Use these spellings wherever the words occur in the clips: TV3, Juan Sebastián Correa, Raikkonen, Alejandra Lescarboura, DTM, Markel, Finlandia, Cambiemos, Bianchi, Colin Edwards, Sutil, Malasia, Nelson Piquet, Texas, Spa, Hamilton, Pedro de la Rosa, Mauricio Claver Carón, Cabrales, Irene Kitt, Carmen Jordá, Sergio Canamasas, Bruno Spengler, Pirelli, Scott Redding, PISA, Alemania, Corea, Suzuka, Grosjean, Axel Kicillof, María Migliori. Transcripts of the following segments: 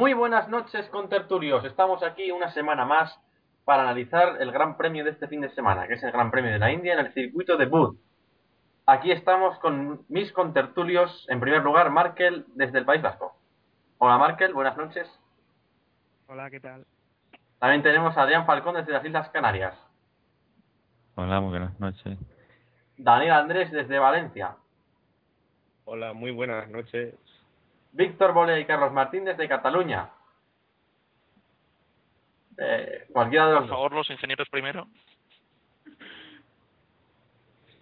Muy buenas noches, contertulios. Estamos aquí una semana más para analizar el gran premio de este fin de semana, que es el gran premio de la India en el circuito de Bud. Aquí estamos con mis contertulios. En primer lugar, Markel, desde el País Vasco. Hola, Markel, buenas noches. Hola, ¿qué tal? También tenemos a Adrián Falcón desde las Islas Canarias. Hola, muy buenas noches. Daniel Andrés desde Valencia. Hola, muy buenas noches. Víctor Bolea y Carlos Martín desde Cataluña. Cualquiera de los... Por favor, los ingenieros primero.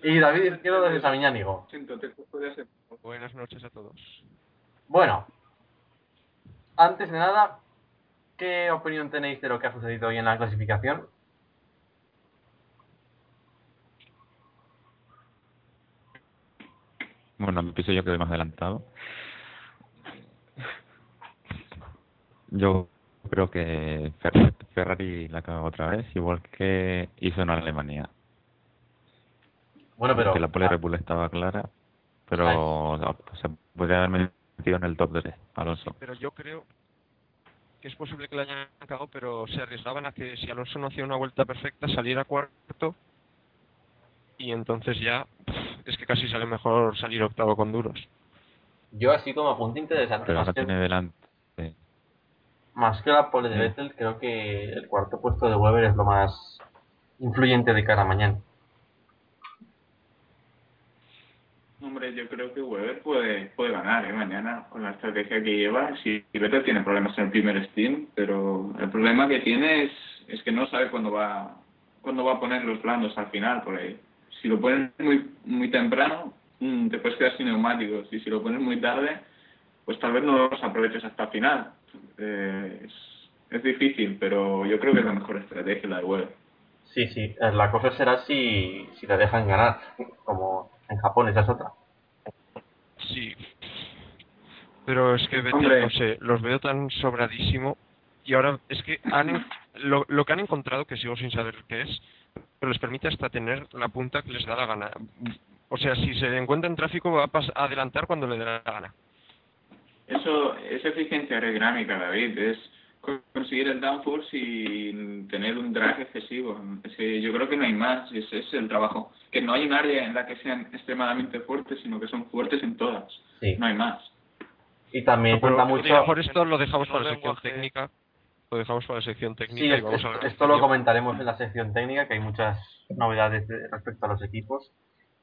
Y David Izquierdo desde Samiñánigo. Buenas noches a todos. Bueno, antes de nada, ¿qué opinión tenéis de lo que ha sucedido hoy en la clasificación? Bueno, empiezo yo, que voy más adelantado. Yo creo que Ferrari la cagó otra vez, igual que hizo en Alemania. Bueno, pero... que la pole Red Bull estaba clara, pero se podría haber metido en el top 3, Alonso. Pero yo creo que es posible que la hayan cagado, pero se arriesgaban a que si Alonso no hacía una vuelta perfecta, saliera cuarto, y entonces ya es que casi sale mejor salir octavo con duros. Yo así como apunte interesante... Pero ahora tiene delante... Más que la pole de Vettel, creo que el cuarto puesto de Webber es lo más influyente de cara a mañana. Hombre, yo creo que Webber puede ganar, ¿eh? Mañana, con la estrategia que lleva. Sí, Vettel tiene problemas en el primer stint, pero el problema que tiene es que no sabe cuándo va a poner los blandos al final. Por ahí, si lo pones muy temprano, te puedes quedar sin neumáticos, y si lo pones muy tarde, pues tal vez no los aproveches hasta el final. Es difícil, pero yo creo que es la mejor estrategia la de Webber. Sí, la cosa será si la dejan ganar, como en Japón, esa es otra. Sí, pero es que Vettel, no sé, los veo tan sobradísimo, y ahora es que lo que han encontrado, que sigo sin saber qué es, pero les permite hasta tener la punta que les da la gana. O sea, si se encuentra en tráfico, va a adelantar cuando le dé la gana. Eso es eficiencia aerodinámica, David. Es conseguir el downforce y tener un drag excesivo. Es que yo creo que no hay más. Ese es el trabajo. Que no hay un área en la que sean extremadamente fuertes, sino que son fuertes en todas. Sí. No hay más. Y también cuenta mucho... Mejor esto lo dejamos para la sección técnica. Lo dejamos para la sección técnica. Sí, y vamos a ver esto lo comentaremos en la sección técnica, que hay muchas novedades respecto a los equipos.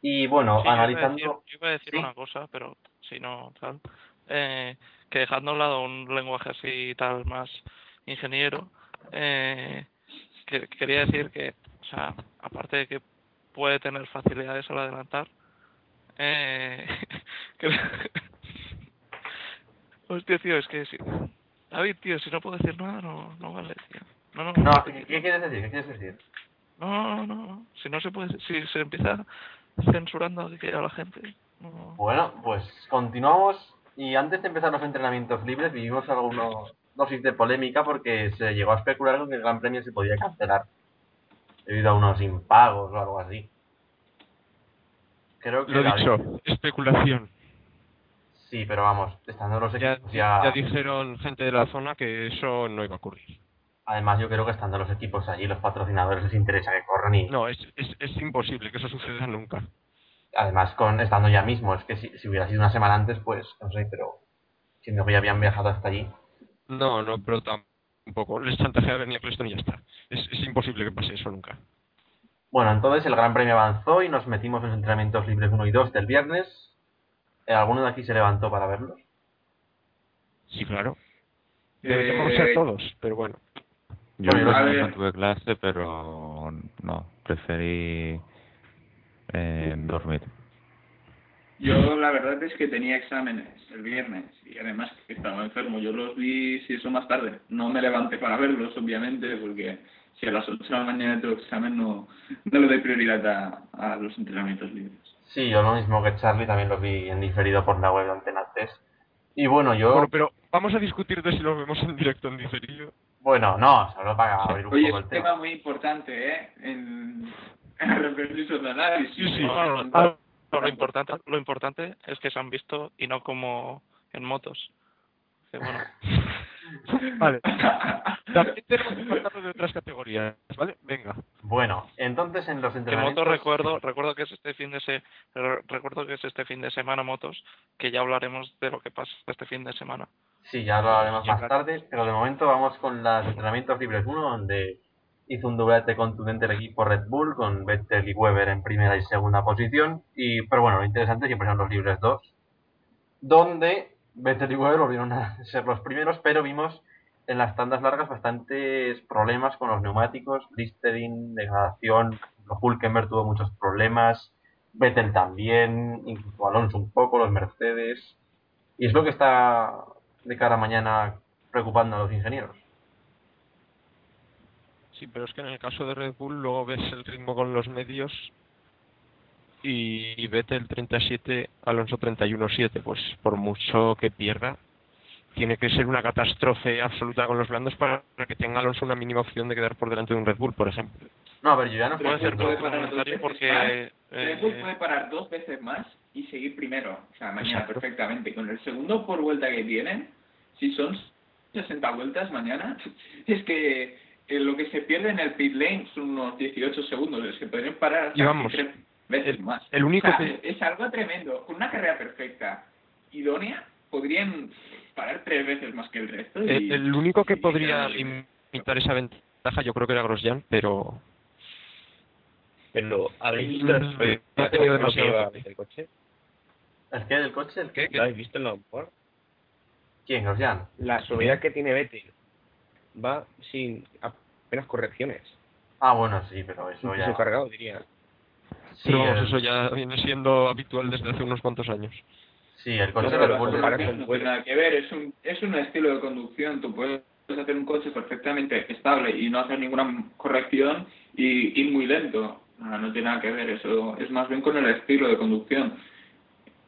Y bueno, sí, analizando... Yo iba a decir ¿sí? una cosa, pero si no... tal. Que dejando a un lado un lenguaje así tal más ingeniero, que quería decir que, o sea, aparte de que puede tener facilidades al adelantar, hostia, tío, es que si... David, tío, si no puedo decir nada, no vale, tío. No, ¿qué quieres decir? No, si no se puede, si se empieza censurando a la gente, no. Bueno, pues continuamos. Y antes de empezar los entrenamientos libres, vivimos alguna dosis de polémica porque se llegó a especular con que el Gran Premio se podía cancelar debido a unos impagos o algo así. Creo que lo he dicho, especulación. Sí, pero vamos, estando los equipos ya dijeron gente de la zona que eso no iba a ocurrir. Además, yo creo que estando los equipos allí, los patrocinadores les interesa que corran y... No, es imposible que eso suceda nunca. Además, estando ya mismo, es que si hubiera sido una semana antes, pues no sé, pero siendo que ya habían viajado hasta allí. No, pero tampoco. Les chantajearon a venir a Preston y ya está. Es imposible que pase eso nunca. Bueno, entonces el Gran Premio avanzó y nos metimos en los entrenamientos libres 1 y 2 del viernes. ¿Alguno de aquí se levantó para verlos? Sí, claro. Deberíamos ser todos, pero bueno. Yo no tuve clase, pero no, preferí... dormir. Yo la verdad es que tenía exámenes el viernes y además que estaba enfermo. Yo los vi, si eso, más tarde. No me levanté para verlos, obviamente, porque si a las 8 de la mañana tengo examen, no le doy prioridad a los entrenamientos libres. Sí, yo lo mismo que Charlie, también los vi en diferido por la web de Antena 3. Y bueno, yo... Bueno, pero vamos a discutir de si los vemos en directo en diferido. Bueno, no, solo para abrir un poco el tema. Oye, es un tema muy importante, ¿eh? Lo importante es que se han visto y no como en motos. Que, bueno. Vale. También tenemos que pasarnos de otras categorías, ¿vale? Venga. Bueno, entonces en los entrenamientos... Motos, recuerdo que es este fin de semana, motos, que ya hablaremos de lo que pasa este fin de semana. Sí, ya lo hablaremos más tarde, pero de momento vamos con los entrenamientos libres 1, donde hizo un doblete contundente el equipo Red Bull, con Vettel y Webber en primera y segunda posición, y pero bueno, lo interesante siempre son los libres 2, donde... Vettel y Webber volvieron a ser los primeros, pero vimos en las tandas largas bastantes problemas con los neumáticos, blistering, degradación. Hulkenberg tuvo muchos problemas, Vettel también, incluso Alonso un poco, los Mercedes. Y es lo que está de cara a mañana preocupando a los ingenieros. Sí, pero es que en el caso de Red Bull luego ves el ritmo con los medios y Vettel 37, Alonso 31.7, pues por mucho que pierda, tiene que ser una catástrofe absoluta con los blandos para que tenga Alonso una mínima opción de quedar por delante de un Red Bull, por ejemplo. No, a ver, yo ya no puedo hacer todo comentario porque... Red Bull puede parar dos veces más y seguir primero, o sea, mañana exacto, perfectamente. Con el segundo por vuelta que tienen, si son 60 vueltas mañana, es que lo que se pierde en el pit lane son unos 18 segundos, es que podrían parar hasta... Y vamos, veces más. El único, o sea, que... Es algo tremendo. Con una carrera perfecta, idónea, podrían parar tres veces más que el resto. Y... El único que podría limitar esa ventaja, yo creo que era Grosjean, pero... Pero habéis visto el coche. ¿El qué del coche? ¿El qué? ¿Lo habéis visto en la onboard? ¿Quién, Grosjean? La subida que tiene Vettel va sin apenas correcciones. Ah, bueno, sí, pero eso ya... cargado, diría. Sí, pero vamos, eso ya viene siendo habitual desde hace unos cuantos años. Sí, el coche de Red Bull no tiene nada que ver, es un estilo de conducción. Tú puedes hacer un coche perfectamente estable y no hacer ninguna corrección y ir muy lento. No tiene nada que ver, eso es más bien con el estilo de conducción.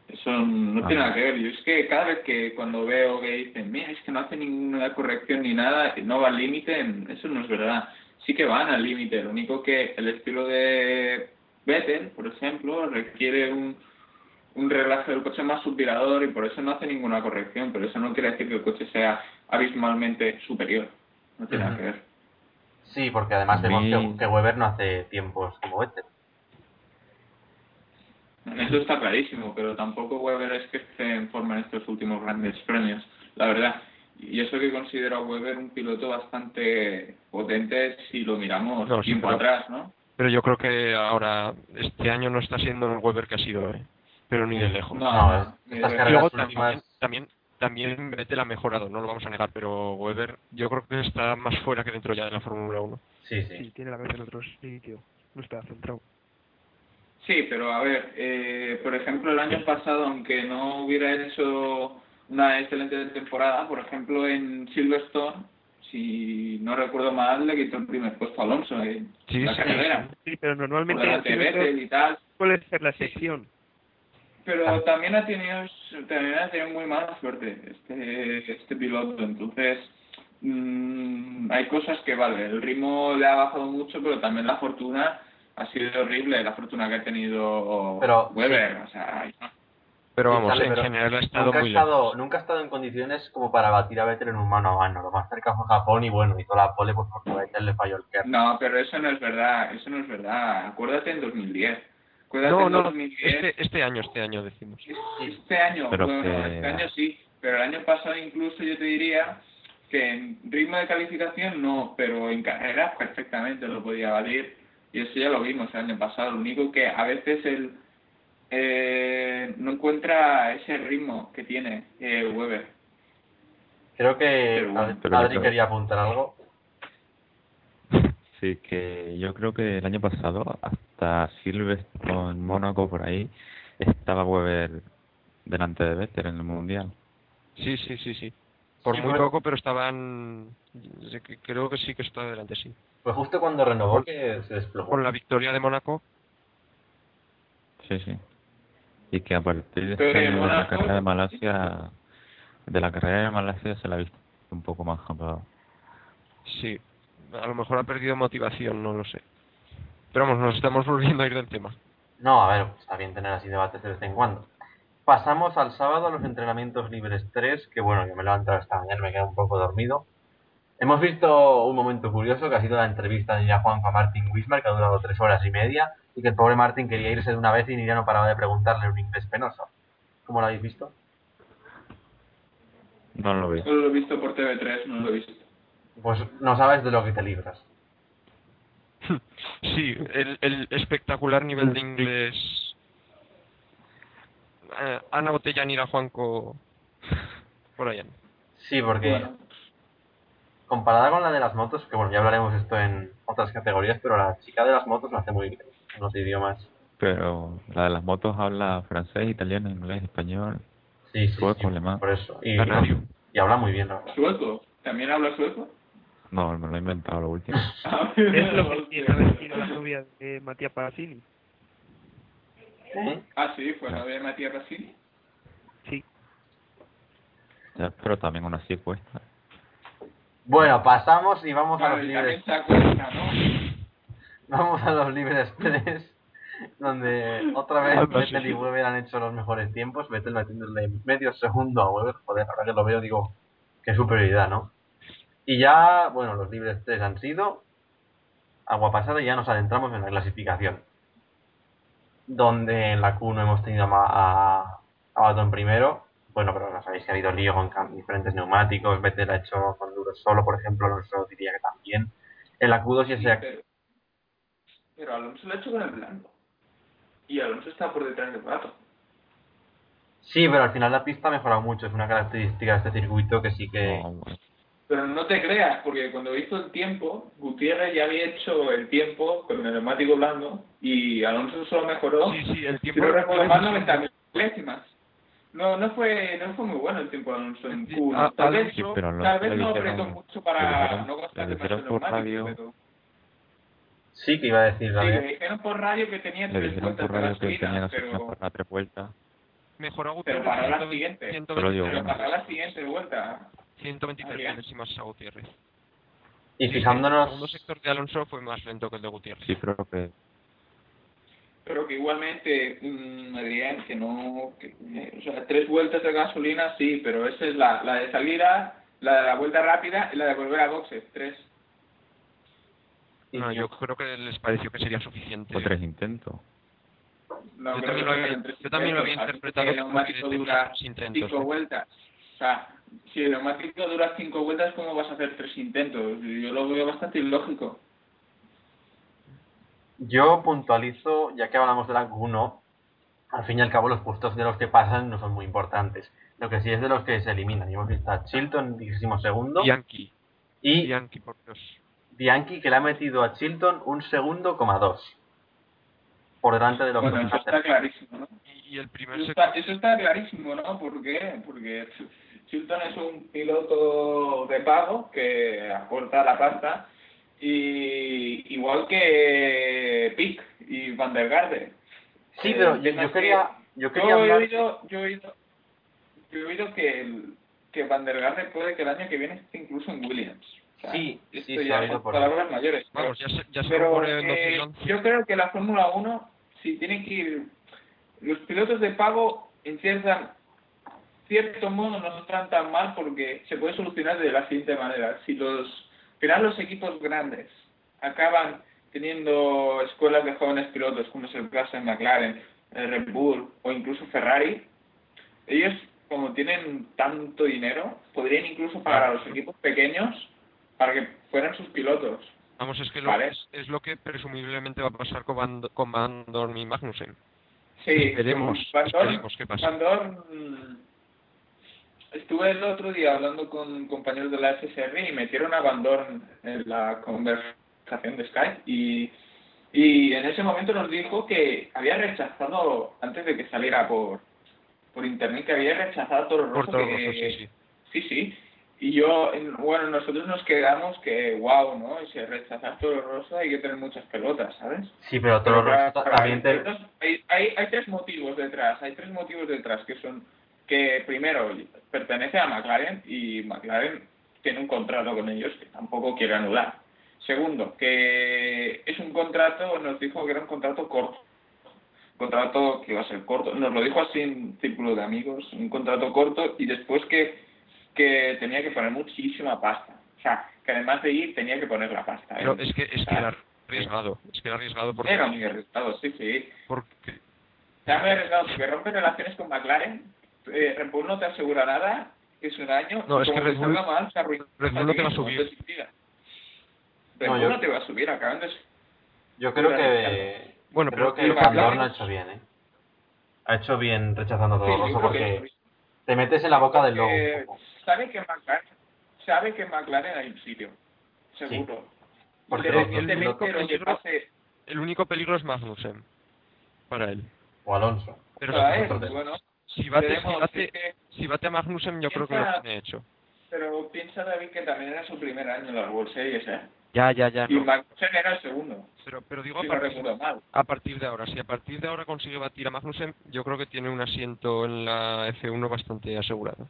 Eso no tiene nada que ver. Yo es que cada vez que cuando veo que dicen, mira, es que no hace ninguna corrección ni nada, no va al límite, eso no es verdad. Sí que van al límite, lo único que el estilo de... Vettel, por ejemplo, requiere un relaje del coche más subtirador y por eso no hace ninguna corrección, pero eso no quiere decir que el coche sea abismalmente superior, no tiene nada que ver. Sí, porque además vemos que Webber no hace tiempos como Vettel. Eso está clarísimo, pero tampoco Webber es que esté en forma en estos últimos grandes premios, la verdad. Y eso que considero a Webber un piloto bastante potente si lo miramos tiempo atrás, ¿no? Pero yo creo que ahora, este año no está siendo el Webber que ha sido, pero ni de lejos. No, luego también Vettel ha mejorado, no lo vamos a negar, pero Webber yo creo que está más fuera que dentro ya de la Fórmula 1. Sí, tiene la cabeza en otro sitio, no está centrado. Sí, pero a ver, por ejemplo, el año pasado, aunque no hubiera hecho una excelente temporada, por ejemplo, en Silverstone, si no recuerdo mal, le quitó el primer puesto a Alonso en la carrera. Sí, pero normalmente suele ser la excepción. Pero también ha tenido muy mala suerte este piloto. Entonces, hay cosas que, vale, el ritmo le ha bajado mucho, pero también la fortuna ha sido horrible, la fortuna que ha tenido Webber. O sea, pero vamos, sí, en general ha estado nunca ha estado en condiciones como para batir a Vettel en un mano a mano. Lo más cerca fue Japón y bueno, hizo la pole pues porque a Vettel le falló el kart. No, pero eso no es verdad. Acuérdate en 2010. En 2010. Este año decimos. Este año sí, pero el año pasado incluso yo te diría que en ritmo de calificación no, pero en carreras perfectamente lo podía valer y eso ya lo vimos el año pasado. Lo único que a veces no encuentra ese ritmo que tiene Webber. Creo que Adri quería apuntar algo. Sí, que yo creo que el año pasado hasta Silverstone, Mónaco, por ahí estaba Webber delante de Vettel en el Mundial. Sí. Por muy poco, pero estaban... Creo que sí que estaba delante, sí. Pues justo cuando renovó que se desplomó. Con la victoria de Mónaco. Sí. Y que a partir de la carrera de Malasia se la ha visto un poco más complicado. Sí, a lo mejor ha perdido motivación, no lo sé. Pero vamos, nos estamos volviendo a ir del tema. No, a ver, está bien tener así debates de vez en cuando. Pasamos al sábado a los entrenamientos libres 3, que bueno, que me he levantado esta mañana, me he quedado un poco dormido. Hemos visto un momento curioso, que ha sido la entrevista de Juanjo a Martin Wismar, que ha durado 3 horas y media, y que el pobre Martin quería irse de una vez y ya no paraba de preguntarle un inglés penoso. ¿Cómo lo habéis visto? No lo vi. Solo lo he visto por TV3, no lo he visto. Pues no sabes de lo que te libras. Sí, el espectacular nivel de inglés... Ana Botellán irá Juanco por allá. Sí, porque bueno, comparada con la de las motos, que bueno, ya hablaremos esto en otras categorías, pero la chica de las motos lo hace muy bien en los idiomas. Pero la de las motos habla francés, italiano, inglés, español, sí, sueco, sí, alemán. Por eso. Y habla muy bien, ¿no? ¿Sueco? ¿También habla sueco? No, me lo he inventado lo último. Es lo que tiene la novia de Matías Parasini. ¿Eh? Ah, sí, fue la de Matías Racini. Sí. Ya, pero también una sí cuesta. Bueno, pasamos y vamos a los libres. Cuesta, ¿no? Vamos a los libres 3, donde otra vez Vettel y Webber han hecho los mejores tiempos. Vettel metiéndole medio segundo a Webber. Joder, ahora que lo veo digo, qué superioridad, ¿no? Y ya, bueno, los libres 3 han sido agua pasada y ya nos adentramos en la clasificación, donde en la Q1 hemos tenido a Baton primero. Bueno, pero no sabéis que ha habido lío con diferentes neumáticos. Vettel ha hecho con duro solo, por ejemplo. Alonso diría que también. En la Q2 ya sí, se... Pero Alonso lo ha hecho con el blanco. Y Alonso está por detrás del rato. Sí, pero al final la pista ha mejorado mucho. Es una característica de este circuito que sí que... Oh, bueno. Pero no te creas, porque cuando hizo el tiempo, Gutiérrez ya había hecho el tiempo con el neumático blando y Alonso solo mejoró. Sí, el tiempo más 90 milésimas. No fue muy bueno el tiempo de Alonso en Q1. Tal vez no apretó mucho para no gastar demasiado neumático. Sí, que iba a decir la verdad. Le dijeron por radio que tenía 3 vueltas para la subida, pero... Mejoró Gutiérrez. Pero para la siguiente. Pero para la siguiente vuelta... 123 décimas a Gutiérrez. Y fijándonos... El segundo sector de Alonso fue más lento que el de Gutiérrez. Sí, pero que igualmente, Adrián, que no... o sea, 3 vueltas de gasolina, sí, pero esa es la de salida, la de la vuelta rápida y la de volver a boxes, 3. No, yo creo que les pareció que sería suficiente. O 3 intentos. No, yo también lo había interpretado como que dura 5 vueltas. O sea, si el neumático dura 5 vueltas, ¿cómo vas a hacer 3 intentos? Yo lo veo bastante ilógico. Yo puntualizo, ya que hablamos de la Q1, al fin y al cabo los puestos de los que pasan no son muy importantes. Lo que sí es de los que se eliminan. Y hemos visto a Chilton en 12º. Bianchi. Y Bianchi, por Dios. Bianchi, que le ha metido a Chilton 1,2 segundos. Por delante de los que... Bueno, eso está clarísimo, ¿no? Y el primer eso está clarísimo, ¿no? ¿Por qué? Porque... Chilton es un piloto de pago que aporta la pasta, y igual que Pick y Van der Garde. Sí, pero yo he oído que Van der Garde puede que el año que viene esté incluso en Williams. O sea, sí, esto sí, ya son palabras mayores. Vamos, pero yo creo que la Fórmula 1, si tienen que ir los pilotos de pago, empiezan... cierto modo no están tan mal, porque se puede solucionar de la siguiente manera. Si los equipos grandes acaban teniendo escuelas de jóvenes pilotos, como es el caso de McLaren, Red Bull o incluso Ferrari, ellos, como tienen tanto dinero, podrían incluso pagar a los equipos pequeños para que fueran sus pilotos. Vamos, es que ¿vale? es lo que presumiblemente va a pasar con Vandoorne y Magnussen. Sí, veremos qué pasa. Vandoorne... Estuve el otro día hablando con compañeros de la SSR y metieron a Vandoorne en la conversación de Skype, y en ese momento nos dijo que había rechazado, antes de que saliera por internet, que había rechazado a Toro Rosso. Sí. Y yo, bueno, nosotros nos quedamos que, wow, ¿no? Y si rechazas Toro Rosso hay que tener muchas pelotas, ¿sabes? Sí, pero Toro Rosso también te... Hay 3 motivos detrás, que son... que primero pertenece a McLaren y McLaren tiene un contrato con ellos que tampoco quiere anular. Segundo, que es un contrato, nos dijo que era un contrato corto, contrato que iba a ser corto, nos lo dijo así en círculo de amigos, un contrato corto, y después que tenía que poner muchísima pasta, o sea, que además de ir tenía que poner la pasta. Pero es que era arriesgado, es que era arriesgado porque... Era muy arriesgado, sí, sí. ¿Por qué? Era muy arriesgado porque rompe relaciones con McLaren, Red Bull no te asegura nada, es un año... No, es que Red Bull no te va a subir. Red Bull no te va a subir, acaban de... Yo creo que... Bueno, creo que Vandoorne ha hecho bien, ¿eh? Ha hecho bien rechazando todo Rosso porque te metes en la boca del lobo. Sabe que McLaren hay un sitio, seguro. Sí. Porque el único peligro es Magnussen, para él. O Alonso. Pero bueno, si bate a Magnussen, yo creo que lo tiene hecho. Pero piensa, David, que también era su primer año en las World Series, ¿eh? Ya. Y Magnussen era el segundo. Pero digo, a partir de ahora, si a partir de ahora consigue batir a Magnussen, yo creo que tiene un asiento en la F1 bastante asegurado.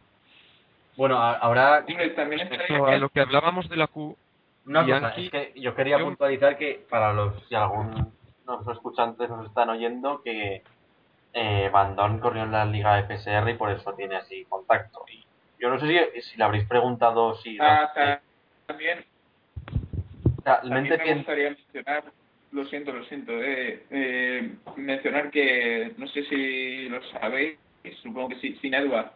Bueno, ahora... También a lo que hablábamos de la Q... Una cosa, es que yo quería puntualizar que, para los... Si algunos escuchantes nos están oyendo, que Vandoorne corrió en la Liga FSR y por eso tiene así contacto. Y yo no sé si le habréis preguntado si... También... Realmente me gustaría mencionar, mencionar que, no sé si lo sabéis, supongo que sí, Sin Edwards,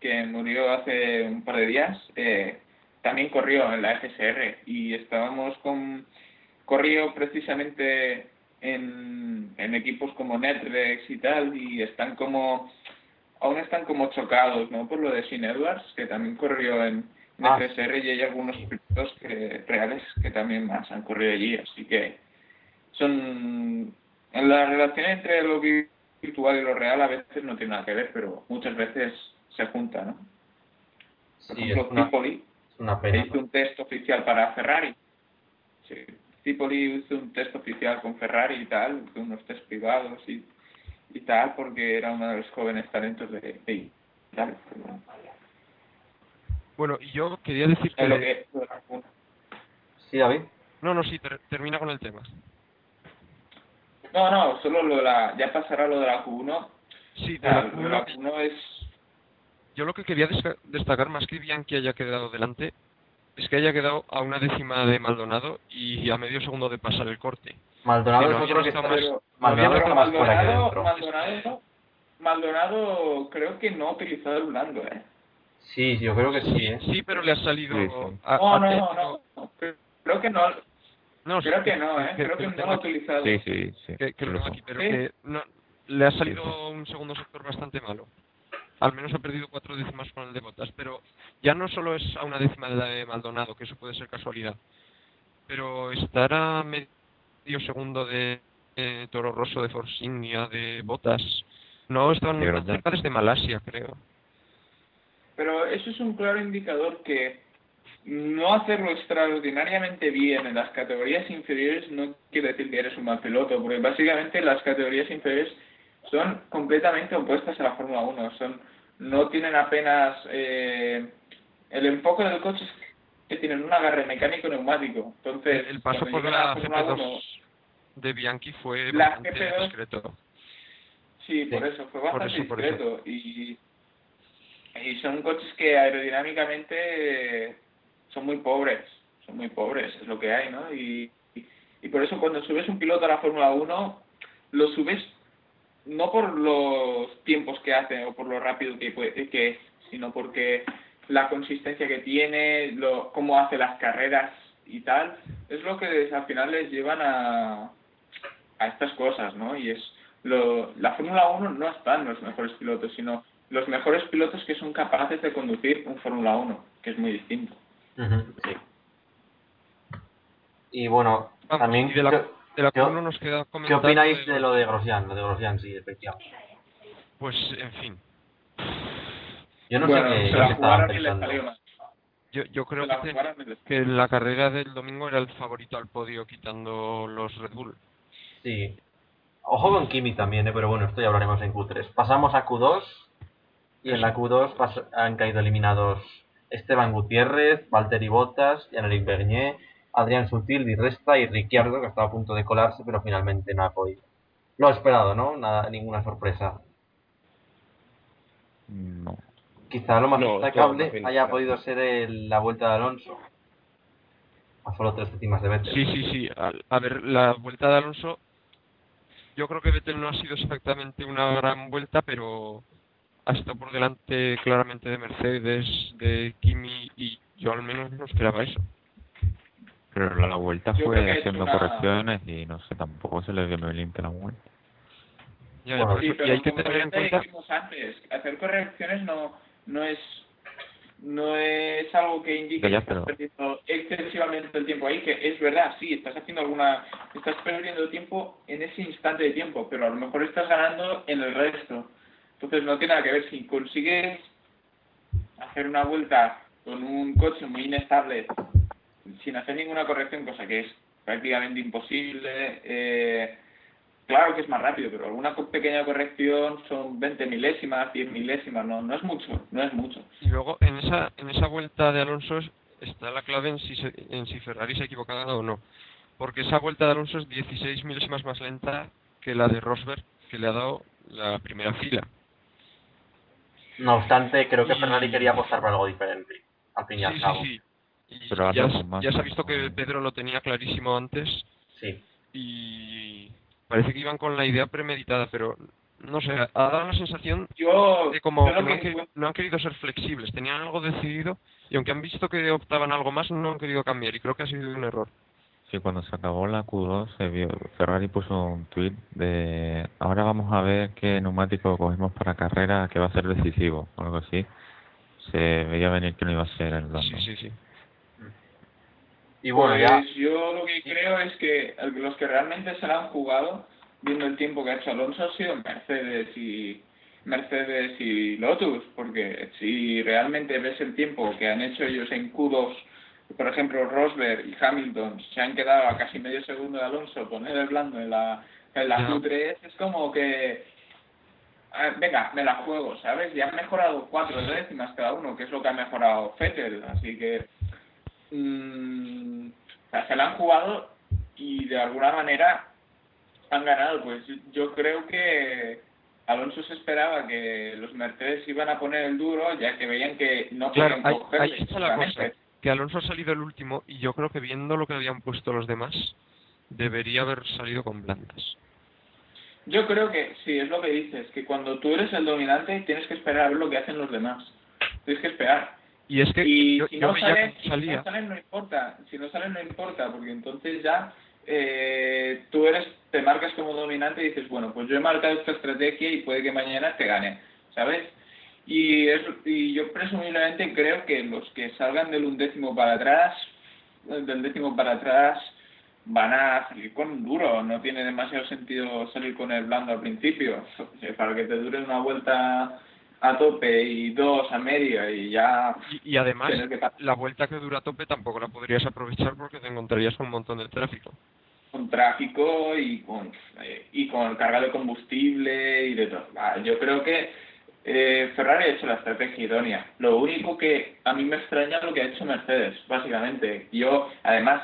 que murió hace un par de días, también corrió en la FSR y corrió precisamente en equipos como Netflix y tal, y aún están como chocados, ¿no? Por lo de Sin Edwards, que también corrió en FSR, y hay algunos pilotos reales que también más han corrido allí, así que son la relación entre lo virtual y lo real a veces no tiene nada que ver, pero muchas veces se junta, ¿no? Por ejemplo, Cipoli hizo un test oficial para Ferrari. Sí. Cipoli hizo un test oficial con Ferrari y tal, hizo unos test privados y tal, porque era uno de los jóvenes talentos de Italia. Bueno, y yo quería decir que... Sí, David. Sí, termina con el tema. No, solo lo de la... Ya pasará lo de la Q1. Sí, de la Q1 es... Yo lo que quería destacar, más que Bianchi haya quedado delante, es que haya quedado a una décima de Maldonado y a medio segundo de pasar el corte. Maldonado es otro que está más... Maldonado creo que no ha utilizado el blando, ¿eh? Sí, yo creo que sí, ¿eh? Sí, pero le ha salido... Sí. No. Creo que no. Creo que no lo ha utilizado. Sí. Le ha salido un segundo sector bastante malo. Al menos ha perdido 4 décimas con el de Botas, pero ya no solo es a una décima de la de Maldonado, que eso puede ser casualidad, pero estar a medio segundo de Toro Rosso, de Force India, de Botas, no estaban muy cerca desde Malasia, creo. Pero eso es un claro indicador que no hacerlo extraordinariamente bien en las categorías inferiores no quiere decir que eres un mal piloto, porque básicamente las categorías inferiores son completamente opuestas a la Fórmula 1, no tienen apenas el enfoque del coche, que tienen un agarre mecánico neumático. Entonces el paso por la Fórmula 1 de Bianchi fue bastante discreto. Sí, por eso fue bastante discreto, y son coches que aerodinámicamente son muy pobres, es lo que hay, ¿no? Y por eso cuando subes un piloto a la Fórmula 1 lo subes no por los tiempos que hace o por lo rápido que es, sino porque la consistencia que tiene, cómo hace las carreras y tal, es lo que al final les llevan a estas cosas, ¿no? Y es la Fórmula 1 no están los mejores pilotos, sino los mejores pilotos que son capaces de conducir un Fórmula 1, que es muy distinto. Uh-huh. Sí. Y bueno, también... De la Q1 nos queda comentar. ¿Qué opináis de lo de Grosjean? Lo de Grosjean, sí, efectivamente. Pues, en fin. Yo no sé qué estaban pensando. Yo creo que en la carrera del domingo era el favorito al podio, quitando los Red Bull. Sí. Ojo con Kimi también, pero bueno, esto ya hablaremos en Q3. Pasamos a Q2. Y en la Q2 han caído eliminados Esteban Gutiérrez, Valtteri Bottas, Jean-Éric Vergnier, Adrián Sutil, Di Resta y Ricciardo, que estaba a punto de colarse, pero finalmente no ha podido. Lo esperado, ¿no? Nada, ninguna sorpresa. No. Quizá lo más destacable haya podido ser la vuelta de Alonso. A solo 3 décimas de Vettel. Sí, sí, sí. A ver, la vuelta de Alonso... Yo creo que Vettel no ha sido exactamente una gran vuelta, pero ha estado por delante claramente de Mercedes, de Kimi, y yo al menos no esperaba eso. Pero la vuelta fue haciendo correcciones y no sé, tampoco se le ve limpia la vuelta. Ya, bueno, sí, pero y hay que tener en cuenta... dijimos antes, hacer correcciones no es algo que indique que estás perdiendo excesivamente el tiempo ahí, que es verdad, sí, estás perdiendo tiempo en ese instante de tiempo, pero a lo mejor estás ganando en el resto. Entonces no tiene nada que ver. Si consigues hacer una vuelta con un coche muy inestable sin hacer ninguna corrección, cosa que es prácticamente imposible, claro que es más rápido, pero alguna pequeña corrección son 20 milésimas, 10 milésimas, no es mucho, no es mucho. Y luego en esa vuelta de Alonso está la clave en si Ferrari se ha equivocado o no, porque esa vuelta de Alonso es 16 milésimas más lenta que la de Rosberg, que le ha dado la primera fila. No obstante, creo que Ferrari quería apostar por algo diferente, al fin y al cabo. Sí, sí, sí. Pero ya se ha visto que Pedro lo tenía clarísimo antes. Sí. Y... parece que iban con la idea premeditada, pero no sé, ha dado la sensación de como no han querido ser flexibles, tenían algo decidido y aunque han visto que optaban algo más, no han querido cambiar y creo que ha sido un error. Sí, cuando se acabó la Q2 se vio, Ferrari puso un tuit de ahora vamos a ver qué neumático cogemos para carrera que va a ser decisivo o algo así. Se veía venir que no iba a ser el Lando. Sí, sí, sí. Y bueno, pues yo lo que creo es que los que realmente se la han jugado, viendo el tiempo que ha hecho Alonso, ha sido Mercedes y Lotus, porque si realmente ves el tiempo que han hecho ellos en Q2, por ejemplo Rosberg y Hamilton se han quedado a casi medio segundo de Alonso, poner el blando en la Q3, es como que venga, me la juego, ¿sabes? Ya han mejorado 4 décimas cada uno, que es lo que ha mejorado Vettel, así que se la han jugado y de alguna manera han ganado. Pues yo creo que Alonso se esperaba que los Mercedes iban a poner el duro, ya que veían que no podían cogerle. Ahí está la cosa, que Alonso ha salido el último y yo creo que viendo lo que habían puesto los demás, debería haber salido con blandas. Yo creo que sí, es lo que dices, que cuando tú eres el dominante tienes que esperar a ver lo que hacen los demás. Tienes que esperar. Y es que si no salen no importa, porque entonces ya te marcas como dominante y dices, bueno, pues yo he marcado esta estrategia y puede que mañana te gane, ¿sabes? Y yo presumiblemente creo que los que salgan del undécimo para atrás van a salir con un duro. No tiene demasiado sentido salir con el blando al principio, o sea, para que te dure una vuelta a tope y 2 a media y ya... Y además, la vuelta que dura a tope tampoco la podrías aprovechar porque te encontrarías con un montón de tráfico. Con tráfico y con carga de combustible y de todo. Yo creo que Ferrari ha hecho la estrategia idónea. Lo único que a mí me extraña es lo que ha hecho Mercedes, básicamente. Yo, además,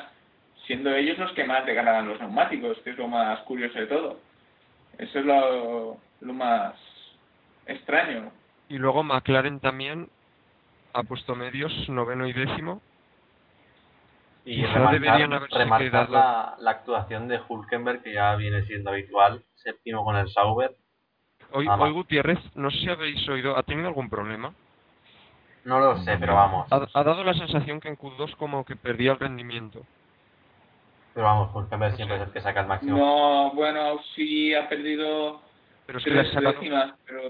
siendo ellos los que más degradan los neumáticos, que es lo más curioso de todo. Eso es lo más extraño. Y luego McLaren también ha puesto medios, 9º y 10º. Y remarcar quedado... la actuación de Hulkenberg, que ya viene siendo habitual, 7º con el Sauber. Hoy Gutiérrez, no sé si habéis oído, ¿ha tenido algún problema? No lo sé, pero vamos. Ha dado la sensación que en Q2 como que perdía el rendimiento. Pero vamos, Hulkenberg siempre es el que saca el máximo. No, bueno, sí ha perdido... Pero es que le ha sacado... décimas, pero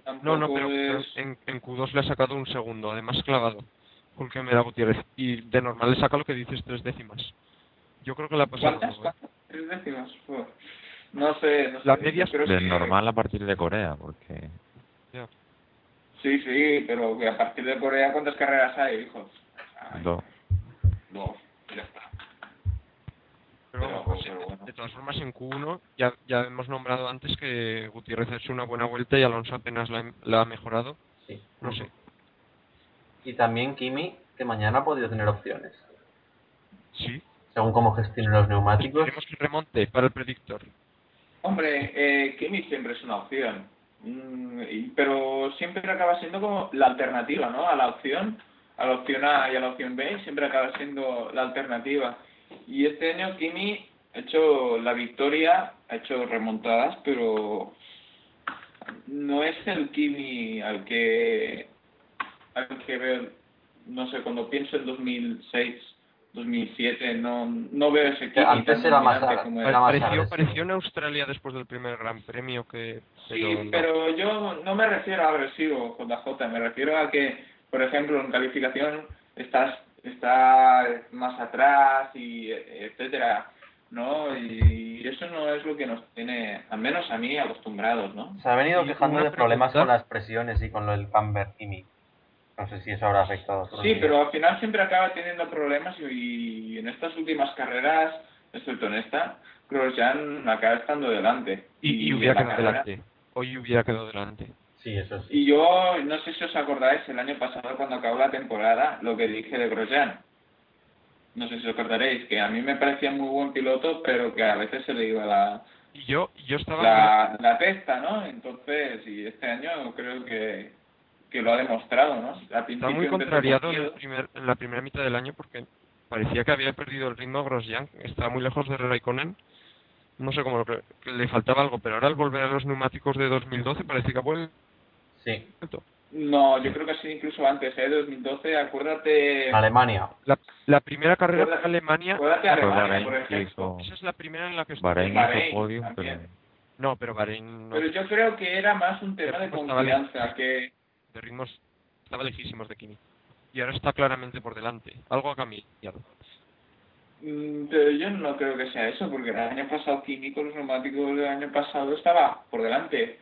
en Q2 le ha sacado un segundo, además clavado, porque me da Gutiérrez. Y de normal le saca lo que dices, 3 décimas. Yo creo que la ha pasado. ¿Cuántas? 3 décimas. Pues, no sé. La media es de normal a partir de Corea, porque... Yeah. Sí, sí, pero a partir de Corea, ¿cuántas carreras hay, hijo? 2. Ya está. Pero bueno. De todas formas, en Q1 ya hemos nombrado antes que Gutiérrez ha hecho una buena vuelta y Alonso apenas la ha mejorado. Sí. No sé. Y también Kimi, que mañana ha podido tener opciones. Sí. Según cómo gestione los neumáticos. Queremos que remonte para el predictor. Hombre, Kimi siempre es una opción, pero siempre acaba siendo como la alternativa, ¿no? A la opción A y a la opción B, siempre acaba siendo la alternativa. Y este año Kimi ha hecho la victoria, ha hecho remontadas, pero no es el Kimi al que veo, no sé, cuando pienso en 2006. 2007, no veo ese equipo. Antes era más raro. Pareció en Australia después del primer Gran Premio que... Sí, pero yo no me refiero a agresivo, JJ, me refiero a que, por ejemplo, en calificación estás más atrás, y etcétera, ¿no? Y eso no es lo que nos tiene, al menos a mí, acostumbrados, ¿no? Se ha venido quejando de problemas con las presiones y con lo del camber químico. No sé si eso habrá afectado. Sí, pero al final siempre acaba teniendo problemas y en estas últimas carreras, excepto en esta, Grosjean acaba estando delante. Y hubiera quedado delante. Hoy hubiera quedado delante. Sí, eso sí. Y yo, no sé si os acordáis, el año pasado cuando acabó la temporada, lo que dije de Grosjean. No sé si os acordaréis, que a mí me parecía muy buen piloto, pero que a veces se le iba la... Yo estaba... La testa, ¿no? Entonces, y este año creo que lo ha demostrado, ¿no? Está muy contrariado en la primera mitad del año porque parecía que había perdido el ritmo Grosjean, estaba muy lejos de Raikkonen, no sé cómo, que le faltaba algo, pero ahora al volver a los neumáticos de 2012 parece que ha vuelto. Sí. No, yo creo que sí, incluso antes, 2012, acuérdate... Alemania. La primera carrera de Alemania... Acuérdate Alemania, por ejemplo. Esa es la primera en la que estuvo. Bahrein, podio, pero... No, pero Bahrein... No. Pero yo creo que era más un tema de confianza, que... de ritmos estaba lejísimos de Kimi y ahora está claramente por delante. Algo ha cambiado. Pero yo no creo que sea eso, porque el año pasado Kimi con los neumáticos del año pasado estaba por delante.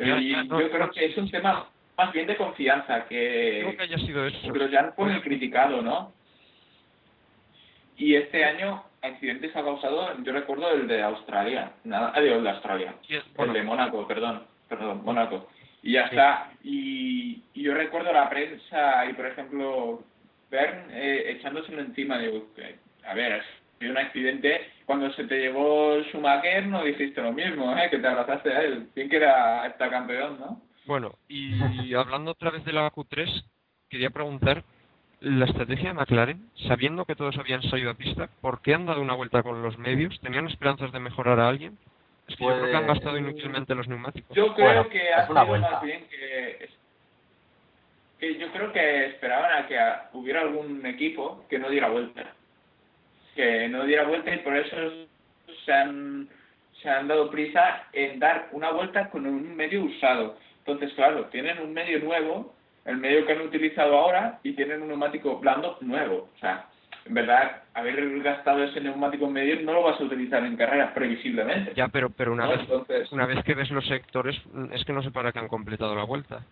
Yo creo que es un tema más bien de confianza, que creo que haya sido eso, pero ya fue el criticado, ¿no? Y este año accidentes ha causado, yo recuerdo el de Australia, el de Mónaco, perdón, Mónaco. Y ya está. Y yo recuerdo la prensa y, por ejemplo, Bern echándoselo encima. Digo, a ver, si un accidente, cuando se te llevó Schumacher no dijiste lo mismo, que te abrazaste a él. Bien que era hasta campeón, ¿no? Bueno, y hablando otra vez de la Q3, quería preguntar, la estrategia de McLaren, sabiendo que todos habían salido a pista, ¿por qué han dado una vuelta con los medios? ¿Tenían esperanzas de mejorar a alguien? Es que yo creo que han gastado inútilmente los neumáticos. Yo creo que ha sido más bien que yo creo que esperaban a que hubiera algún equipo que no diera vuelta. Que no diera vuelta, y por eso se han dado prisa en dar una vuelta con un medio usado. Entonces, claro, tienen un medio nuevo, el medio que han utilizado ahora, y tienen un neumático blando nuevo. O sea, en verdad, haber gastado ese neumático en medio no lo vas a utilizar en carreras, previsiblemente. Ya, pero una, ¿no? Una vez que ves los sectores, es que no sé para qué han completado la vuelta.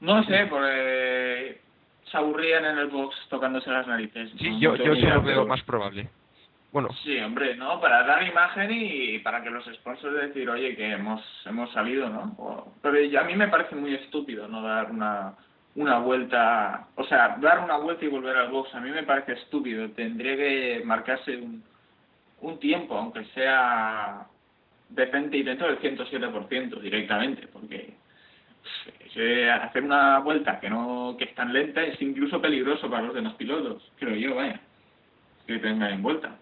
No sé, porque se aburrían en el box tocándose las narices. Sí, ¿no? Yo se lo veo más probable. Bueno. Sí, hombre, ¿no? Para dar imagen y para que los sponsors decir, oye, que hemos salido, ¿no? Pero a mí me parece muy estúpido no dar una vuelta, o sea, dar una vuelta y volver al box, a mí me parece estúpido. Tendría que marcarse un tiempo, aunque sea decente, y dentro del 107% directamente, porque hacer una vuelta que es tan lenta es incluso peligroso para los demás pilotos, creo yo, vaya, que tengan en vuelta.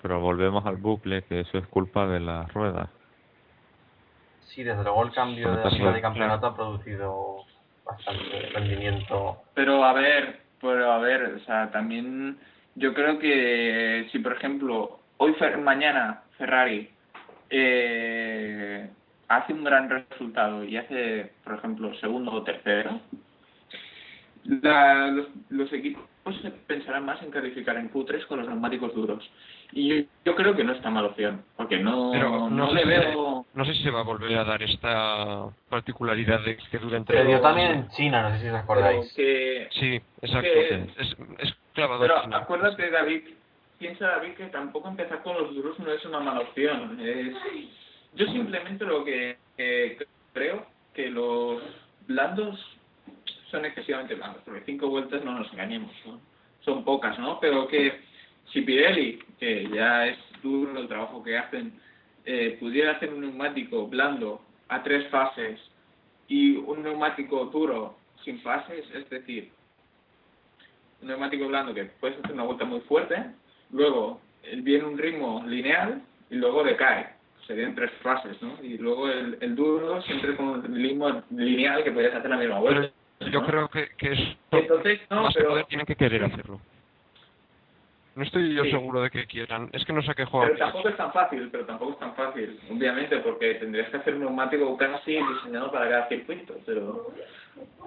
Pero volvemos al bucle, que eso es culpa de las ruedas. Sí, desde luego el cambio de la liga de campeonato ha producido bastante rendimiento. Pero a ver, o sea, también yo creo que si, por ejemplo, mañana Ferrari hace un gran resultado y hace, por ejemplo, segundo o tercero, los equipos pensarán más en calificar en Q3 con los neumáticos duros. Y yo creo que no está mala opción, porque no le veo... No sé si se va a volver a dar esta particularidad de que dura entre... Pero yo también en China, no sé si os acordáis. Sí, exacto. Es clavado. Pero China. Acuérdate, David, piensa, David, que tampoco empezar con los duros no es una mala opción. Yo simplemente lo que creo que los blandos son excesivamente blandos, porque 5 vueltas no nos engañemos, son pocas, ¿no? Pero que si Pirelli, que ya es duro el trabajo que hacen, pudiera hacer un neumático blando a 3 fases y un neumático duro sin fases, es decir, un neumático blando que puedes hacer una vuelta muy fuerte, luego viene un ritmo lineal y luego decae, serían 3 fases, ¿no? Y luego el duro siempre con un ritmo lineal que podrías hacer la misma vuelta, ¿no? Yo creo que es... Entonces, no, más pero... poder tienen que querer hacerlo. No estoy yo seguro de que quieran, es que no sé qué jugar. Pero tampoco es tan fácil, obviamente, porque tendrías que hacer un neumático casi diseñado para cada circuito,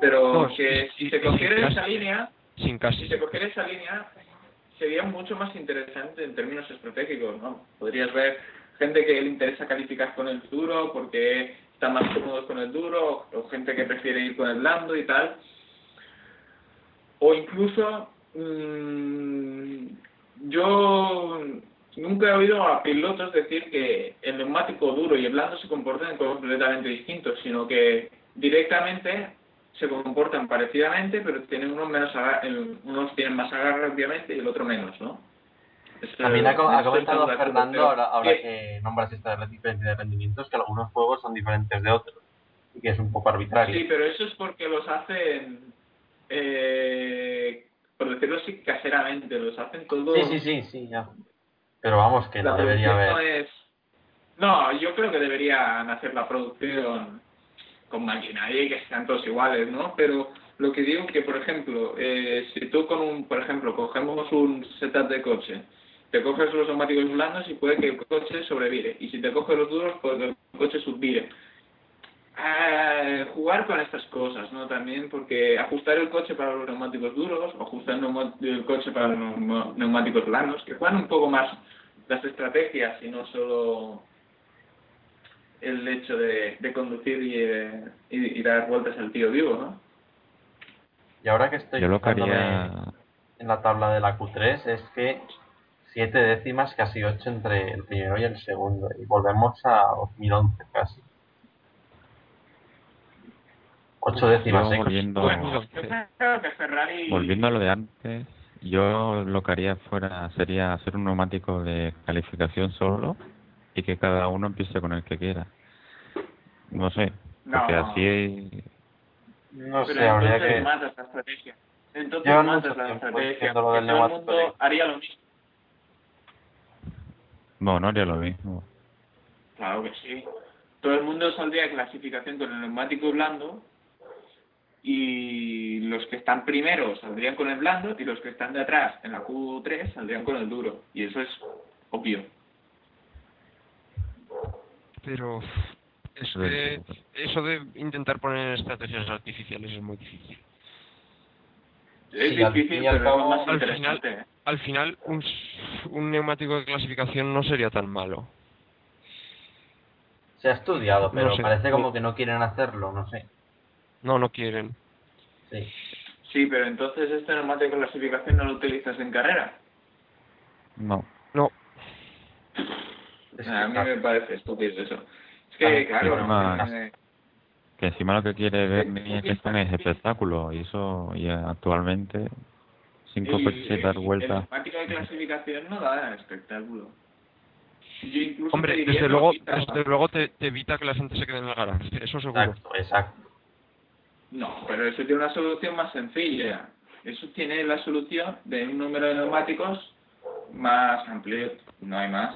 pero no, que si se cogiera esa línea, sería mucho más interesante en términos estratégicos, ¿no? Podrías ver gente que le interesa calificar con el duro porque están más cómodos con el duro, o gente que prefiere ir con el blando y tal, o incluso yo nunca he oído a pilotos decir que el neumático duro y el blando se comportan completamente distintos, sino que directamente se comportan parecidamente, pero tienen unos menos unos tienen más agarre, obviamente, y el otro menos, ¿no? También ha comentado Fernando, ahora que nombras esta diferencia de rendimientos, que algunos juegos son diferentes de otros, y que es un poco arbitrario. Sí, pero eso es porque los hacen... por decirlo así, caseramente, los hacen todos... Sí, ya. Pero vamos, que no debería haber... No, yo creo que deberían hacer la producción con maquinaria y que sean todos iguales, ¿no? Pero lo que digo es que, por ejemplo, si tú por ejemplo, cogemos un setup de coche, te coges los neumáticos blandos y puede que el coche sobrevire. Y si te coges los duros, puede que el coche subvire. Jugar con estas cosas, ¿no? También porque ajustar el coche para los neumáticos duros o ajustar el coche para los neumáticos blandos, que juegan un poco más las estrategias y no solo el hecho de conducir y dar vueltas al tío vivo, ¿no? Y ahora que estoy en la tabla de la Q3 es que 7 décimas, casi 8 entre el primero y el segundo, y volvemos a 2011 casi. 8 décimas, ¿eh? Volviendo a lo de antes, yo lo que haría sería hacer un neumático de calificación solo y que cada uno empiece con el que quiera. No sé, porque así... No sé, habría que... matas la estrategia. Entonces matas la estrategia. Todo el mundo haría lo mismo. No, no haría lo mismo. Claro que sí. Todo el mundo saldría de clasificación con el neumático blando, y los que están primero saldrían con el blando y los que están de atrás en la Q3 saldrían con el duro, y eso es obvio. Pero eso de intentar poner estrategias artificiales es muy difícil. Es difícil, pero es más interesante. Al final un neumático de clasificación no sería tan malo. Se ha estudiado, pero no sé, parece como que no quieren hacerlo, no sé. No quieren. Sí, pero entonces este neumático de clasificación no lo utilizas en carrera. No. A mí me parece estúpido eso. Es que, claro... Que encima lo que quiere ver es espectáculo, y eso, y actualmente, 5 coches dar vueltas... El neumático de clasificación no da espectáculo. Hombre, desde luego te evita que la gente se quede en el garaje, eso seguro. Exacto. No, pero eso tiene una solución más sencilla. Eso tiene la solución de un número de neumáticos más amplio, no hay más.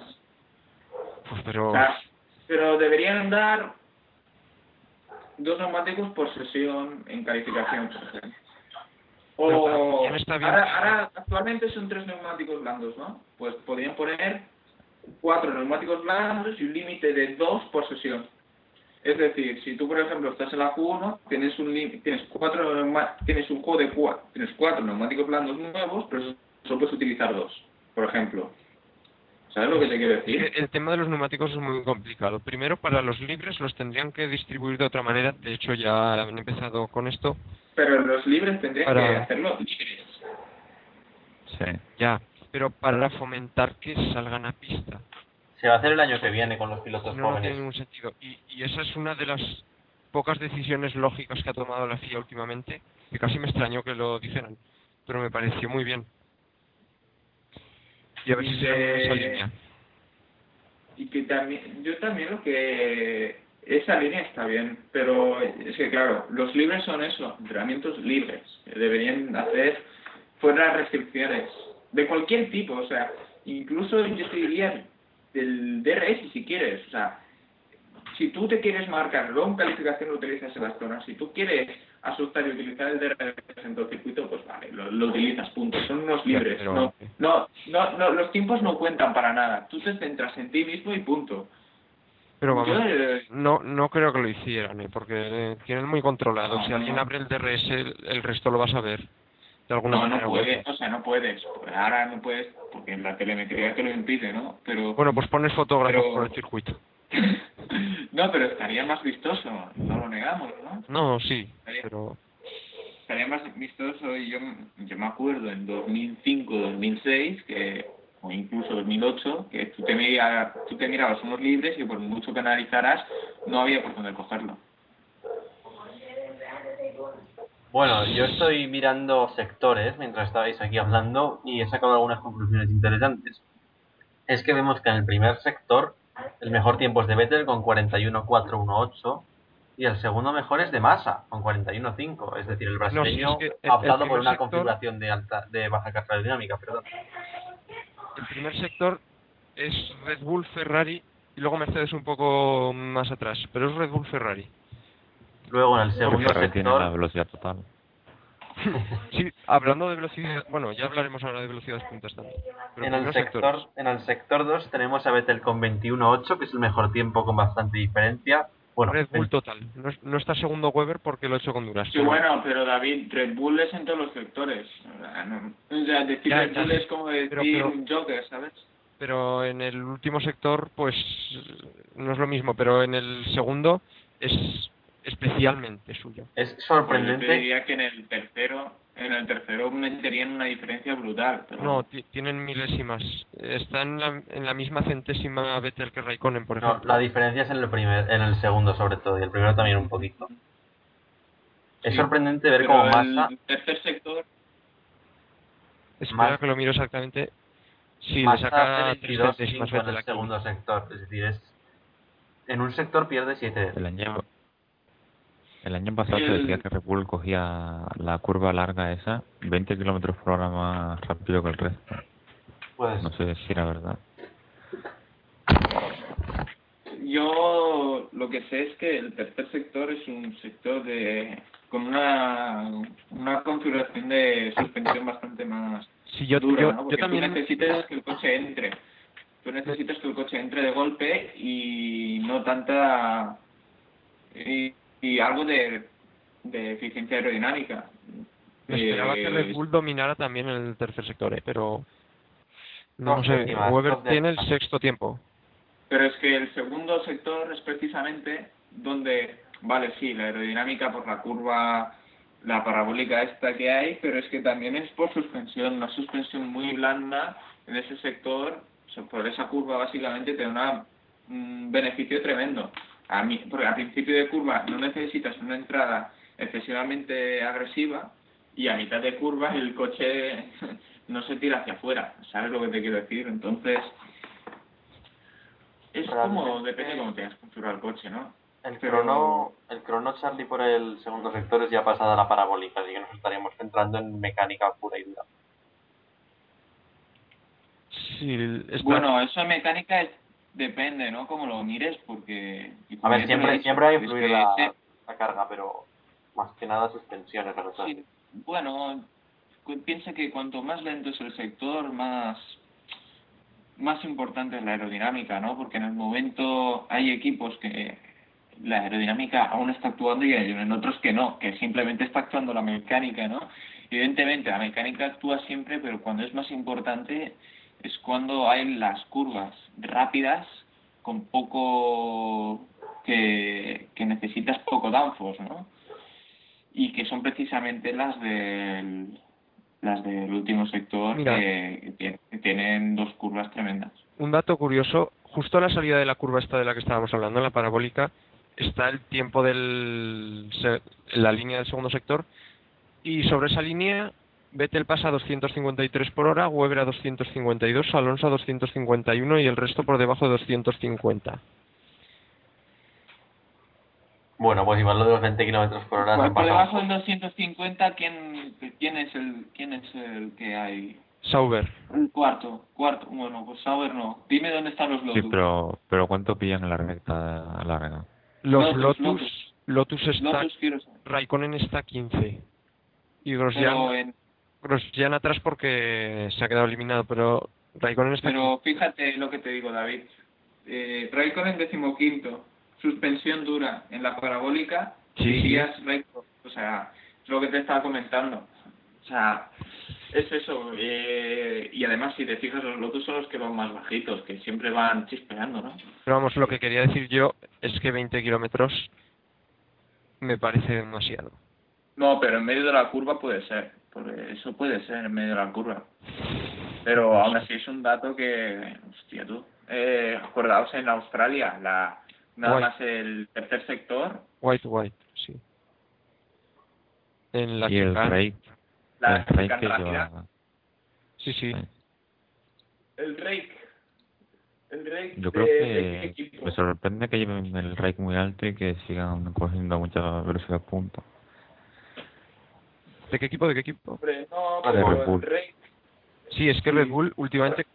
Pues pero deberían dar 2 neumáticos por sesión en calificación. O ahora actualmente son 3 neumáticos blandos, ¿no? Pues podrían poner 4 neumáticos blandos y un límite de 2 por sesión. Es decir, si tú, por ejemplo, estás en la Q1, tienes un juego de 4 neumáticos blandos nuevos, pero solo puedes utilizar 2, por ejemplo. ¿Sabes lo que te quiero decir? El tema de los neumáticos es muy complicado. Primero, para los libres los tendrían que distribuir de otra manera. De hecho, ya han empezado con esto. Pero los libres tendrían que hacerlo libres. Sí, ya. Pero para fomentar que salgan a pista. Se va a hacer el año que viene con los pilotos jóvenes. No tiene ningún sentido. Y esa es una de las pocas decisiones lógicas que ha tomado la FIA últimamente, que casi me extrañó que lo dijeran, pero me pareció muy bien. y a ver si se ve esa línea. Y que también, yo también lo que... Esa línea está bien, pero es que claro, los libres son eso, entrenamientos libres. Deberían hacer fuera restricciones, de cualquier tipo, o sea, incluso yo te diría del DRS si quieres, o sea, si tú te quieres marcar en calificación lo utilizas en las zonas, si tú quieres asustar y utilizar el DRS en todo circuito, pues vale, lo utilizas, punto, son unos libres, no, los tiempos no cuentan para nada, tú te centras en ti mismo y punto. Pero vamos, no creo que lo hicieran, porque tienen muy controlado. Si alguien abre el DRS, el resto lo vas a ver. De alguna manera. No puedes, o sea, no puedes. Ahora no puedes, porque la telemetría te lo impide, ¿no? Pero bueno, pues pones fotógrafos por el circuito. No, pero estaría más vistoso, no lo negamos, ¿no? No, sí, pero... Estaría más vistoso, y yo me acuerdo en 2005, 2006, que... o incluso 2008, que tú te mirabas unos libres y por mucho que analizaras, no había por dónde cogerlo. Bueno, yo estoy mirando sectores mientras estabais aquí hablando y he sacado algunas conclusiones interesantes. Es que vemos que en el primer sector, el mejor tiempo es de Vettel con 41.418 y el segundo mejor es de Massa con 41.5, es decir, el brasileño ha optado por una configuración de baja carga aerodinámica, perdón. El primer sector es Red Bull, Ferrari y luego Mercedes un poco más atrás, pero es Red Bull, Ferrari. Luego en el segundo sector tiene la velocidad total. Sí, hablando de velocidad, bueno, ya hablaremos ahora de velocidades puntas también. En el sector 2 tenemos a Vettel con 21.8, que es el mejor tiempo con bastante diferencia. Bueno, Red Bull total. No está segundo Webber porque lo he hecho con duras. Sí, bueno, pero David, Red Bull es en todos los sectores. O sea, decir Red Bull es como decir un Joker, ¿sabes? Pero en el último sector, pues, no es lo mismo. Pero en el segundo es especialmente suyo. Es sorprendente. Yo te diría que en el tercero meterían una diferencia brutal. Pero... No, tienen milésimas. Está en la misma centésima Vettel que Raikkonen, por ejemplo. No, la diferencia es en el segundo sobre todo, y el primero también un poquito. Es sorprendente ver cómo Massa... El tercer sector... Espera que lo miro exactamente. Sí, Massa le saca 3 centésimas Vettel en el segundo sector. Es decir, en un sector pierde 7. El año pasado se decía que Red Bull cogía la curva larga esa 20 kilómetros por hora más rápido que el resto. Pues no sé si era verdad. Yo lo que sé es que el tercer sector es un sector con una configuración de suspensión bastante más dura, ¿no? Porque yo también... Tú necesitas que el coche entre de golpe y no tanta... Y algo de eficiencia aerodinámica. Me esperaba que Red Bull dominara también el tercer sector, pero no sé, Webber tiene el sexto tiempo. Pero es que el segundo sector es precisamente donde, vale, sí, la aerodinámica por la curva, la parabólica esta que hay, pero es que también es por suspensión, una suspensión muy blanda en ese sector, por esa curva básicamente te da un beneficio tremendo. Porque al principio de curva no necesitas una entrada excesivamente agresiva y a mitad de curva el coche no se tira hacia afuera, ¿sabes lo que te quiero decir? Entonces, es como, depende de cómo tengas configurado el coche, ¿no? El crono Charlie por el segundo sector es ya pasada la parabólica, así que nos estaríamos centrando en mecánica pura y dura. Sí, bueno, eso en mecánica es... Depende, ¿no? Como lo mires, porque... A ver, siempre hay que influir la carga, pero más que nada suspensiones. Sí, bueno, piensa que cuanto más lento es el sector, más importante es la aerodinámica, ¿no? Porque en el momento hay equipos que la aerodinámica aún está actuando y en otros que no, que simplemente está actuando la mecánica, ¿no? Evidentemente, la mecánica actúa siempre, pero cuando es más importante... es cuando hay las curvas rápidas con poco que necesitas poco downforce, ¿no? Y que son precisamente las del último sector. Mira, que tienen dos curvas tremendas. Un dato curioso, justo a la salida de la curva esta de la que estábamos hablando, en la parabólica, está el tiempo de la línea del segundo sector y sobre esa línea Vettel pasa a 253 por hora, Webber a 252, Alonso a 251 y el resto por debajo de 250. Bueno, pues igual lo de los 20 kilómetros por hora. Por debajo de 250, ¿quién es el que hay? Sauber. Un cuarto. Bueno, pues Sauber no. Dime dónde están los Lotus. Sí, pero ¿cuánto pillan en la recta larga? Los Lotus está. Raikkonen está 15. Y Grosjean atrás porque se ha quedado eliminado, pero Raikkonen está. Pero fíjate lo que te digo, David. Raikkonen 15º. Suspensión dura en la parabólica, sí. O sea, es lo que te estaba comentando. O sea, es eso. Y además, si te fijas, los Lotus son los que van más bajitos, que siempre van chispeando, ¿no? Pero vamos, lo que quería decir yo es que 20 kilómetros me parece demasiado. No, pero en medio de la curva puede ser. Porque eso puede ser en medio de la curva. Pero aún así es un dato que... Hostia, tú. Acordaos en Australia, nada más el tercer sector. White, sí. En la y que el rey. La que lleva. Sí. El rake. Yo creo que me sorprende que lleven el rake muy alto y que sigan cogiendo a mucha velocidad punta. ¿De qué equipo? Hombre, no, de Red Bull. Sí, es que Red Bull últimamente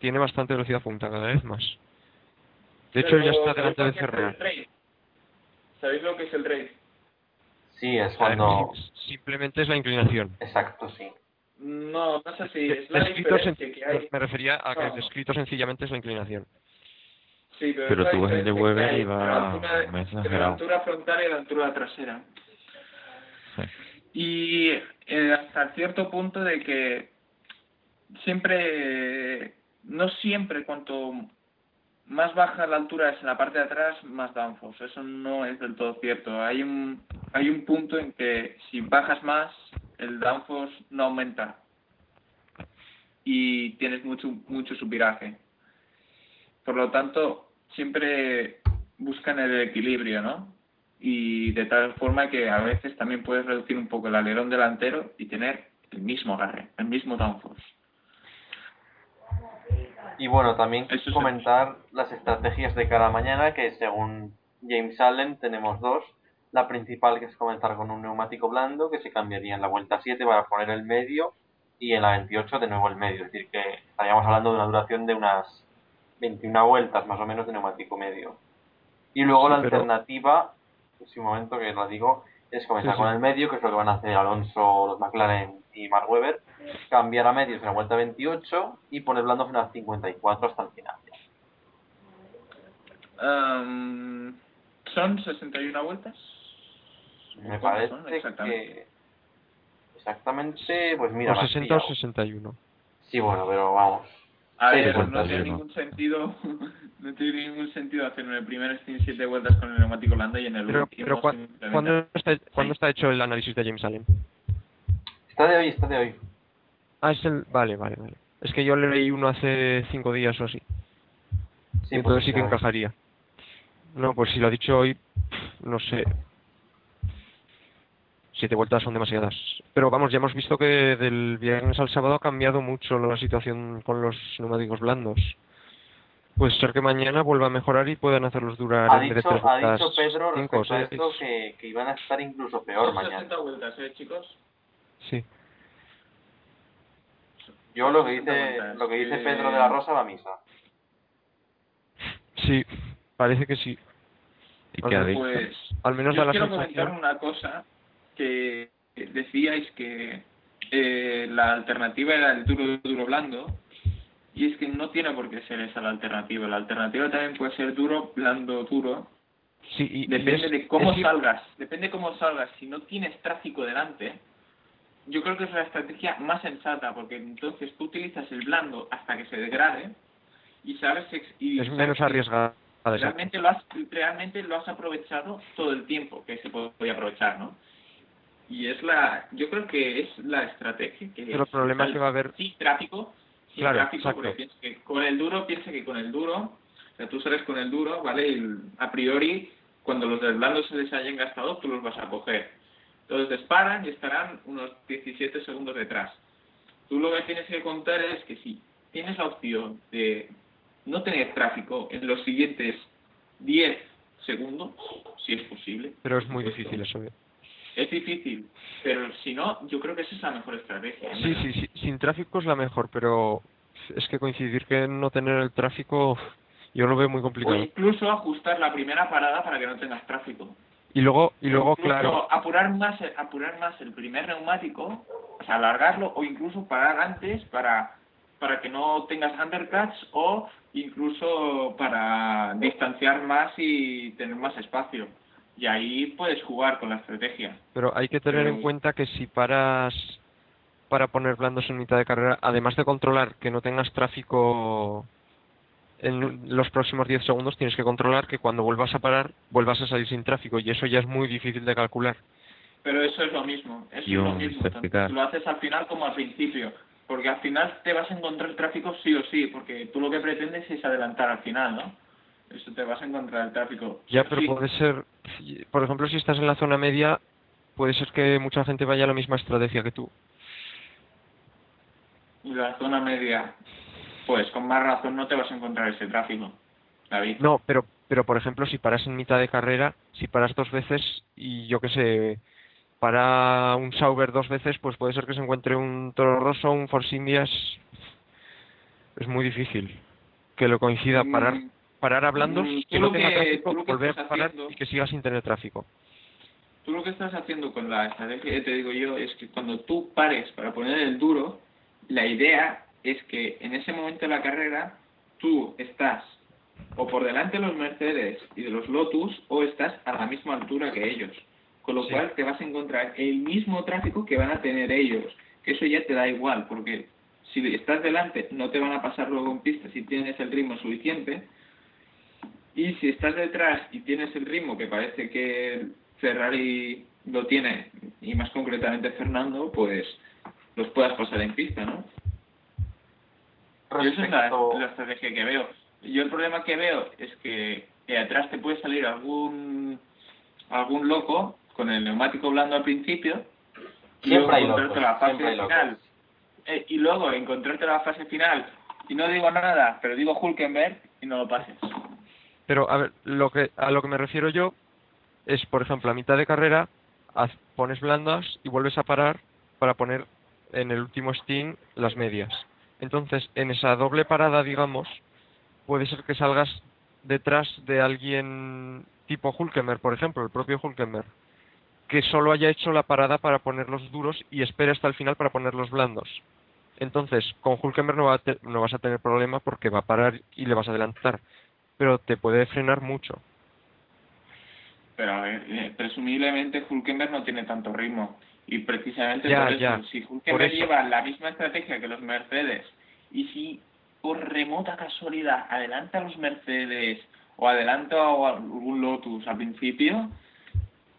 tiene bastante velocidad punta cada vez más. De hecho, ya está delante de Ferrari. ¿Sabéis lo que es el race? Sí, es cuando... Simplemente es la inclinación. Exacto, sí. No, no sé si es la diferencia que hay. Me refería a que descrito sencillamente es la inclinación. Sí, pero tú ves el de Webber y va... La altura frontal y la altura trasera. Sí. Y hasta cierto punto de que siempre, no siempre, cuanto más baja la altura es en la parte de atrás, más downforce. Eso no es del todo cierto. Hay un punto en que si bajas más, el downforce no aumenta y tienes mucho subviraje. Por lo tanto, siempre buscan el equilibrio, ¿no? Y de tal forma que a veces también puedes reducir un poco el alerón delantero y tener el mismo agarre, el mismo downforce. Y bueno, también quiero comentar las estrategias de cara a mañana, que según James Allen tenemos dos. La principal, que es comenzar con un neumático blando, que se cambiaría en la vuelta 7 para poner el medio y en la 28 de nuevo el medio. Es decir, que estaríamos hablando de una duración de unas 21 vueltas más o menos de neumático medio. Y luego la alternativa... Es un momento que lo digo, es comenzar con el medio, que es lo que van a hacer Alonso, los McLaren y Mark Webber, cambiar a medios en la vuelta 28 y poner blandos en las 54 hasta el final. ¿Son 61 vueltas? Me parece son exactamente? Que... Exactamente, pues mira... O 60 o 61. Sí, bueno, pero vamos. A ver, no tiene ningún sentido hacer en el primer stint 7 vueltas con el neumático blando y en el último... Pero ¿cuándo está hecho el análisis de James Allen? Está de hoy. Ah, es el... Vale. Es que yo le leí uno hace 5 días o así. Sí, entonces pues, sí que encajaría. No, pues si lo ha dicho hoy, no sé. 7 vueltas son demasiadas. Pero vamos, ya hemos visto que del viernes al sábado ha cambiado mucho la situación con los neumáticos blandos. Puede ser que mañana vuelva a mejorar y puedan hacerlos durar en vez de 3 vueltas. Ha dicho Pedro respecto a esto que iban a estar incluso peor mañana. 60 vueltas, chicos? Sí. Yo lo que dice Pedro de la Rosa va a misa. Sí, parece que sí. ¿Y qué ha dicho? Pues, al menos yo quiero comentar una cosa. Que decíais que la alternativa era el duro blando, y es que no tiene por qué ser esa la alternativa también puede ser duro, blando, duro. Sí, y depende de cómo salgas, si no tienes tráfico delante, yo creo que es la estrategia más sensata, porque entonces tú utilizas el blando hasta que se degrade y sabes es menos arriesgado. Realmente lo has aprovechado todo el tiempo que se podía aprovechar, ¿no? Y yo creo que es la estrategia. Pero el problema es que va a haber... Sí, tráfico, porque piensa que con el duro, o sea, tú sales con el duro, ¿vale? A priori, cuando los del blando se les hayan gastado, tú los vas a coger. Entonces disparan y estarán unos 17 segundos detrás. Tú lo que tienes que contar es que si tienes la opción de no tener tráfico en los siguientes 10 segundos, si es posible. Pero es muy difícil eso. Es difícil, pero si no, yo creo que esa es la mejor estrategia, ¿no? Sí, sí, sí, sin tráfico es la mejor, pero es que coincidir que no tener el tráfico yo lo veo muy complicado. O incluso ajustar la primera parada para que no tengas tráfico. Y luego claro, apurar más el primer neumático, o sea, alargarlo o incluso parar antes para que no tengas undercuts o incluso para distanciar más y tener más espacio. Y ahí puedes jugar con la estrategia. Pero hay que tener en cuenta que si paras para poner blandos en mitad de carrera, además de controlar que no tengas tráfico en los próximos 10 segundos, tienes que controlar que cuando vuelvas a parar, vuelvas a salir sin tráfico. Y eso ya es muy difícil de calcular. Pero eso es lo mismo. Tanto lo haces al final como al principio. Porque al final te vas a encontrar tráfico sí o sí. Porque tú lo que pretendes es adelantar al final, ¿no? Eso te vas a encontrar el tráfico. Ya, pero sí. Puede ser, por ejemplo, si estás en la zona media, puede ser que mucha gente vaya a la misma estrategia que tú. La zona media, pues con más razón no te vas a encontrar ese tráfico, David. No, pero por ejemplo, si paras en mitad de carrera, si paras dos veces y yo qué sé, para un Sauber dos veces, pues puede ser que se encuentre un Toro Rosso, un Force India. Es muy difícil que lo coincida parar. Parar a blandos, que no tenga tráfico, volver a parar y que siga sin tener tráfico. Tú lo que estás haciendo con la estrategia, te digo yo, es que cuando tú pares para poner el duro, la idea es que en ese momento de la carrera tú estás o por delante de los Mercedes y de los Lotus o estás a la misma altura que ellos. Con lo cual te vas a encontrar el mismo tráfico que van a tener ellos. Que eso ya te da igual, porque si estás delante no te van a pasar luego en pista si tienes el ritmo suficiente. Y si estás detrás y tienes el ritmo que parece que Ferrari lo tiene, y más concretamente Fernando, pues los puedas pasar en pista, ¿no? Esa es la estrategia que veo. Yo el problema que veo es que de atrás te puede salir algún loco con el neumático blando al principio y luego encontrarte la fase final. Y luego encontrarte la fase final. Y no digo nada, pero digo Hulkenberg y no lo pases. Pero, a ver, a lo que me refiero yo es, por ejemplo, a mitad de carrera pones blandas y vuelves a parar para poner en el último stint las medias. Entonces, en esa doble parada, digamos, puede ser que salgas detrás de alguien tipo Hulkenberg, por ejemplo, el propio Hulkenberg, que solo haya hecho la parada para poner los duros y espere hasta el final para poner los blandos. Entonces, con Hulkenberg no vas a tener problema porque va a parar y le vas a adelantar. Pero te puede frenar mucho. Pero a ver, presumiblemente Hulkenberg no tiene tanto ritmo. Y precisamente por eso. Si Hulkenberg lleva la misma estrategia que los Mercedes, y si por remota casualidad adelanta a los Mercedes o adelanta a algún Lotus al principio,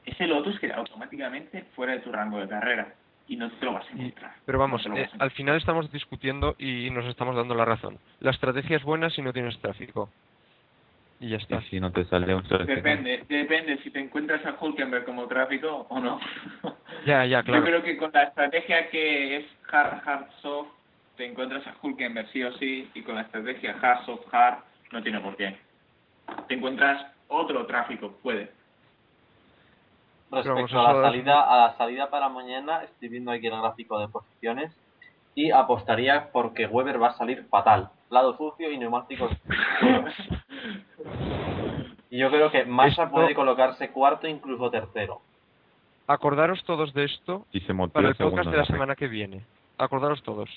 ese Lotus queda automáticamente fuera de tu rango de carrera. Y no te lo vas a encontrar. Pero vamos, al final estamos discutiendo y nos estamos dando la razón. La estrategia es buena si no tienes tráfico. Y ya está. Si no te sale un tráfico. Depende si te encuentras a Hulkenberg como tráfico o no. Ya, claro. Yo creo que con la estrategia que es hard, soft, te encuentras a Hulkenberg sí o sí, y con la estrategia hard, soft, hard, no tiene por qué. Te encuentras otro tráfico, puede. Respecto a la salida para mañana, estoy viendo aquí el gráfico de posiciones y apostaría porque Webber va a salir fatal. Lado sucio y neumáticos. Y yo creo que Massa puede colocarse cuarto, incluso tercero. Acordaros todos de esto para el podcast de la semana que viene. Acordaros todos.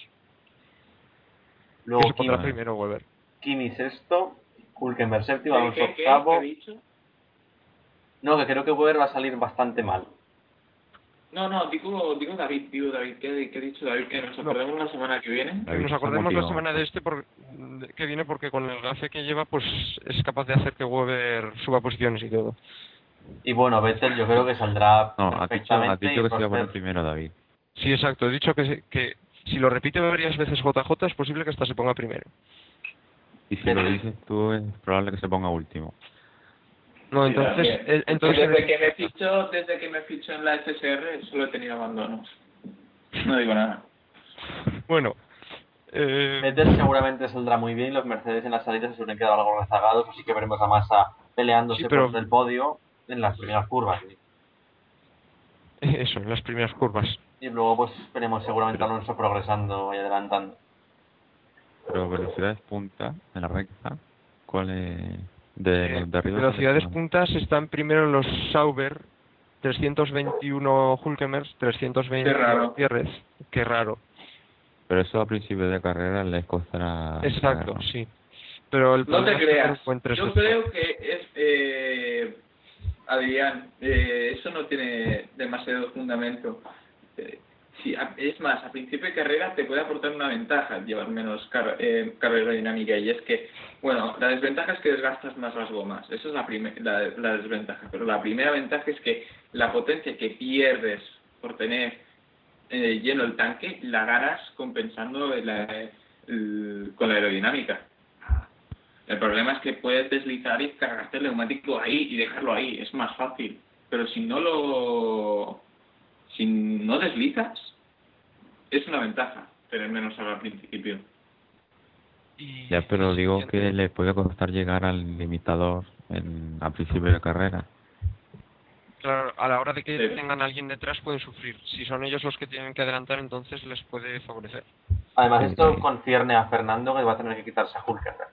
Luego se pondrá primero Webber. Kimi sexto, Hulkenberg séptimo, Alonso octavo. No, que creo que Webber va a salir bastante mal. No, digo David, ¿qué he dicho David? Que nos acordemos la semana que viene. David, nos acordemos la semana que viene porque con el gafe que lleva pues es capaz de hacer que Webber suba posiciones y todo. Y bueno, Vettel yo creo que saldrá perfectamente. Has dicho que se va a poner primero, David. Sí, exacto. He dicho que si lo repite varias veces JJ es posible que hasta se ponga primero. Y si lo dices tú es probable que se ponga último. No, entonces... Desde que me fichó en la FSR solo he tenido abandonos. No digo nada. Bueno... Vettel seguramente saldrá muy bien. Los Mercedes en las salidas se suelen quedar algo rezagados, así que veremos a Massa peleándose por el podio en las primeras curvas. ¿Sí? Eso, en las primeras curvas. Y luego pues veremos seguramente a Alonso progresando y adelantando. Pero velocidades punta en la recta, ¿cuál es? De arriba, velocidades puntas están primero los Sauber, 321 Hulkenberg, 320 Gutiérrez. Qué raro. Pero eso a principio de carrera les costará. Exacto, sí. Pero el no te creas. Yo creo que es, Adrián, eso no tiene demasiado fundamento. Sí, es más, a principio de carrera te puede aportar una ventaja llevar menos carga aerodinámica, y es que, bueno, la desventaja es que desgastas más las gomas, eso es la desventaja, pero la primera ventaja es que la potencia que pierdes por tener lleno el tanque la ganas compensando con la aerodinámica. El problema es que puedes deslizar y cargarte el neumático ahí y dejarlo ahí, es más fácil, pero si no deslizas, es una ventaja tener menos al principio. Ya, pero digo que le puede costar llegar al limitador al principio de carrera. Claro, a la hora de que tengan a alguien detrás pueden sufrir. Si son ellos los que tienen que adelantar, entonces les puede favorecer. Además, esto concierne a Fernando, que va a tener que quitarse a Hulkenberg.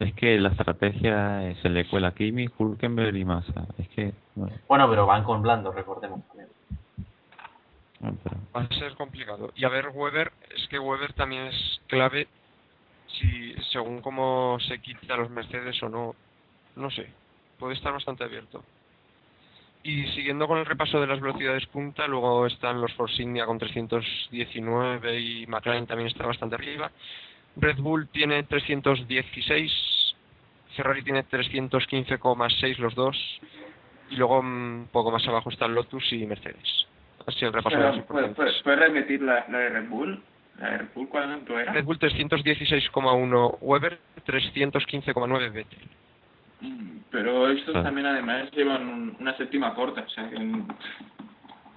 Es que la estrategia se le cuela a Kimi, Hulkenberg y Massa. Es que... Bueno, pero van con blando, recordemos también. Va a ser complicado. Y a ver, Webber, es que Webber también es clave según cómo se quita los Mercedes o no. No sé, puede estar bastante abierto. Y siguiendo con el repaso de las velocidades punta, luego están los Force India con 319 y McLaren también está bastante arriba. Red Bull tiene 316, Ferrari tiene 315,6 los dos, y luego un poco más abajo están Lotus y Mercedes. Así el repaso de las importantes. ¿Puedes repetir la de Red Bull? ¿La de Red Bull cuánto era? Red Bull 316,1, Webber 315,9, Vettel. Pero estos también además llevan una séptima corta, o sea que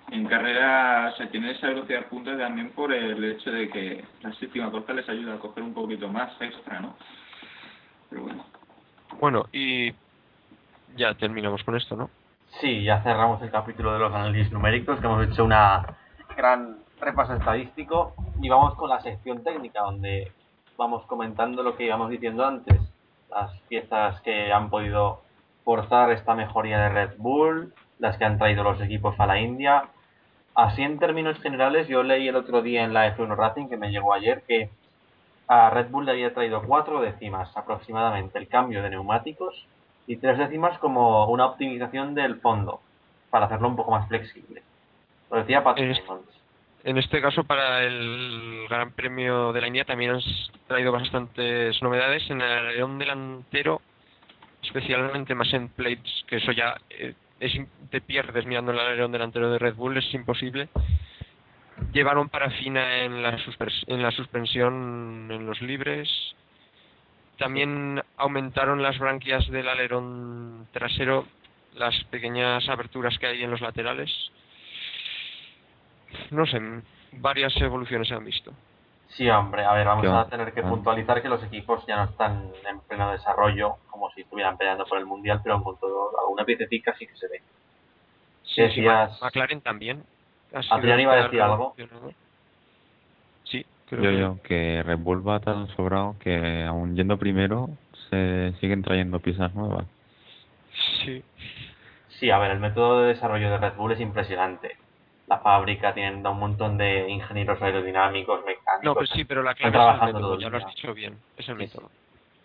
en carrera, o sea, tienen esa velocidad punta también por el hecho de que la séptima corta les ayuda a coger un poquito más extra, ¿no? Pero bueno. Bueno, y ya terminamos con esto, ¿no? Sí, ya cerramos el capítulo de los análisis numéricos, que hemos hecho una gran repaso estadístico, y vamos con la sección técnica, donde vamos comentando lo que íbamos diciendo antes, las piezas que han podido forzar esta mejoría de Red Bull, las que han traído los equipos a la India. Así, en términos generales, yo leí el otro día en la F1 Racing, que me llegó ayer, que a Red Bull le había traído 4 décimas aproximadamente el cambio de neumáticos y 3 décimas como una optimización del fondo para hacerlo un poco más flexible. Lo decía Patrick. En este caso, para el Gran Premio de la India también han traído bastantes novedades en el alerón delantero, especialmente más en plates, que eso ya... te pierdes mirando el alerón delantero de Red Bull, es imposible. Llevaron parafina en la suspensión en los libres. También aumentaron las branquias del alerón trasero, las pequeñas aberturas que hay en los laterales. No sé, varias evoluciones se han visto. Sí, hombre, a ver, vamos a tener que puntualizar que los equipos ya no están en pleno desarrollo, como si estuvieran peleando por el Mundial, pero con todo, alguna piececita sí que se ve. Sí, decías... McLaren también. Adrián iba a decir algo. Sí, creo que Red Bull va tan sobrado que, aún yendo primero, se siguen trayendo piezas nuevas. Sí. Sí, a ver, el método de desarrollo de Red Bull es impresionante. La fábrica tiene un montón de ingenieros aerodinámicos, mecánicos... No, pues sí, pero la clave es el método, ya lo has dicho bien, es el método.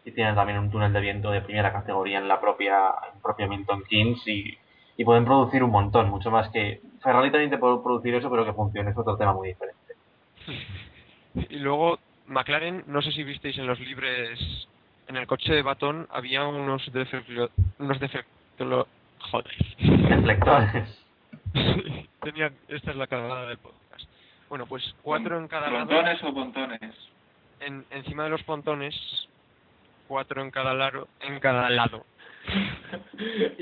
Y tienen también un túnel de viento de primera categoría en la propia Milton Keynes, y pueden producir un montón, mucho más que... Ferrari también te puede producir eso, pero que funcione es otro tema muy diferente. Y luego, McLaren, no sé si visteis en los libres, en el coche de Baton había deflectores. Esta es la cagada del podcast. Bueno, pues 4 en cada lado. ¿Pontones o pontones? Encima de los pontones, 4 en cada lado.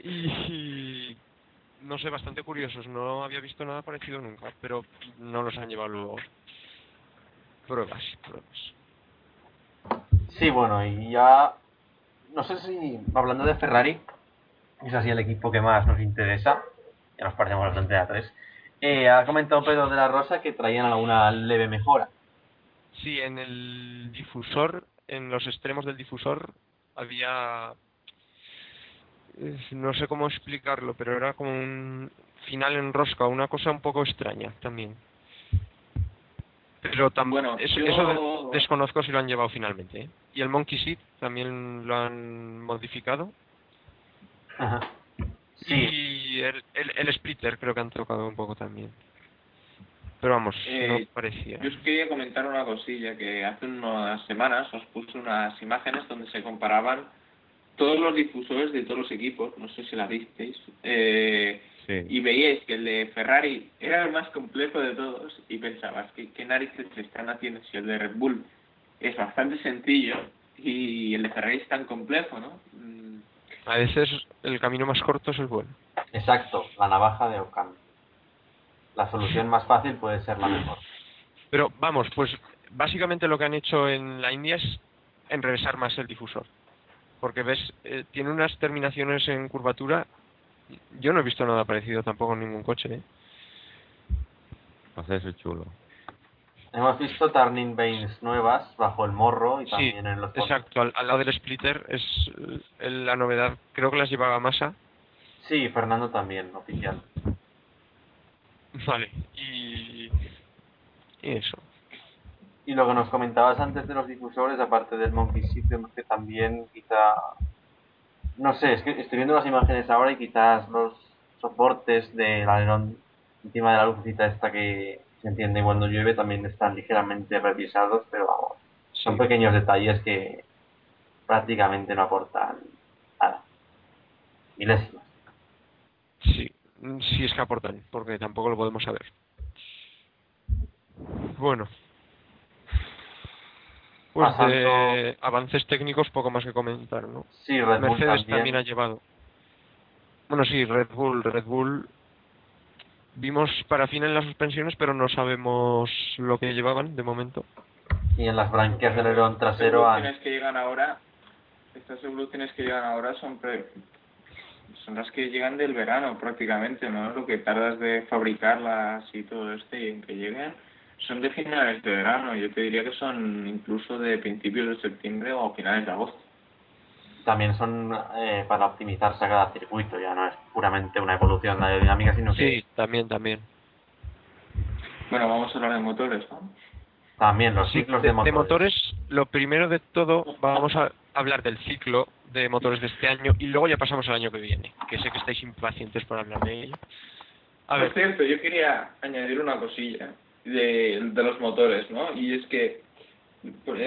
Y no sé, bastante curiosos, no había visto nada parecido nunca, pero no los han llevado luego. Pruebas. Sí, bueno, y ya no sé si, hablando de Ferrari, es así el equipo que más nos interesa, ya nos parecemos bastante a tres. Ha comentado Pedro de la Rosa que traían alguna leve mejora. Sí, en el difusor, en los extremos del difusor había, no sé cómo explicarlo, pero era como un final en rosca, una cosa un poco extraña también. Pero también, bueno, eso desconozco si lo han llevado finalmente, ¿eh? Y el Monkey Seat también lo han modificado. Ajá. Sí. Y el splitter creo que han tocado un poco también. Pero vamos, no parecía. Yo os quería comentar una cosilla, que hace unas semanas os puse unas imágenes donde se comparaban todos los difusores de todos los equipos, no sé si las visteis, sí. Y veíais que el de Ferrari era el más complejo de todos y pensabas, ¿qué narices le están haciendo si el de Red Bull es bastante sencillo y el de Ferrari es tan complejo, ¿no? A veces el camino más corto es el bueno. Exacto, la navaja de Ockham. La solución más fácil puede ser la mejor. Pero vamos, pues básicamente lo que han hecho en la India es enrevesar más el difusor. Porque ves, tiene unas terminaciones en curvatura. Yo no he visto nada parecido tampoco en ningún coche, ¿eh? O sea, eso es chulo. Hemos visto turning vanes nuevas bajo el morro y también en los... Exacto, al lado del splitter es la novedad. Creo que las llevaba Massa. Sí, Fernando también, oficial. Vale, y eso. Y lo que nos comentabas antes de los difusores, aparte del Monkey System, que también quizá... No sé, es que estoy viendo las imágenes ahora y quizás los soportes del alerón encima de la lucecita esta que... se entiende cuando llueve, también están ligeramente revisados, pero vamos, son pequeños detalles que prácticamente no aportan nada. Milésimas. Sí, sí es que aportan, porque tampoco lo podemos saber. Bueno. Pues de avances técnicos poco más que comentar, ¿no? Sí, Red Bull Mercedes también ha llevado. Bueno, sí, Red Bull... Vimos parafina en las suspensiones, pero no sabemos lo que llevaban de momento. Y en las branquias del alerón trasero... Estas evoluciones que llegan ahora son las que llegan del verano prácticamente, ¿no? Lo que tardas de fabricarlas y todo y en que lleguen son de finales de verano. Yo te diría que son incluso de principios de septiembre o finales de agosto. También son para optimizarse a cada circuito, ya no es puramente una evolución aerodinámica, sino que... Sí, también. Bueno, vamos a hablar de motores, ¿no? También, los ciclos de motores. De motores, lo primero de todo, vamos a hablar del ciclo de motores de este año y luego ya pasamos al año que viene, que sé que estáis impacientes por hablar de ello. A ver. Por cierto, yo quería añadir una cosilla de los motores, ¿no? Y es que...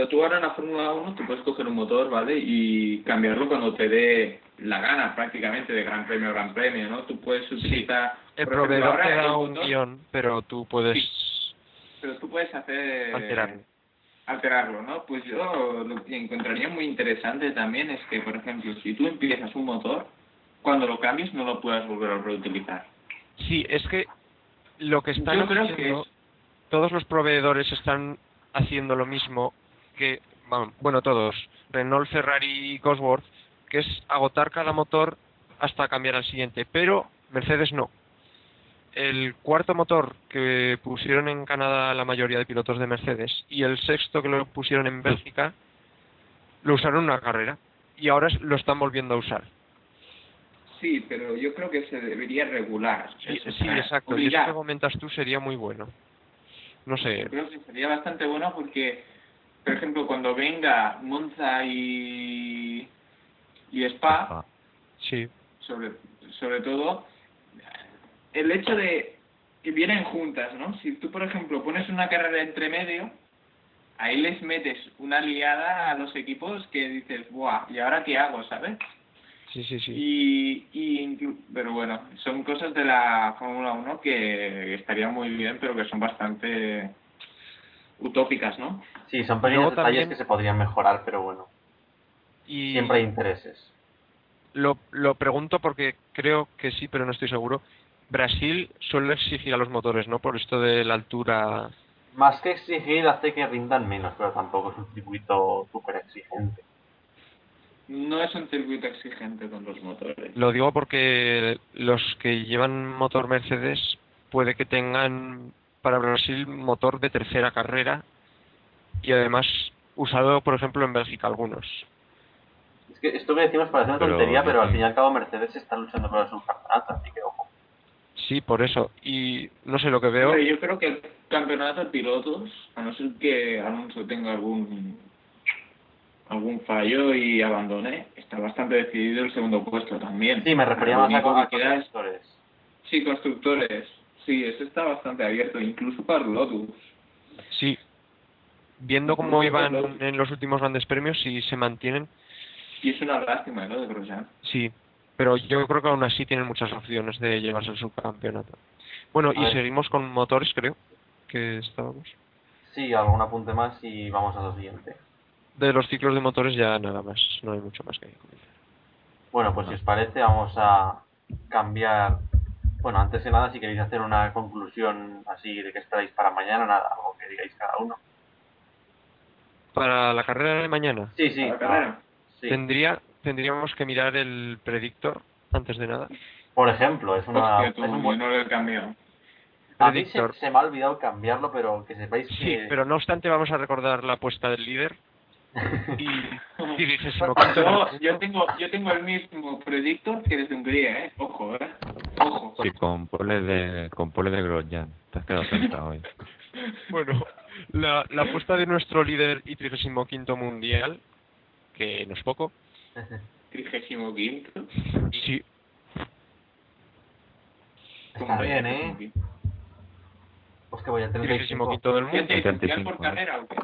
Tú ahora en la Fórmula 1 tú puedes coger un motor, ¿vale? Y cambiarlo cuando te dé la gana, prácticamente, de gran premio, ¿no? Tú puedes utilizar... Sí, el proveedor te da un guión, pero tú puedes... Sí, pero tú puedes hacer... Alterarlo, ¿no? Pues yo lo que encontraría muy interesante también es que, por ejemplo, si tú empiezas un motor, cuando lo cambies no lo puedas volver a reutilizar. Sí, es que lo que están haciendo... Todos los proveedores están... haciendo lo mismo que, bueno, todos, Renault, Ferrari y Cosworth, que es agotar cada motor hasta cambiar al siguiente, pero Mercedes no. El cuarto motor que pusieron en Canadá la mayoría de pilotos de Mercedes y el sexto que lo pusieron en Bélgica, lo usaron en una carrera y ahora lo están volviendo a usar. Sí, pero yo creo que se debería regular. Sí, exacto, y eso que comentas tú sería muy bueno. No sé. Creo que sería bastante bueno porque, por ejemplo, cuando venga Monza y Spa, sí. sobre todo, el hecho de que vienen juntas, ¿no? Si tú, por ejemplo, pones una carrera entre medio, ahí les metes una liada a los equipos que dices, ¡buah! ¿Y ahora qué hago, sabes? Sí. Pero bueno, son cosas de la Fórmula 1 que estarían muy bien, pero que son bastante utópicas, ¿no? Sí, son pequeños detalles también, que se podrían mejorar, pero bueno, siempre hay intereses. lo pregunto porque creo que sí, pero no estoy seguro. Brasil suele exigir a los motores, ¿no? Por esto de la altura. Más que exigir, hace que rindan menos, pero tampoco es un circuito súper exigente. No es un circuito exigente con los motores. Lo digo porque los que llevan motor Mercedes puede que tengan para Brasil motor de tercera carrera y además usado, por ejemplo, en Bélgica algunos. Es que esto que decimos parece una tontería, pero al fin y al cabo Mercedes está luchando por el subcampeonato, así que ojo. Sí, por eso. Y no sé lo que veo. Pero yo creo que el campeonato de pilotos, a no ser que Alonso tenga algún fallo y abandone, está bastante decidido el segundo puesto también. Sí, me refería más a constructores. Sí, constructores. Sí, eso está bastante abierto, incluso para Lotus. Sí. Viendo cómo iban en los últimos grandes premios, si se mantienen. Y es una lástima, ¿no? De Grosjean. Sí. Pero yo creo que aún así tienen muchas opciones de llevarse el subcampeonato. Bueno, y seguimos con motores, creo, que estábamos. Sí, algún apunte más y vamos a lo siguiente. De los ciclos de motores ya nada más, no hay mucho más que comentar. Bueno, pues si os parece vamos a cambiar... Bueno, antes de nada, si queréis hacer una conclusión así de que esperáis para mañana, nada, algo que digáis cada uno. ¿Para la carrera de mañana? Sí, sí. ¿Para la carrera? Sí. Tendríamos que mirar el predictor antes de nada. Por ejemplo, es un buen cambio. A mí se me ha olvidado cambiarlo, pero que sepáis que... Sí, pero no obstante vamos a recordar la apuesta del líder. Y dices... No, yo tengo el mismo predictor que desde Hungría, ¿eh? Ojo, ¿eh? Ojo. Sí, con pole de Grosjean. Te has quedado sentado hoy. Bueno, la apuesta de nuestro líder y 35º mundial, que no es poco... 35. Sí. Está bien, ¿eh? Pues que voy a 35 del mundo. ¿35 por carrera o qué?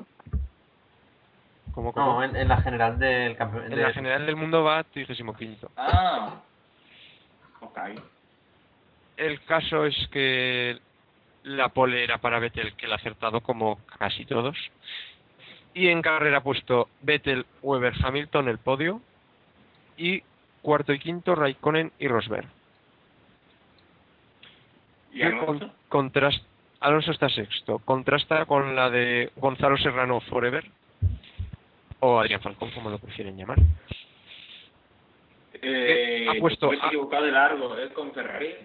¿Cómo? No, en la general del campeonato. En la general del mundo va 35. Ah. Ok. El caso es que la pole era para Vettel, que la ha acertado como casi todos. Y en carrera ha puesto Vettel, Webber, Hamilton el podio. Y cuarto y quinto, Raikkonen y Rosberg. ¿Y Alonso? Alonso está sexto. Contrasta con la de Gonzalo Serrano Forever. O Adrián Falcón, como lo prefieren llamar. Ha puesto... Pues equivocado de largo, con Ferrari.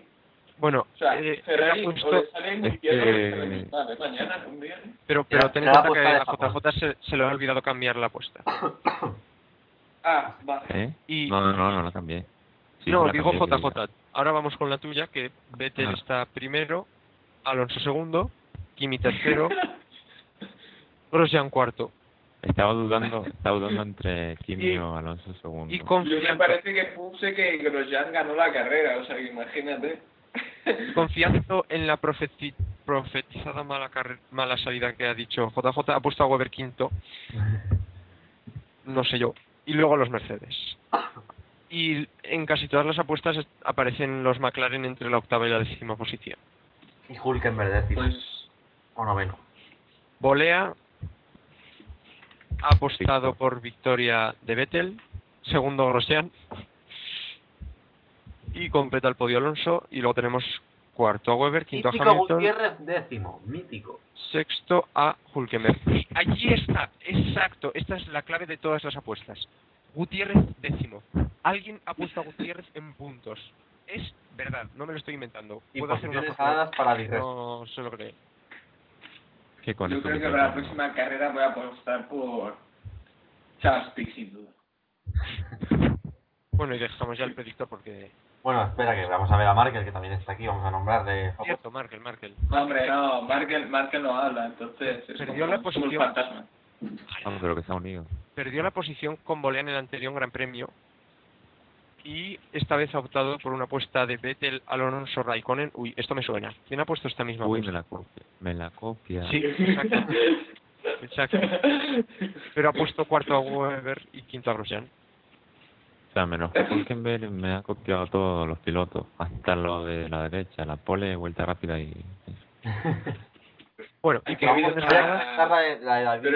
Bueno, o sea, Ferrari le sale muy bien mañana, un día. Pero ten en cuenta que a JJ se le ha olvidado cambiar la apuesta. Ah, vale. ¿Eh? Y... No la cambié. Sí, no, digo cambié, JJ. Ahora vamos con la tuya, que Vettel está primero, Alonso segundo, Kimi tercero, Grosjean cuarto. Estaba dudando entre Kimi o Alonso segundo. Yo me parece que puse que Grosjean ganó la carrera, o sea, que imagínate. Confiando en la profetizada mala salida que ha dicho JJ, ha puesto a Webber quinto. No sé yo. Y luego los Mercedes. Y en casi todas las apuestas aparecen los McLaren entre la octava y la 10ª posición. Y Hulkenberg o noveno. Bolea ha apostado por victoria de Vettel, segundo Grosjean, y completa el podio Alonso. Y luego tenemos cuarto a Webber, quinto mítico a Hamilton, Gutiérrez, décimo, mítico, sexto a Hulkenberg. Allí está, exacto, esta es la clave de todas las apuestas. Gutiérrez décimo. Alguien ha puesto a Gutiérrez en puntos. Es verdad, no me lo estoy inventando. Y puedo hacer unas paradas para el no se lo cree. Yo creo que para la próxima carrera voy a apostar por Charles Pick, sin duda. Bueno, y dejamos ya el predictor porque... Bueno, espera, que vamos a ver a Markel, que también está aquí, vamos a nombrarle... Cierto, Markel. No, hombre, no, Markel no habla, entonces... Perdió la posición... Como el fantasma. Vamos, pero que está unido. Perdió la posición con Bolea en el anterior Gran Premio y esta vez ha optado por una apuesta de Vettel, Alonso, Raikkonen... Uy, esto me suena. ¿Quién ha puesto esta misma apuesta? Uy, me la copia. Sí, exacto. Pero ha puesto cuarto a Webber y quinto a Grosjean. O sea, menos Hulkenberg me ha copiado todos los pilotos, hasta lo de la derecha, la pole, vuelta rápida y... Bueno, y que ha habido pero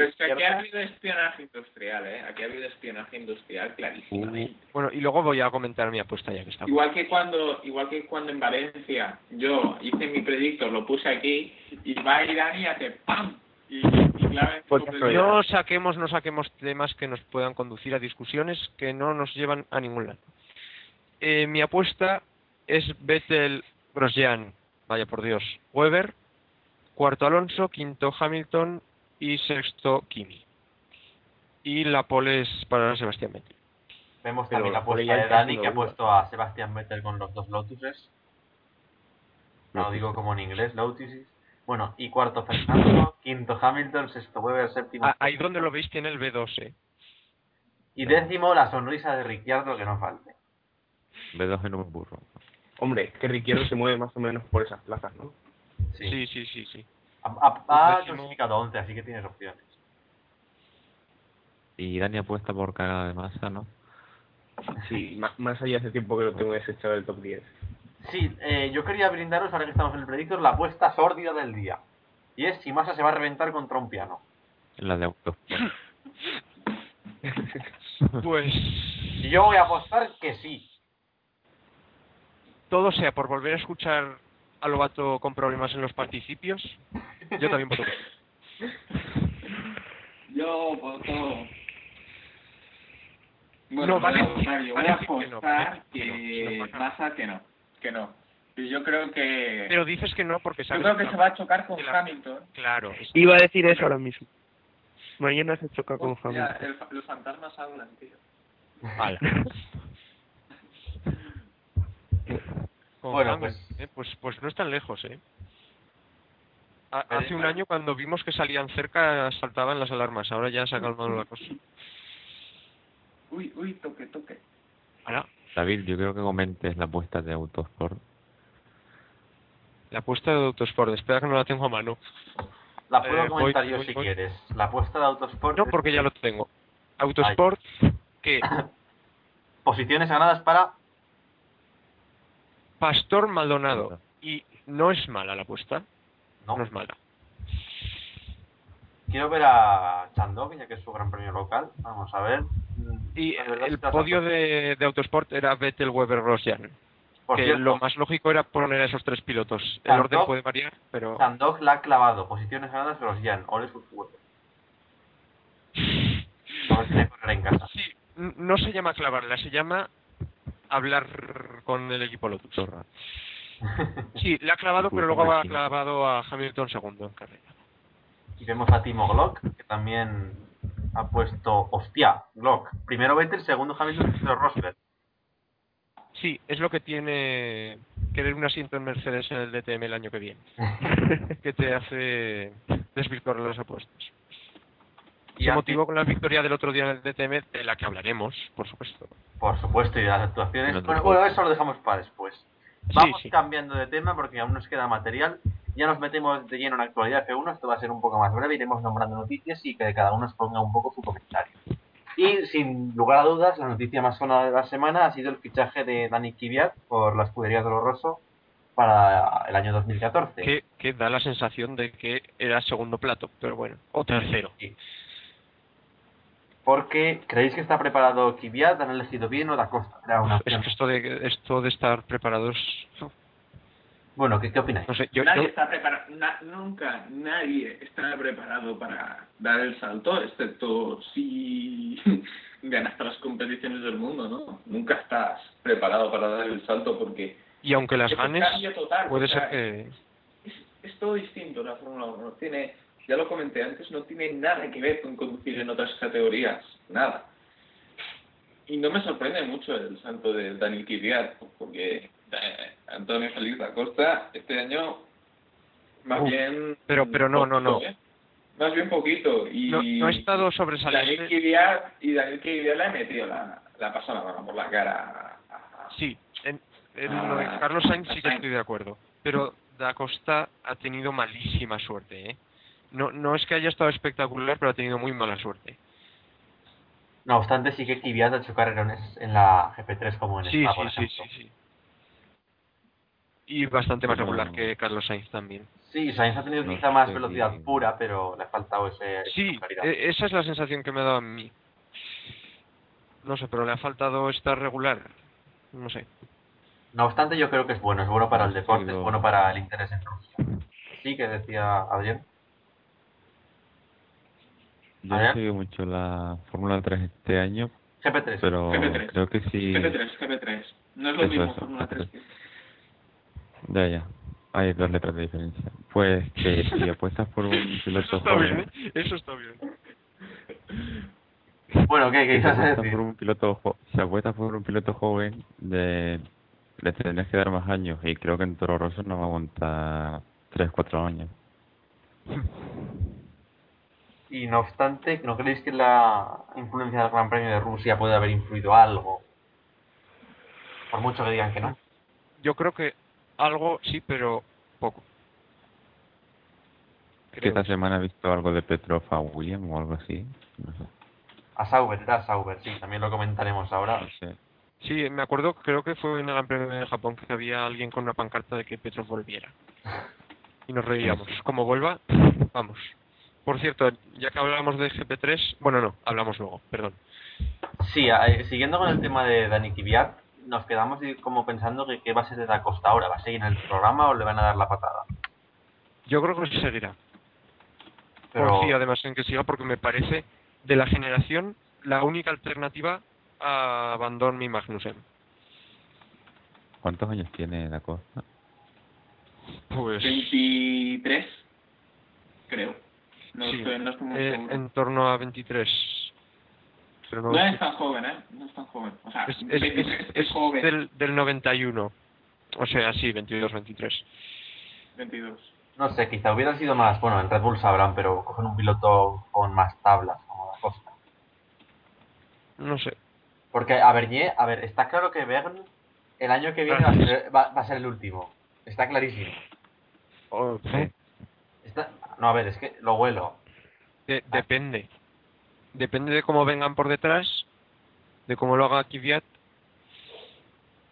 es que aquí ha habido espionaje industrial, ¿eh? Aquí ha habido espionaje industrial clarísimamente. Bueno, y luego voy a comentar mi apuesta ya que está. Igual que cuando en Valencia yo hice mi predicto, lo puse aquí, y va y Dani hace ¡pam! Y claro, pues no saquemos temas que nos puedan conducir a discusiones que no nos llevan a ningún lado. Mi apuesta es Vettel, Grosjean, vaya por Dios, Webber, cuarto Alonso, quinto Hamilton y sexto Kimi. Y la pole es para Sebastián Vettel. Vemos también la apuesta de Dani, que ha puesto a Sebastián Vettel con los dos Lotuses. No digo como en inglés, Lotuses. Bueno, y cuarto Fernando, quinto Hamilton, sexto Webber, séptimo... Ahí donde lo veis tiene el B2. Y décimo, la sonrisa de Ricciardo, que no falte. B2 en un burro. Hombre, que Ricciardo se mueve más o menos por esas plazas, ¿no? Sí. Ha clasificado 11, así que tienes opciones. Y Dani apuesta por cagada de masa, ¿no? Sí, más allá hace tiempo que lo tengo desechado del top 10. Sí, yo quería brindaros, ahora que estamos en el predictor, la apuesta sórdida del día. Y es si Massa se va a reventar contra un piano. En la de auto. Pues... yo voy a apostar que sí. Todo sea por volver a escuchar a Lobato con problemas en los participios. Yo también voto. Yo voto. Bueno, voy a apostar que no. Yo creo que... pero dices que no porque sabes... yo creo que se va a chocar con Hamilton. Claro. Iba a decir eso ahora mismo. Mañana se choca con Hamilton. Los fantasmas hablan, tío. Vale. Bueno, pues no es tan lejos, ¿eh? Hace un año, cuando vimos que salían cerca, saltaban las alarmas. Ahora ya se ha calmado la cosa. Uy, toque. Ahora, David, yo creo que comentes la apuesta de Autosport. La apuesta de Autosport, espera que no la tengo a mano. La puedo comentar yo si quieres. La apuesta de Autosport... no, porque ya lo tengo. Autosport, ¿qué? Posiciones ganadas para... Pastor Maldonado. Y no es mala la apuesta. No es mala. Quiero ver a Chandog, ya que es su gran premio local. Vamos a ver. Y el podio de Autosport era Vettel, Webber, Grosjean. Lo más lógico era poner a esos tres pilotos. El orden puede variar, pero... Chandog la ha clavado. Posiciones ganadas, Grosjean. Ole sus huevos. No se le correrá en casa. Sí, no se llama clavarla, se llama... hablar con el equipo Lotus. Sí, le ha clavado, pero luego ha clavado a Hamilton segundo en carrera. Y vemos a Timo Glock, que también ha puesto... ¡hostia! Glock. Primero Vettel, segundo Hamilton, tercero Rosberg. Sí, es lo que tiene querer un asiento en Mercedes en el DTM el año que viene. Que te hace desvirtuar las apuestas. Y se motivó con la victoria del otro día en el DTM, de la que hablaremos, por supuesto. Por supuesto, y de las actuaciones. Bueno, eso lo dejamos para después. Vamos cambiando de tema porque aún nos queda material. Ya nos metemos de lleno en actualidad F1. Esto va a ser un poco más breve. Iremos nombrando noticias y que cada uno nos ponga un poco su comentario. Y sin lugar a dudas, la noticia más sonada de la semana ha sido el fichaje de Dani Kvyat por la escudería Toro Rosso para el año 2014. Que da la sensación de que era segundo plato, pero bueno, o tercero. Sí. Porque creéis que está preparado Kvyat, han elegido bien o da Costa. Es que esto de estar preparados. Bueno, ¿qué opináis? No sé, nadie está preparado, nunca nadie está preparado para dar el salto, excepto si ganas las competiciones del mundo, ¿no? Nunca estás preparado para dar el salto porque. Y aunque las ganes, puede ser que. Es todo distinto la Fórmula 1. Tiene. Ya lo comenté antes, no tiene nada que ver con conducir en otras categorías, nada. Y no me sorprende mucho el salto de Dani Kvyat, porque Antonio Félix da Costa este año más bien... Pero no. Más bien poquito. Y no he estado sobresaliente. Dani Kvyat le ha metido la pasada mano por la cara. Sí, en lo de Carlos Sainz sí que estoy de acuerdo, pero da Costa ha tenido malísima suerte, ¿eh? No es que haya estado espectacular, pero ha tenido muy mala suerte. No obstante, sí que Kvyat ha hecho carrerones en la GP3 como en Spa, por ejemplo. Sí. Y bastante más regular que Carlos Sainz también. Sí, Sainz ha tenido quizá más velocidad pura, pero le ha faltado ese... Sí, esa es la sensación que me ha dado a mí. No sé, pero le ha faltado estar regular. No sé. No obstante, yo creo que es bueno para el deporte, sí, es bueno para el interés en Rusia. Sí, que decía Adrián. Yo he seguido mucho la Fórmula 3 este año. GP3. Pero GP3. Creo que sí. GP3. No es lo mismo Fórmula 3. Ya. Hay 2 letras de diferencia. Pues que si apuestas por un piloto joven... Eso está bien, Bueno, ¿qué quizás decir? Si apuestas por un piloto joven, le tendrías que dar más años. Y creo que en Toro Rosso no va a aguantar 3-4 años. Y no obstante, ¿no creéis que la influencia del Gran Premio de Rusia puede haber influido algo? Por mucho que digan que no. Yo creo que algo sí, pero poco. Creo. ¿Esta semana he visto algo de Petrov a William o algo así? No sé. A Sauber, sí, también lo comentaremos ahora. Sí, me acuerdo, creo que fue en el Gran Premio de Japón que había alguien con una pancarta de que Petrov volviera. Y nos reíamos. Como vuelva, vamos. Por cierto, ya que hablamos de GP3, hablamos luego, perdón. Sí, siguiendo con el tema de Dani Kvyat, nos quedamos como pensando que qué va a ser de Da Costa ahora, ¿va a seguir en el programa o le van a dar la patada? Yo creo que seguirá. Pero... confío además en que siga porque me parece de la generación la única alternativa a Vandoorne y Magnussen. ¿Cuántos años tiene Da Costa? Pues... 23, creo. En torno a 23. Pero no es tan joven, No es tan joven. O sea, es joven. Del 91. O sea, sí, 22, 23. 22. No sé, quizá hubiera sido más... Bueno, en Red Bull sabrán, pero cogen un piloto con más tablas, como Da Costa. No sé. Porque a ver, está claro que Bern el año que viene va a ser el último. Está clarísimo. ¿Sí? No, a ver, es que lo huelo. Depende. Depende de cómo vengan por detrás, de cómo lo haga Kvyat.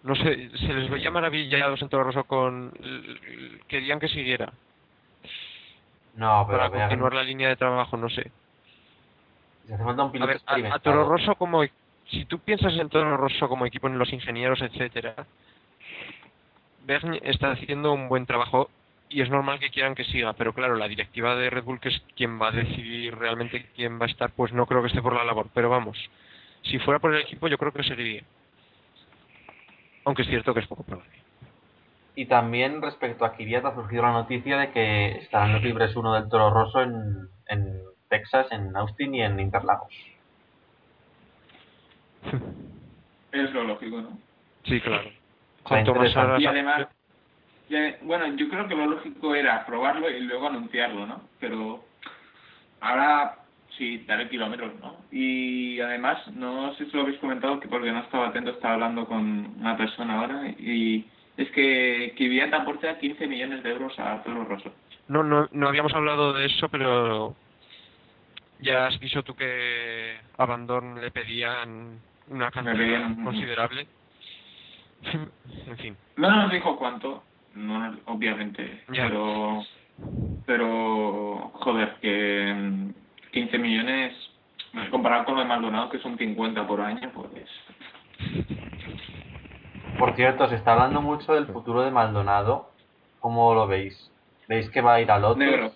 No sé, se les veía maravillados en Toro Rosso con... Querían que siguiera. No, pero... Para continuar la línea de trabajo, no sé. Se hace falta un piloto experimentado. A Toro Rosso como... Si tú piensas en Toro Rosso como equipo, en los ingenieros, etcétera, Berni está haciendo un buen trabajo... Y es normal que quieran que siga, pero claro, la directiva de Red Bull, que es quien va a decidir realmente quién va a estar, pues no creo que esté por la labor. Pero vamos, si fuera por el equipo, yo creo que seguiría. Aunque es cierto que es poco probable. Y también respecto a Kvyat, ha surgido la noticia de que estarán los libres 1 del Toro Rosso en Texas, en Austin y en Interlagos. Es lo lógico, ¿no? Sí, claro. Y además... Bueno, yo creo que lo lógico era probarlo y luego anunciarlo, ¿no? Pero ahora sí, daré kilómetros, ¿no? Y además, no sé si lo habéis comentado, que porque no estaba atento, estaba hablando con una persona ahora, y es que Kvyat aporta 15 millones de euros a Toro Rosso. No habíamos hablado de eso, pero ya has dicho tú que a Vandoorne le pedían una cantidad considerable. En fin. No nos dijo cuánto. No, obviamente, yeah. pero joder, que 15 millones comparado con lo de Maldonado, que son 50 por año, pues... Por cierto, se está hablando mucho del futuro de Maldonado. ¿Cómo lo veis? ¿Veis que va a ir a Lotus? Negro.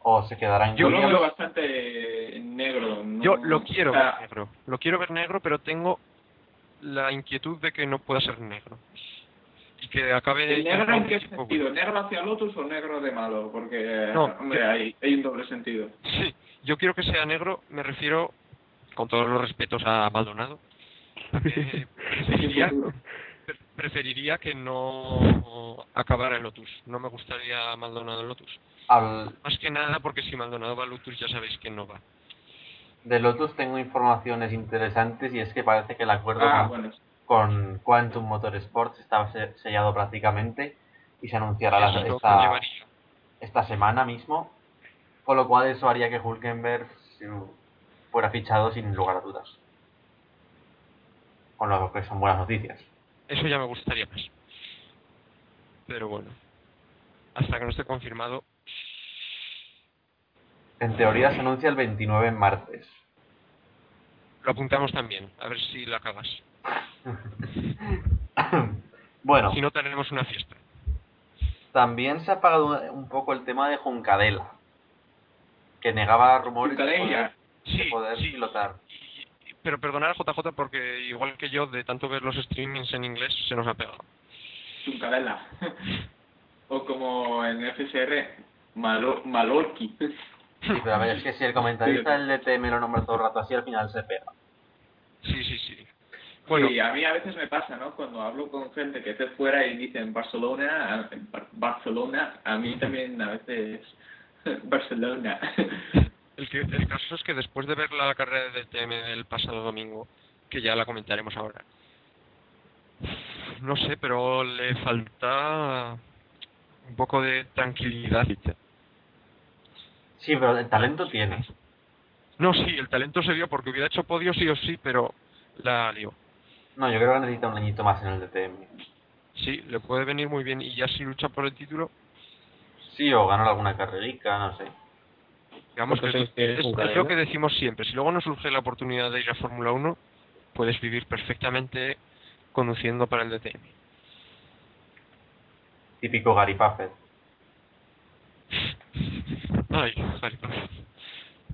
¿O se quedará en... Yo lo veo bastante negro, ¿no? Yo lo quiero ver negro. Lo quiero ver negro, pero tengo la inquietud de que no pueda ser negro. Y que acabe... ¿El negro en qué sentido? ¿Negro hacia Lotus o negro de malo? Porque, hay un doble sentido. Sí, yo quiero que sea negro, me refiero, con todos los respetos a Maldonado, preferiría que no acabara en Lotus. No me gustaría Maldonado en Lotus. Más que nada porque si Maldonado va a Lotus ya sabéis que no va. De Lotus tengo informaciones interesantes y es que parece que el acuerdo... con Quantum Motorsports está sellado prácticamente y se anunciará esta semana mismo, con lo cual eso haría que Hulkenberg fuera fichado sin lugar a dudas, con lo que son buenas noticias. Eso ya me gustaría más, pero bueno. hasta que no esté confirmado. En teoría se anuncia el 29 en martes. Lo apuntamos también, a ver si la cagas. Bueno. Si no, tenemos una fiesta. También se ha apagado un poco el tema de Juncadella, que negaba rumores de poder pilotar. Pero perdonar a JJ porque, igual que yo, de tanto ver los streamings en inglés, se nos ha pegado. Juncadella. O como en FSR, Malorki. Sí, pero a ver, es que si el comentarista del DTM lo nombra todo el rato así, al final se pega. Sí, sí, sí. Bueno, sí, a mí a veces me pasa, ¿no? Cuando hablo con gente que esté fuera y dicen Barcelona, a mí también a veces Barcelona. El caso es que después de ver la carrera de DTM el pasado domingo, que ya la comentaremos ahora, no sé, pero le falta un poco de tranquilidad. Sí, pero el talento tiene. No, sí, el talento se vio porque hubiera hecho podio sí o sí, pero la lió. No, yo creo que necesita un añito más en el DTM. Sí, le puede venir muy bien. Y ya si lucha por el título. Sí, o ganar alguna carrerica, no sé. Digamos que es lo que decimos siempre. Si luego no surge la oportunidad de ir a Fórmula 1, puedes vivir perfectamente conduciendo para el DTM. Típico Gary Paffett. Ay, Gary Paffett.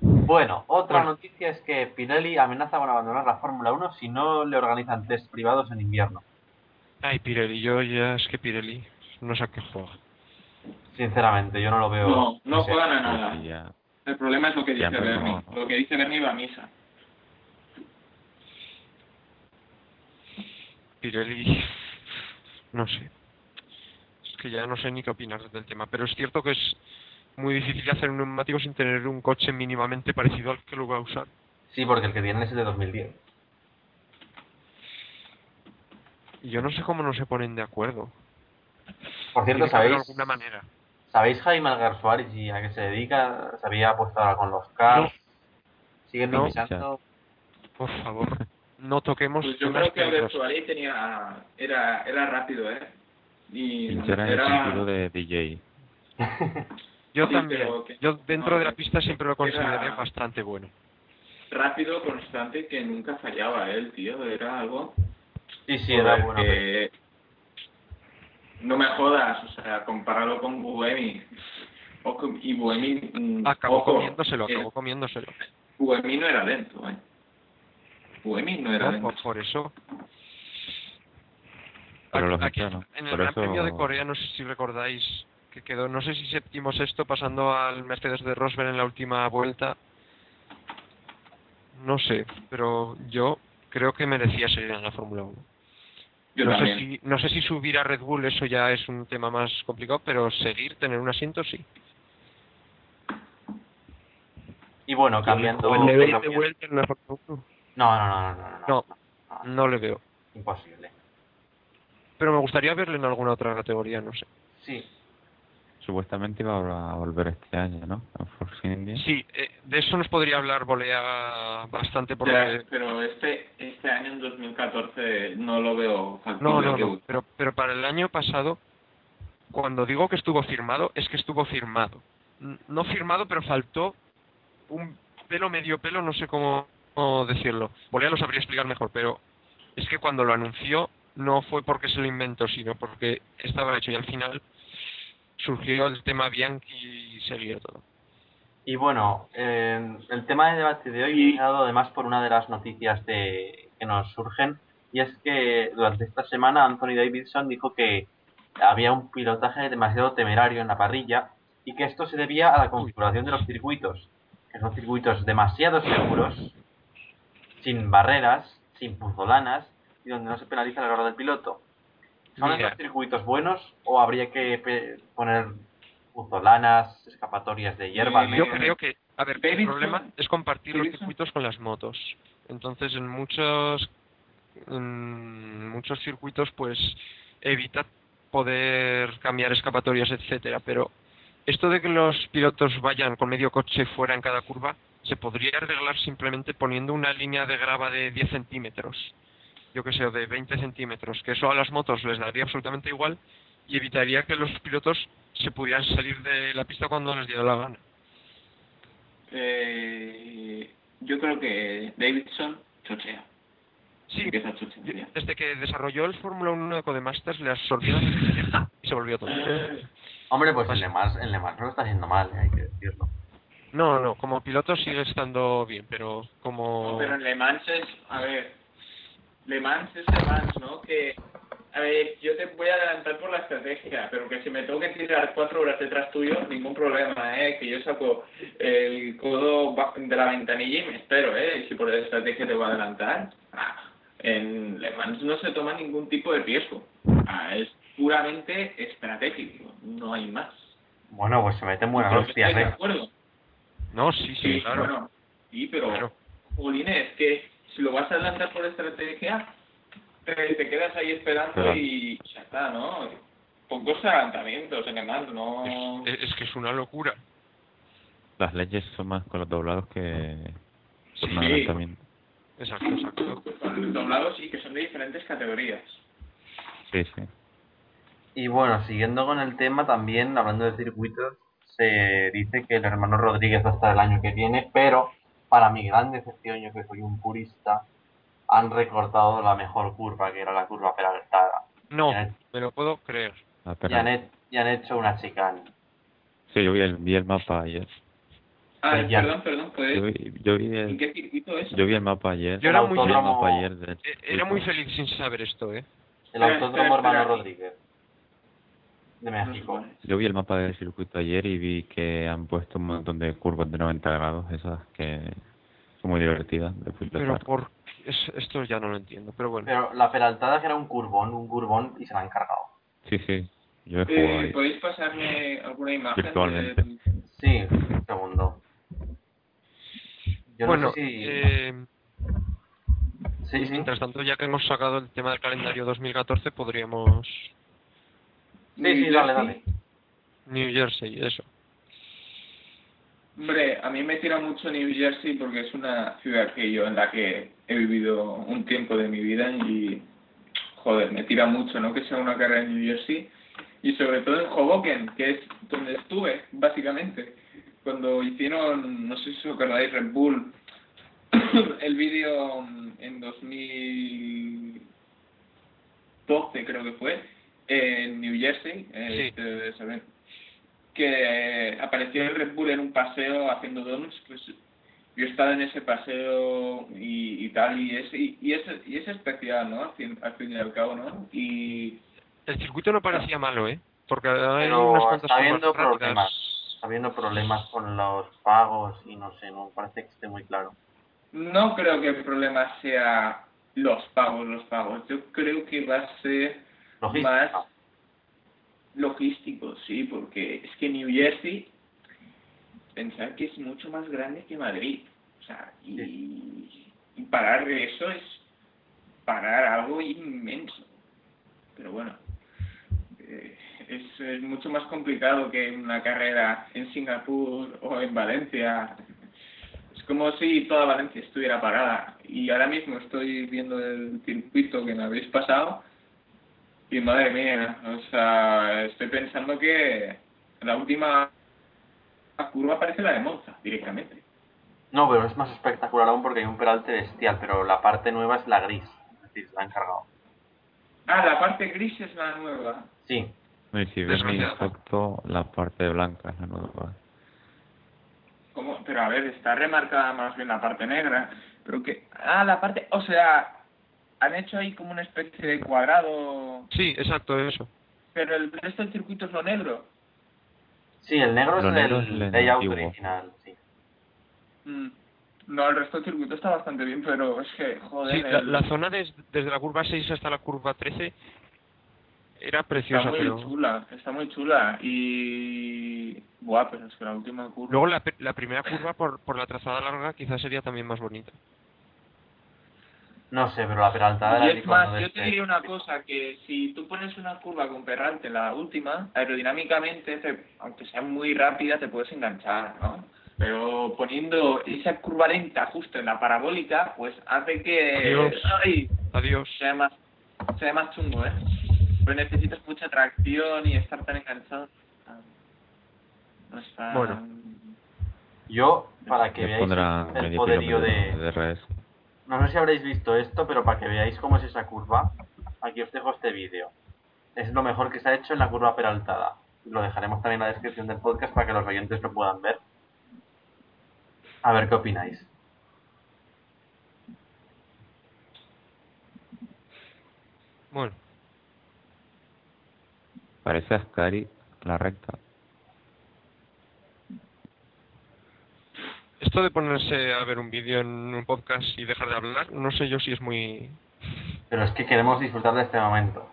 Bueno, otra noticia es que Pirelli amenaza con abandonar la Fórmula 1 si no le organizan test privados en invierno. Ay, Pirelli, yo ya es que Pirelli no sé a qué juega. Sinceramente, yo no lo veo. No juegan a nada. Ya. El problema es lo que dice Bernie. No. Lo que dice Bernie va a misa. Pirelli, no sé. Es que ya no sé ni qué opinar del tema, pero es cierto que es muy difícil hacer un neumático sin tener un coche mínimamente parecido al que lo va a usar. Sí, porque el que tienen es el de 2010. Yo no sé cómo no se ponen de acuerdo. Por cierto, ¿sabéis? De alguna manera. ¿Sabéis Jaime Algar Suárez y a qué se dedica? ¿Se había puesto ahora con los cars? No. ¿Siguen pensando? Por favor, no toquemos. Pues yo creo que Algar Suárez era rápido, ¿eh? Y era el título de DJ. Yo sí, también. Yo dentro de la pista siempre lo consideré bastante bueno. Rápido, constante, que nunca fallaba él, tío. Era algo... Sí, era bueno. No me jodas, o sea, compararlo con Buemi. Y Buemi... Acabó comiéndoselo. Buemi no era lento, ¿eh? Buemi no era lento. Por eso... Aquí, en el Gran Premio de Corea, no sé si recordáis... que quedó, no sé si séptimo o sexto, pasando al Mercedes de Rosberg en la última vuelta. No sé, pero yo creo que merecía seguir en la Fórmula 1. No sé si subir a Red Bull, eso ya es un tema más complicado, pero seguir, tener un asiento, sí. Y bueno, cambiando... ¿Le veis de vuelta en la Fórmula 1? No le veo. Imposible. Pero me gustaría verle en alguna otra categoría, no sé. Sí. Supuestamente iba a volver este año, ¿no? A Force India. Sí, de eso nos podría hablar Bolea bastante porque... Ya, pero este año, en 2014, no lo veo... No. Pero para el año pasado, cuando digo que estuvo firmado, es que estuvo firmado. No firmado, pero faltó un pelo, medio pelo, no sé cómo decirlo. Bolea lo sabría explicar mejor, pero es que cuando lo anunció no fue porque se lo inventó, sino porque estaba hecho y al final... surgió el tema Bianchi y se vio todo. Y bueno, el tema de debate de hoy ha dado además por una de las noticias que nos surgen, y es que durante esta semana Anthony Davidson dijo que había un pilotaje demasiado temerario en la parrilla y que esto se debía a la configuración de los circuitos, que son circuitos demasiado seguros, sin barreras, sin puzolanas y donde no se penaliza el error del piloto. ¿Son estos circuitos buenos o habría que poner puzolanas, escapatorias de hierba? Yo creo que, a ver, el problema es compartir los circuitos con las motos. Entonces, en muchos circuitos, pues, evita poder cambiar escapatorias, etcétera. Pero esto de que los pilotos vayan con medio coche fuera en cada curva, se podría arreglar simplemente poniendo una línea de grava de 10 centímetros. Yo que sé, de 20 centímetros, que eso a las motos les daría absolutamente igual y evitaría que los pilotos se pudieran salir de la pista cuando les diera la gana. Yo creo que Davidson chochea. Sí, desde que desarrolló el Fórmula 1 de Codemasters le absorbió y se volvió todo. Hombre, pues en Le Mans creo que está haciendo mal, hay que decirlo. No, no, como piloto sigue estando bien, pero como... No, pero en Le Mans es, a ver, Le Mans es Le Mans, ¿no? Que, a ver, yo te voy a adelantar por la estrategia, pero que si me tengo que tirar 4 horas detrás tuyo, ningún problema, que yo saco el codo de la ventanilla y me espero, y si por la estrategia te voy a adelantar, en Le Mans no se toma ningún tipo de riesgo, es puramente estratégico, no hay más. Bueno, pues se meten buenas hostias, ¿de acuerdo? No, sí, claro. Bueno, sí, pero, claro. Polines, que si lo vas a adelantar por estrategia, te quedas ahí esperando, claro. Y ya está, ¿no? Pocos adelantamientos en el mando, ¿no? Es que es una locura. Las leyes son más con los doblados que con un adelantamiento. Exacto. Los doblados sí, que son de diferentes categorías. Sí. Y bueno, siguiendo con el tema también, hablando de circuitos, se dice que el hermano Rodríguez hasta el año que viene, pero para mi gran decepción, yo que soy un purista, han recortado la mejor curva, que era la curva peraltada. No, me lo puedo creer. Y han hecho una chicana. Sí, yo vi el mapa ayer. Perdón, ¿en qué circuito es? Yo vi el mapa ayer. Yo era muy feliz sin saber esto, El Autódromo Hermano Rodríguez de México. Yo vi el mapa del circuito ayer y vi que han puesto un montón de curvas de 90 grados, esas que son muy divertidas. Pero esto ya no lo entiendo, pero bueno. Pero la peraltada que era un curvón y se la han cargado. Sí, yo he jugado ahí. ¿Podéis pasarme alguna imagen? Virtualmente. Sí, un segundo. Yo bueno, no sé si... Sí. Mientras tanto, ya que hemos sacado el tema del calendario 2014, podríamos... Sí, dale. New Jersey, eso. Hombre, a mí me tira mucho New Jersey porque es una ciudad que yo en la que he vivido un tiempo de mi vida y, joder, me tira mucho, ¿no? Que sea una carrera en New Jersey y sobre todo en Hoboken, que es donde estuve, básicamente. Cuendo hicieron, no sé si os acordáis, Red Bull, el vídeo en 2012 creo que fue. En New Jersey, ¿saben? Que apareció el Red Bull en un paseo haciendo donuts, pues yo he estado en ese paseo y es especial, ¿no? Al fin y al cabo, ¿no? Y el circuito no parecía malo, porque hay unas cuantas está habiendo problemas con los pagos y no sé, no parece que esté muy claro. No creo que el problema sea los pagos. Yo creo que va a ser más logístico, sí, porque es que New Jersey, pensar que es mucho más grande que Madrid, o sea, y parar eso es parar algo inmenso, pero bueno, es mucho más complicado que una carrera en Singapur o en Valencia. Es como si toda Valencia estuviera parada, y ahora mismo estoy viendo el circuito que me habéis pasado. Y madre mía, o sea, estoy pensando que la última curva parece la de Monza, directamente. No, pero es más espectacular aún porque hay un peralte bestial, pero la parte nueva es la gris, es decir, la han cargado. Ah, la parte gris es la nueva. Sí. Y si ves mi foto, la parte blanca es la nueva. ¿Cómo? Pero a ver, está remarcada más bien la parte negra, pero que... Ah, la parte... O sea... Han hecho ahí como una especie de cuadrado... Sí, exacto, eso. Pero el resto del circuito es lo negro. Sí, el negro es el layout original, sí. No, el resto del circuito está bastante bien, pero es que, joder... Sí, la zona desde la curva 6 hasta la curva 13 era preciosa, Está muy chula. Y... Buah, pero es que la última curva... Luego la primera curva por la trazada larga quizás sería también más bonita. No sé, pero la peraltada... Y es más, yo te diría una cosa, que si tú pones una curva con perralte en la última, aerodinámicamente, aunque sea muy rápida, te puedes enganchar, ¿no? Pero poniendo esa curva lenta justo en la parabólica, pues hace que... Adiós. Sea más chungo, Pero necesitas mucha tracción y estar tan enganchado. No está... Bueno, yo, para que veáis el poderío de... No sé si habréis visto esto, pero para que veáis cómo es esa curva, aquí os dejo este vídeo. Es lo mejor que se ha hecho en la curva peraltada. Lo dejaremos también en la descripción del podcast para que los oyentes lo puedan ver. A ver qué opináis. Bueno. Parece Ascari la recta. Esto de ponerse a ver un vídeo en un podcast y dejar de hablar, no sé yo si es muy... Pero es que queremos disfrutar de este momento.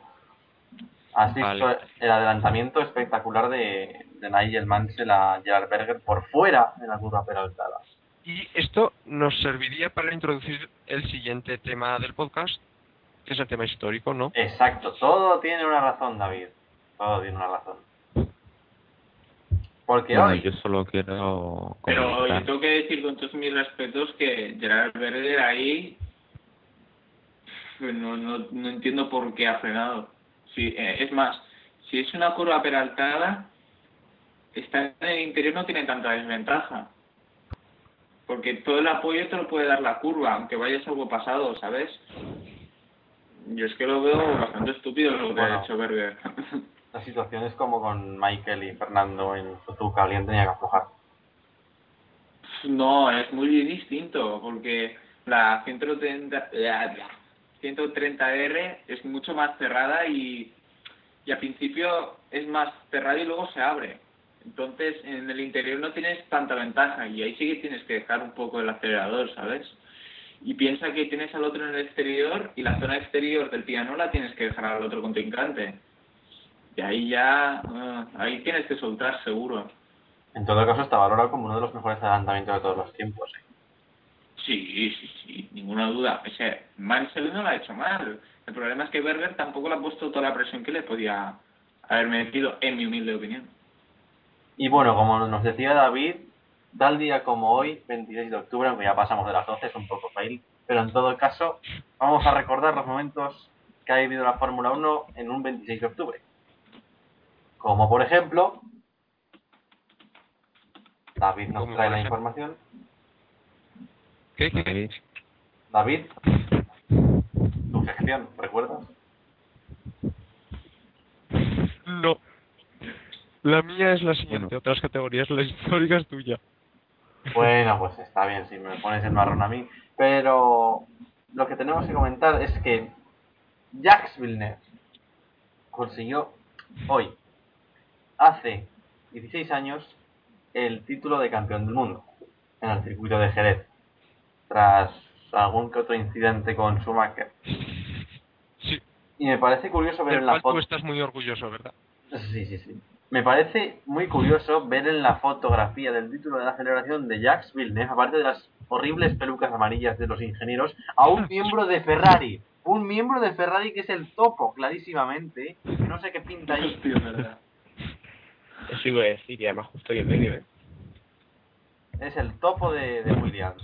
Has visto el adelantamiento espectacular de Nigel Mansell a Gerhard Berger por fuera de la curva peraltada. Y esto nos serviría para introducir el siguiente tema del podcast, que es el tema histórico, ¿no? Exacto, todo tiene una razón, David. Todo tiene una razón. Porque bueno, hoy... yo solo quiero... Pero yo tengo que decir con todos mis respetos que Gerhard Berger ahí... No entiendo por qué ha frenado. Sí, es más, si es una curva peraltada, estar en el interior no tiene tanta desventaja. Porque todo el apoyo te lo puede dar la curva, aunque vayas algo pasado, ¿sabes? Yo es que lo veo bastante estúpido lo que ha hecho Berger. La situación es como con Michael y Fernando en Suzuka, alguien tenía que aflojar. No, es muy distinto, porque la 130R es mucho más cerrada y al principio es más cerrada y luego se abre. Entonces, en el interior no tienes tanta ventaja y ahí sí que tienes que dejar un poco el acelerador, ¿sabes? Y piensa que tienes al otro en el exterior y la zona exterior del piano la tienes que dejar al otro contrincante. Y ahí ya... ahí tienes que soltar, seguro. En todo caso, está valorado como uno de los mejores adelantamientos de todos los tiempos, ¿eh? Sí, ninguna duda. O sea, Mansell no la ha hecho mal. El problema es que Berger tampoco le ha puesto toda la presión que le podía haber merecido, en mi humilde opinión. Y bueno, como nos decía David, tal día como hoy, 26 de octubre, aunque ya pasamos de las 12, es un poco fail, pero en todo caso, vamos a recordar los momentos que ha vivido la Fórmula 1 en un 26 de octubre. Como por ejemplo, David nos trae la información... ¿Qué? David, tu sección, ¿recuerdas? No. La mía es la siguiente, bueno. Otras categorías, la histórica es tuya. Bueno, pues está bien si me pones el marrón a mí. Pero lo que tenemos que comentar es que Jacques Villeneuve consiguió hoy, hace 16 años, el título de campeón del mundo en el circuito de Jerez. Tras algún que otro incidente con Schumacher. Sí. Y me parece curioso ver en la foto... Tú estás muy orgulloso, ¿verdad? Sí. Me parece muy curioso ver en la fotografía del título de la celebración de Jacques Villeneuve, aparte de las horribles pelucas amarillas de los ingenieros, a un miembro de Ferrari. Un miembro de Ferrari que es el topo, clarísimamente. No sé qué pinta ahí. ¿Verdad? Eso iba a decir, y además justo en medio. Es el topo de Williams.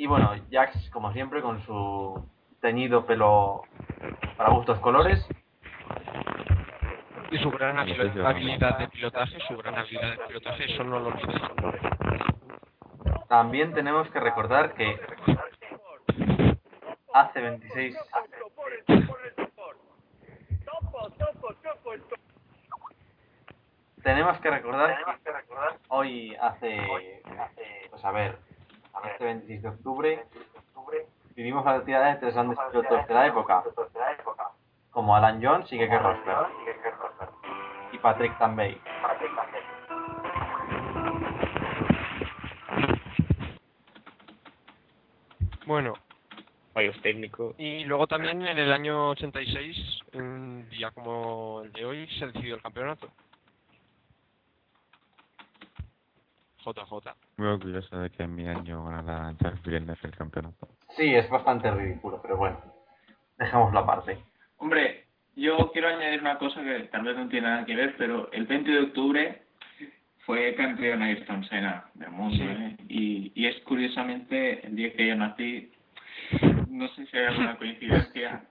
Y bueno, Jacques, como siempre, con su teñido pelo para gustos colores. Y su gran habilidad de pilotaje, eso no lo olvidéis. También tenemos que recordar que hace 26... Tenemos que recordar que hoy hace pues Este 26 de octubre vivimos las actividades de tres grandes pilotos de la época, como Alan Jones y Keke Rosberg, y Patrick Tambay. Bueno, varios técnicos. Y luego también en el año 86, un día como el de hoy, se decidió el campeonato. JJ. Muy curioso de que en mi año ganara Jacques Villeneuve el campeonato. Sí, es bastante ridículo, pero bueno, dejémoslo aparte. Hombre, yo quiero añadir una cosa que tal vez no tiene nada que ver, pero el 20 de octubre fue campeón Ayrton Senna del mundo, sí. Y es curiosamente el día que yo nací, no sé si hay alguna coincidencia.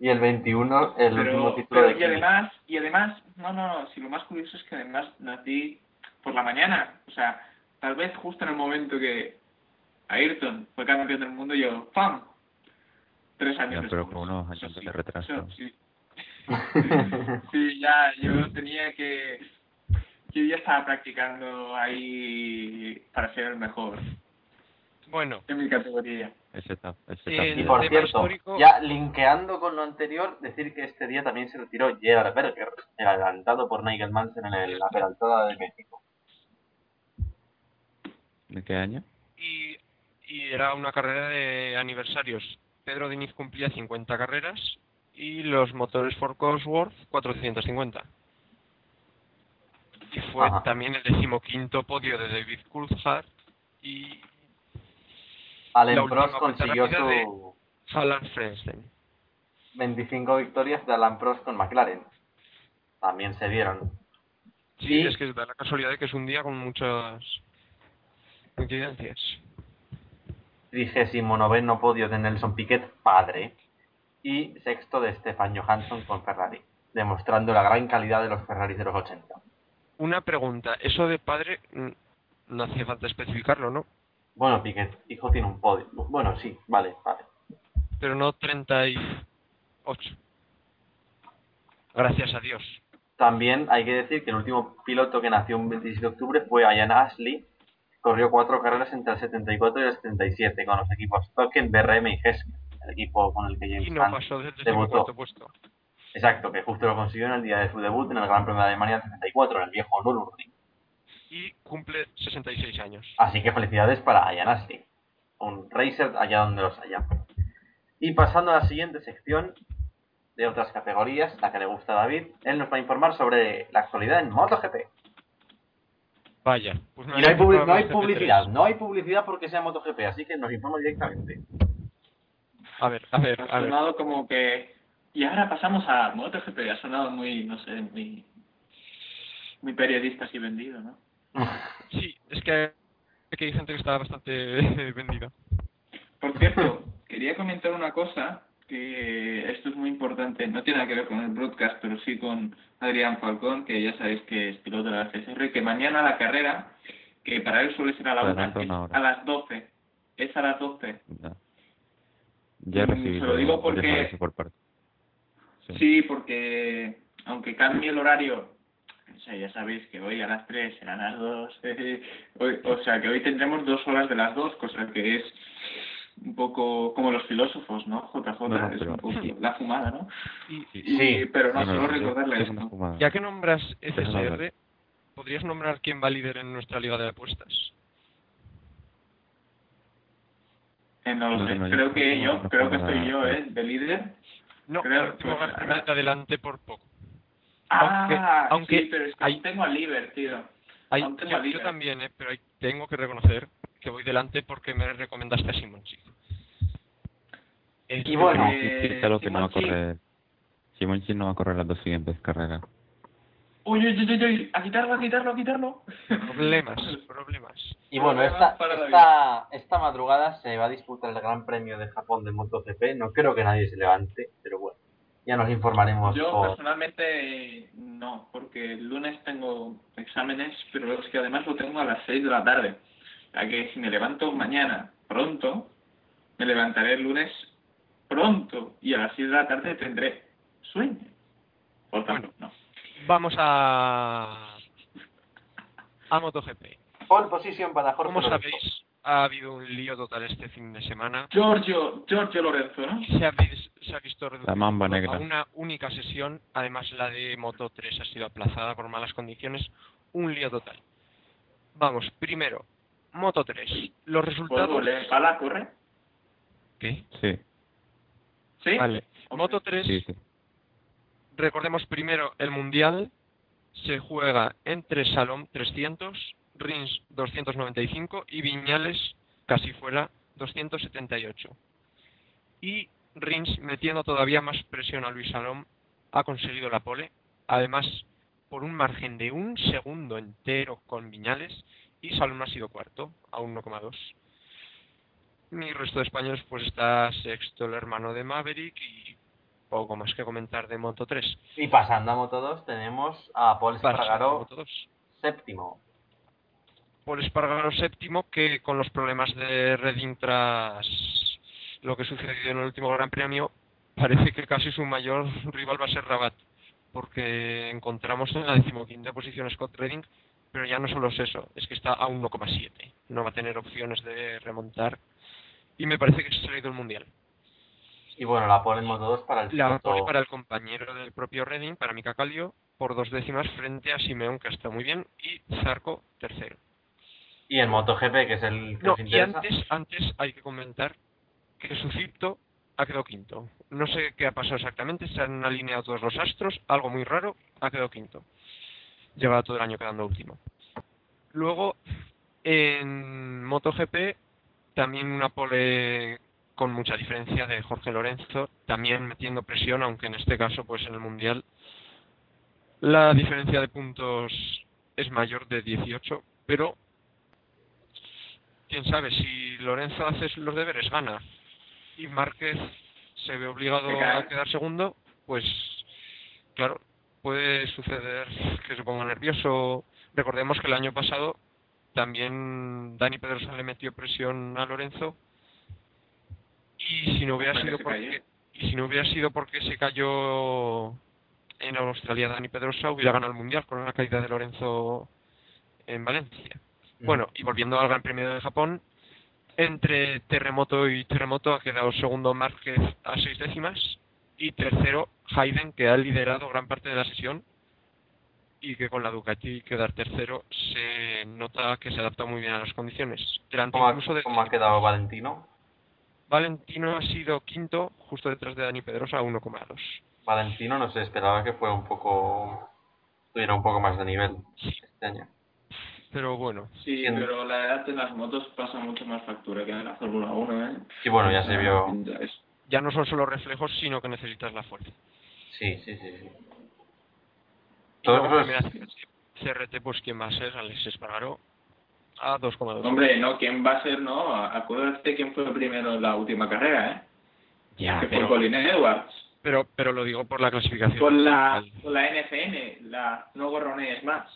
Y el 21, el último título de... Y además, no, si lo más curioso es que además nací por la mañana. O sea, tal vez justo en el momento que Ayrton fue campeón del mundo, yo, ¡pam! 3 años después. Pero con unos años de retraso. Sí. Sí, ya, yo tenía que... Yo ya estaba practicando ahí para ser el mejor. Bueno. En mi categoría. Ese está. Y por cierto, histórico... ya linkeando con lo anterior, decir que este día también se retiró Gerhard Berger, el adelantado por Nigel Mansell en la Peraltada de México. ¿De qué año? Y era una carrera de aniversarios. Pedro Diniz cumplía 50 carreras y los motores Ford Cosworth 450. Y fue también el 15º podio de David Coulthard y... Alain Prost consiguió su... 25 victorias de Alain Prost con McLaren. También se dieron. Sí, es que da la casualidad de que es un día con muchas coincidencias. 39º podio de Nelson Piquet, padre, y 6º de Stefan Johansson con Ferrari, demostrando la gran calidad de los Ferraris de los 80. Una pregunta, eso de padre no hace falta especificarlo, ¿no? Bueno, Piquet, hijo tiene un podio. Bueno, sí, vale. Pero no 38. Gracias a Dios. También hay que decir que el último piloto que nació un 27 de octubre fue Ian Ashley. Corrió 4 carreras entre el 74 y el 77 con los equipos Token, BRM y Hesken, el equipo con el que James Hunt debutó. Exacto, que justo lo consiguió en el día de su debut en el Gran Premio de Alemania del 74, en el viejo Nürburgring. Y cumple 66 años. Así que felicidades para Ian Ashley, un racer allá donde los haya. Y pasando a la siguiente sección de otras categorías, la que le gusta a David, él nos va a informar sobre la actualidad en MotoGP. Vaya. Pues y no hay publicidad porque sea MotoGP, así que nos informa directamente. A ver. Ha sonado como que... Y ahora pasamos a MotoGP, ha sonado muy, no sé, muy periodista así vendido, ¿no? Sí, es que hay gente que está bastante vendida. Por cierto, quería comentar una cosa, que esto es muy importante, no tiene nada que ver con el broadcast, pero sí con Adrián Falcón, que ya sabéis que es piloto de la FSR, que mañana la carrera, que para él suele ser a la hora, a las 12, es a las 12. No. Ya recibí. Se lo digo porque... Sí, porque aunque cambie el horario... O sea, ya sabéis que hoy a las 3 serán las 2. O sea, que hoy tendremos 2 horas de las 2, cosa que es un poco como los filósofos, ¿no? JJ, no, es un poco la fumada, ¿no? Sí. Pero no, solo recordarle esto. Ya que nombras FSR, ¿podrías nombrar quién va líder en nuestra liga de apuestas? No, creo que estoy yo, de líder. No, tengo que estar adelante por poco. Aunque sí, pero es que aún tengo al Liver, tío. Yo también, pero tengo que reconocer que voy delante porque me recomendaste a Simonchi. Y bueno, Simonchi no va a correr las 2 siguientes carreras. Uy, a quitarlo. Problemas. Y bueno, esta madrugada se va a disputar el Gran Premio de Japón de MotoGP. No creo que nadie se levante, pero bueno. Ya nos informaremos. Personalmente no, porque el lunes tengo exámenes, pero es que además lo tengo a las 6 de la tarde. Ya que si me levanto mañana pronto, me levantaré el lunes pronto y a las 6 de la tarde tendré sueño. Por tanto, no. Vamos a MotoGP. Pole position para Jorge. Como sabéis, ha habido un lío total este fin de semana. Giorgio Lorenzo, ¿no? Se ha visto reducido a una única sesión. Además, la de Moto 3 ha sido aplazada por malas condiciones. Un lío total. Vamos, primero, Moto 3. Los resultados... ¿Pala corre? ¿Qué? Sí. Vale. Moto 3, sí. Recordemos primero el Mundial. Se juega entre Salom 300... Rins 295 y Viñales casi fuera 278. Y Rins, metiendo todavía más presión a Luis Salom, ha conseguido la pole, además por un margen de 1 segundo entero con Viñales, y Salom ha sido cuarto a 1,2. Y el resto de españoles pues está sexto el hermano de Maverick y poco más que comentar de Moto 3. Y pasando a Moto 2 tenemos a Paul Espargaró, séptimo. Paul Espargaró séptimo, que con los problemas de Redding tras lo que sucedió en el último Gran Premio, parece que casi su mayor rival va a ser Rabat, porque encontramos en la 15ª posición Scott Redding, pero ya no solo es eso, es que está a 1,7, no va a tener opciones de remontar y me parece que se ha salido el Mundial. Y bueno, la pole en Moto2 para el piloto. La pole para el compañero del propio Redding, para Mika Kallio, por 2 décimas frente a Simeón, que está muy bien, y Zarco, tercero. Y el MotoGP, que es el que nos interesa. Antes hay que comentar que Sucipto ha quedado quinto. No sé qué ha pasado exactamente, se han alineado todos los astros, algo muy raro, ha quedado quinto. Lleva todo el año quedando último. Luego, en MotoGP, también una pole con mucha diferencia de Jorge Lorenzo, también metiendo presión, aunque en este caso, pues en el Mundial, la diferencia de puntos es mayor de 18, pero quién sabe, si Lorenzo hace los deberes, gana, y Márquez se ve obligado a quedar segundo, pues claro, puede suceder que se ponga nervioso. Recordemos que el año pasado también Dani Pedrosa le metió presión a Lorenzo, y si no hubiera sido porque se cayó en Australia Dani Pedrosa, hubiera ganado el Mundial con la caída de Lorenzo en Valencia. Bueno, y volviendo al Gran Premio de Japón, entre terremoto y terremoto ha quedado segundo Márquez a 6 décimas y tercero Hayden, que ha liderado gran parte de la sesión y que con la Ducati quedar tercero se nota que se adapta muy bien a las condiciones. ¿Cómo ha quedado Valentino? Valentino ha sido quinto, justo detrás de Dani Pedrosa, a 1,2. Valentino no se esperaba que fuera tuviera un poco más de nivel este año. Pero bueno. Sí, pero la edad en las motos pasa mucho más factura que en la Fórmula 1, ¿eh? Y bueno, ya se vio. Ya no son solo reflejos, sino que necesitas la fuerza. Sí. Todo eso es... CRT, pues ¿quién va a ser? Alex Espargaró. A 2,2. Hombre, no, ¿quién va a ser? No, acuérdate quién fue primero en la última carrera, ¿eh? Ya, que fue Colin Edwards. Pero lo digo por la clasificación. Con la NFN, la no gorronees más.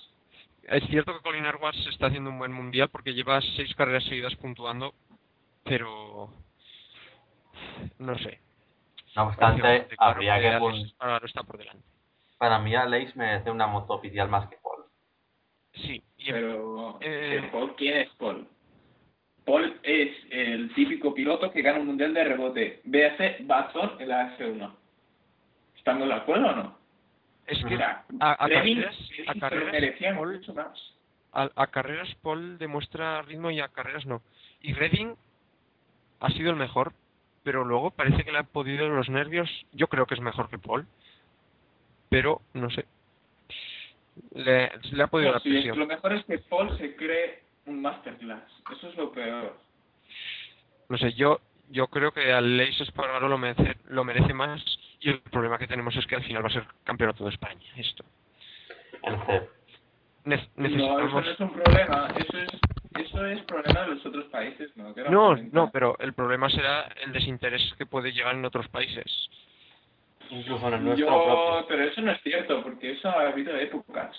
Es cierto que Colin Edwards está haciendo un buen Mundial porque lleva 6 carreras seguidas puntuando, pero no sé. No obstante, habría que... Ahora está por delante. Para mí, Alex merece una moto oficial más que Paul. Sí. Pero Paul, ¿quién es Paul? Paul es el típico piloto que gana un Mundial de rebote. Véase Batson en la F1. ¿Estamos de acuerdo o no? Es que a carreras Paul demuestra ritmo y a carreras no. Y Redding ha sido el mejor, pero luego parece que le ha podido los nervios. Yo creo que es mejor que Paul, pero no sé. Le ha podido la presión. Lo mejor es que Paul se cree un masterclass. Eso es lo peor. No sé, yo creo que Aleix Espargaró lo merece más, y el problema que tenemos es que al final va a ser campeonato de España. Esto. No, eso no es un problema. Eso es problema de los otros países, ¿no? No, pero el problema será el desinterés que puede llegar en otros países. Incluso en el nuestro propio. Pero eso no es cierto, porque eso ha habido épocas.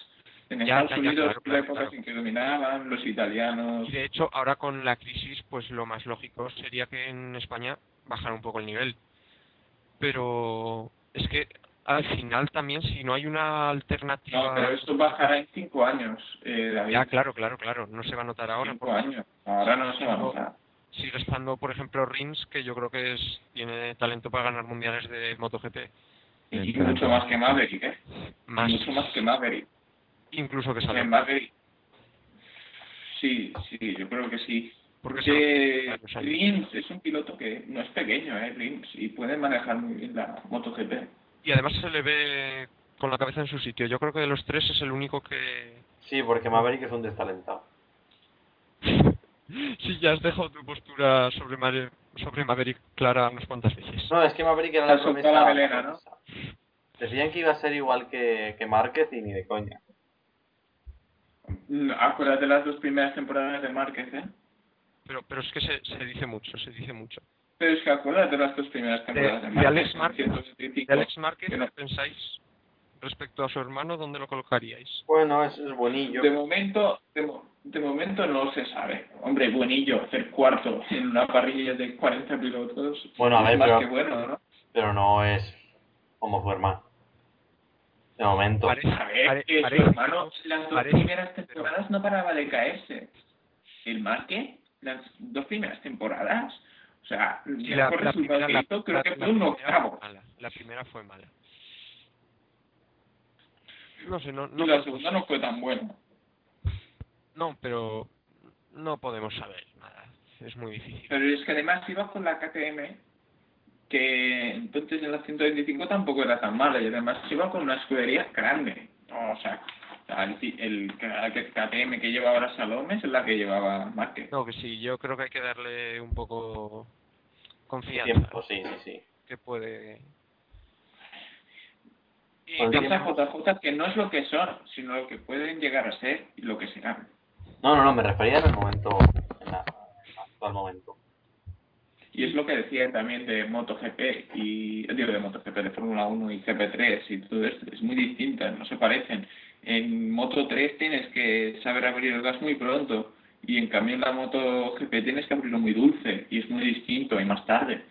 En Estados Unidos, claro, épocas en que dominaban los italianos. Y de hecho, ahora con la crisis, pues lo más lógico sería que en España bajara un poco el nivel. Pero es que al final también, si no hay una alternativa... No, pero esto bajará en 5 años, David. Ya, claro. No se va a notar ahora. 5 años. Ahora no se va a notar. Sigue estando, por ejemplo, Rins, que yo creo que tiene talento para ganar mundiales de MotoGP. Y mucho más que Maverick, ¿eh? Mucho más que Maverick. Incluso que sale Maverick. Sí, yo creo que sí. Porque Rins es un piloto que no es pequeño, Rins, y puede manejar muy bien la MotoGP. Y además se le ve con la cabeza en su sitio. Yo creo que de los tres es el único que... Sí, porque Maverick es un destalentado. Sí, ya has dejado tu postura sobre Maverick clara unas cuantas veces. No, es que Maverick era la promesa. La velera, ¿no? Decían que iba a ser igual que Márquez y ni de coña. No, acuérdate las 2 primeras temporadas de Márquez, ¿eh? Pero es que se dice mucho. ustedes calculan de las dos primeras temporadas de Alex Márquez, ¿qué no pensáis respecto a su hermano? ¿Dónde lo colocaríais? Bueno, eso es buenillo. De momento no se sabe. Hombre, buenillo, hacer cuarto en una parrilla de 40 pilotos. Bueno, a ver, más pero, que bueno, ¿no? Pero no es como su hermano. De momento. Parece, su hermano, las dos primeras temporadas no paraba de caerse. El Márquez, las dos primeras temporadas. O sea, creo que fue un octavo. La primera fue mala. No sé, no. Y la segunda no fue tan buena. No, pero no podemos saber nada. Es muy difícil. Pero es que además ibas con la KTM, que entonces en la 125 tampoco era tan mala. Y además iba con una escudería grande. O sea, el KTM que lleva ahora Salomé es la que llevaba Márquez. No, que sí, yo creo que hay que darle un poco confianza. Tiempo, sí. Que puede... Y piensa JJ que no es lo que son, sino lo que pueden llegar a ser y lo que serán. No, me refería en el momento, en el actual momento. Y es lo que decía también de MotoGP de Fórmula 1 y GP3 y todo esto, es muy distinta, no se parecen. En Moto 3 tienes que saber abrir el gas muy pronto y en cambio en la MotoGP tienes que abrirlo muy dulce y es muy distinto y más tarde.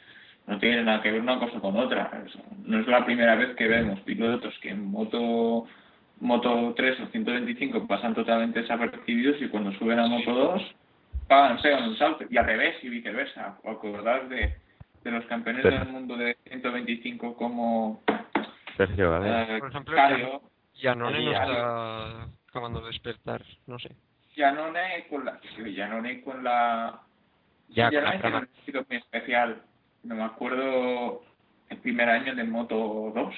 No tiene nada que ver una cosa con otra. No es la primera vez que vemos pilotos que en Moto 3 o 125 pasan totalmente desapercibidos y cuando suben a Moto 2 pegan un salto. Y al revés y viceversa. O acordar de los campeones del mundo de 125 como Sergio, ¿vale? Por ejemplo, Cario, Giannone no está acabando de despertar. No sé. Giannone tiene un estilo muy especial. No me acuerdo, el primer año de Moto 2.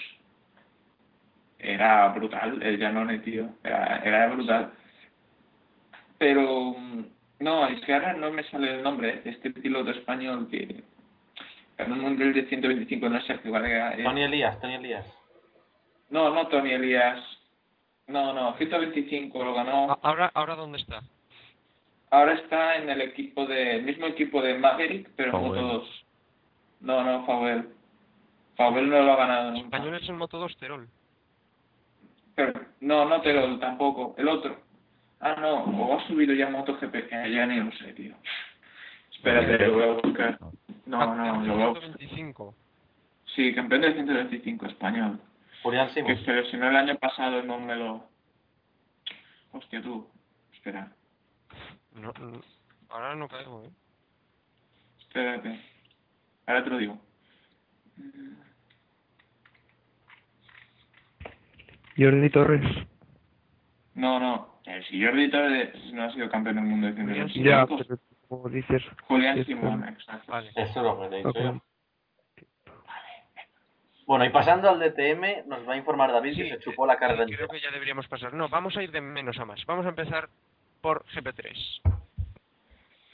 Era brutal, el Giannone, tío. Era brutal. Pero, no, es que ahora no me sale el nombre. Este piloto español que ganó un mundial de 125, no sé qué valga. Tony Elías. No, Tony Elías. No, 125 lo ganó. ¿Ahora dónde está? Ahora está en el mismo equipo de Maverick, pero en Moto 2. No, Fabel. Fabel no lo ha ganado nunca. Español es el Moto 2, Terol. Pero, no Terol tampoco. El otro. Ah, no. O ha subido ya MotoGP. Ya ni lo sé, tío. Espérate, lo voy a buscar. No. Lo voy a buscar. 125. Sí, campeón de 125, español. Julián Simón. Que se lesionó el año pasado, no me lo... Hostia, tú. Espera. No. Ahora no caigo, Espérate. Ahora te lo digo. Jordi Torres. No. Si Jordi Torres no ha sido campeón del mundo de 125. Ya, pero como dices... Julián Simón, exacto. Vale. Eso es lo que te he dicho yo. Vale. Bueno, y pasando al DTM, nos va a informar David que se chupó la carrera. Creo que ya deberíamos pasar. No, vamos a ir de menos a más. Vamos a empezar por GP3.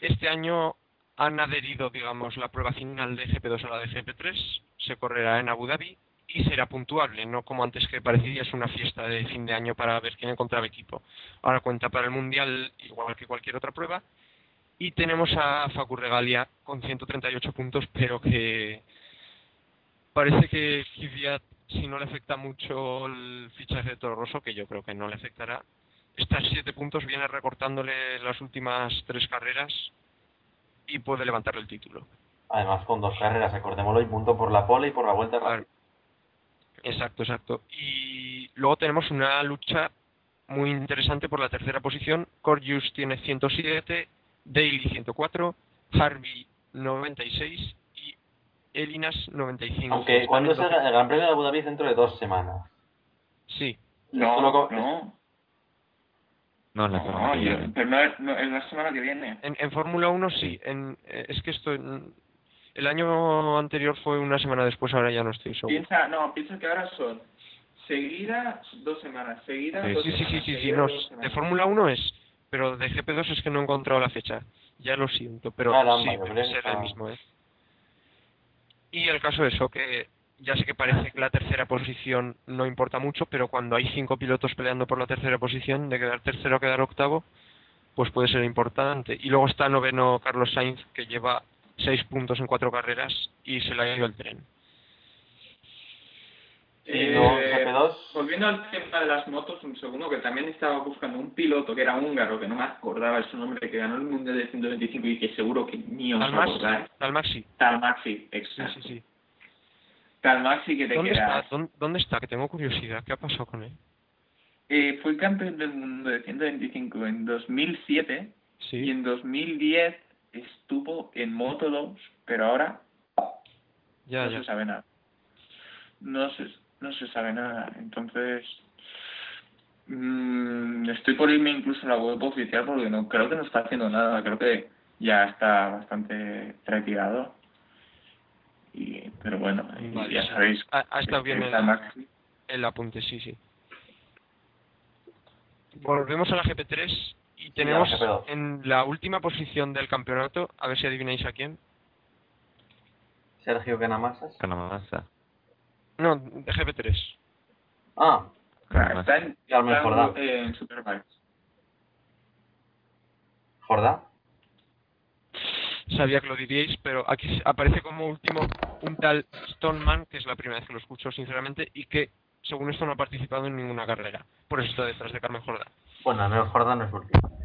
Este año... han adherido, digamos, la prueba final de GP2 a la de GP3, se correrá en Abu Dhabi y será puntuable, no como antes que parecía es una fiesta de fin de año para ver quién encontraba equipo. Ahora cuenta para el Mundial igual que cualquier otra prueba y tenemos a Facu Regalia con 138 puntos, pero que parece que Kvyat, si no le afecta mucho el fichaje de Toro Rosso, que yo creo que no le afectará, estas 7 puntos viene recortándole las últimas 3 carreras y puede levantar el título. Además con 2 carreras, acordémoslo, y punto por la pole y por la vuelta rápida. Exacto. Y luego tenemos una lucha muy interesante por la tercera posición. Corjus tiene 107, Daly 104, Harvey 96 y Elinas 95. Aunque cuando es el Gran Premio de Abu Dhabi dentro de 2 semanas. Sí. No, es la semana que viene. En Fórmula 1 sí. Es que esto... El año anterior fue una semana después, ahora ya no estoy seguro. Piensa que ahora son seguidas 2 semanas. Seguidas, de Fórmula 1 es, pero de GP2 es que no he encontrado la fecha. Ya lo siento, pero será el mismo. Y el caso de eso, que ya sé que parece que la tercera posición no importa mucho, pero cuando hay 5 pilotos peleando por la tercera posición, de quedar tercero a quedar octavo, pues puede ser importante. Y luego está noveno Carlos Sainz, que lleva 6 puntos en 4 carreras y se le ha ido el tren. Volviendo al tema de las motos un segundo, que también estaba buscando un piloto que era húngaro, que no me acordaba su nombre, que ganó el mundial de 125 y que seguro que ni os acordáis. Tal Maxi, exacto. Sí. Tal Maxi, que te queda. ¿Dónde está? Que tengo curiosidad. ¿Qué ha pasado con él? Fue campeón del mundo de 125 en 2007. ¿Sí? Y en 2010 estuvo en Moto2, pero ahora ya. Se sabe nada. No se sabe nada, entonces estoy por irme incluso a la web oficial porque no creo que no está haciendo nada, creo que ya está bastante retirado, y, pero bueno, vale, ya sabéis. Ha estado bien el apunte, sí. Volvemos a la GP3 y tenemos en la última posición del campeonato, a ver si adivináis a quién. Sergio Canamasa. No, de GP3. Ah, claro. Está en Jordá. En Superbikes. ¿Jordá? Sabía que lo diríais, pero aquí aparece como último un tal Stoneman, que es la primera vez que lo escucho, sinceramente, y que, según esto, no ha participado en ninguna carrera. Por eso está detrás de Carmen Jordá. Bueno, no, Jordá no es último.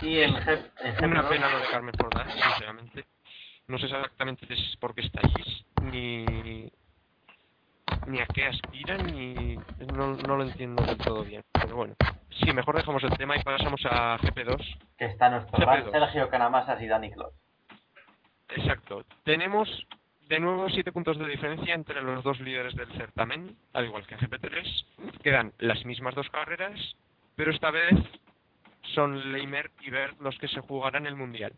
Y en GP2... Una pena lo de Carmen Jordá, sinceramente. No sé exactamente por qué está allí, ni a qué aspiran, ni no lo entiendo del todo bien, pero bueno, sí, mejor dejamos el tema y pasamos a GP2, que está nuestro GP2. Sergio Canamasas y Dani Clos. Exacto, tenemos de nuevo 7 puntos de diferencia entre los dos líderes del certamen, al igual que en GP3, quedan las mismas 2 carreras, pero esta vez son Leimer y Bert los que se jugarán el mundial.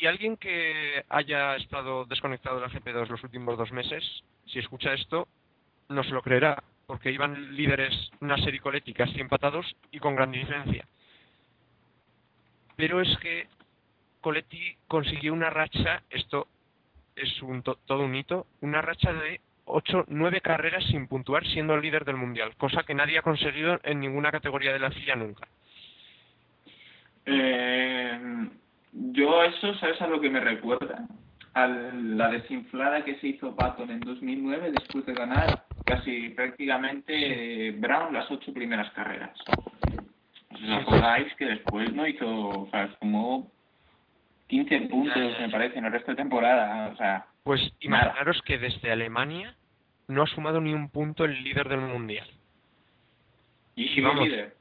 Y alguien que haya estado desconectado de la GP2 los últimos 2 meses, si escucha esto, no se lo creerá, porque iban líderes Nasser y Coletti casi empatados y con gran diferencia. Pero es que Coletti consiguió una racha, esto es todo un hito, una racha de 8-9 carreras sin puntuar siendo el líder del mundial, cosa que nadie ha conseguido en ninguna categoría de la FIA nunca. Yo eso, ¿sabes a lo que me recuerda? A la desinflada que se hizo Button en 2009 después de ganar casi prácticamente Brown las 8 primeras carreras. ¿Os acordáis que después no hizo, o sea, como 15 puntos me parece en el resto de temporada? O sea, pues imaginaros que desde Alemania no ha sumado ni un punto el líder del mundial. ¿Y vamos, líder?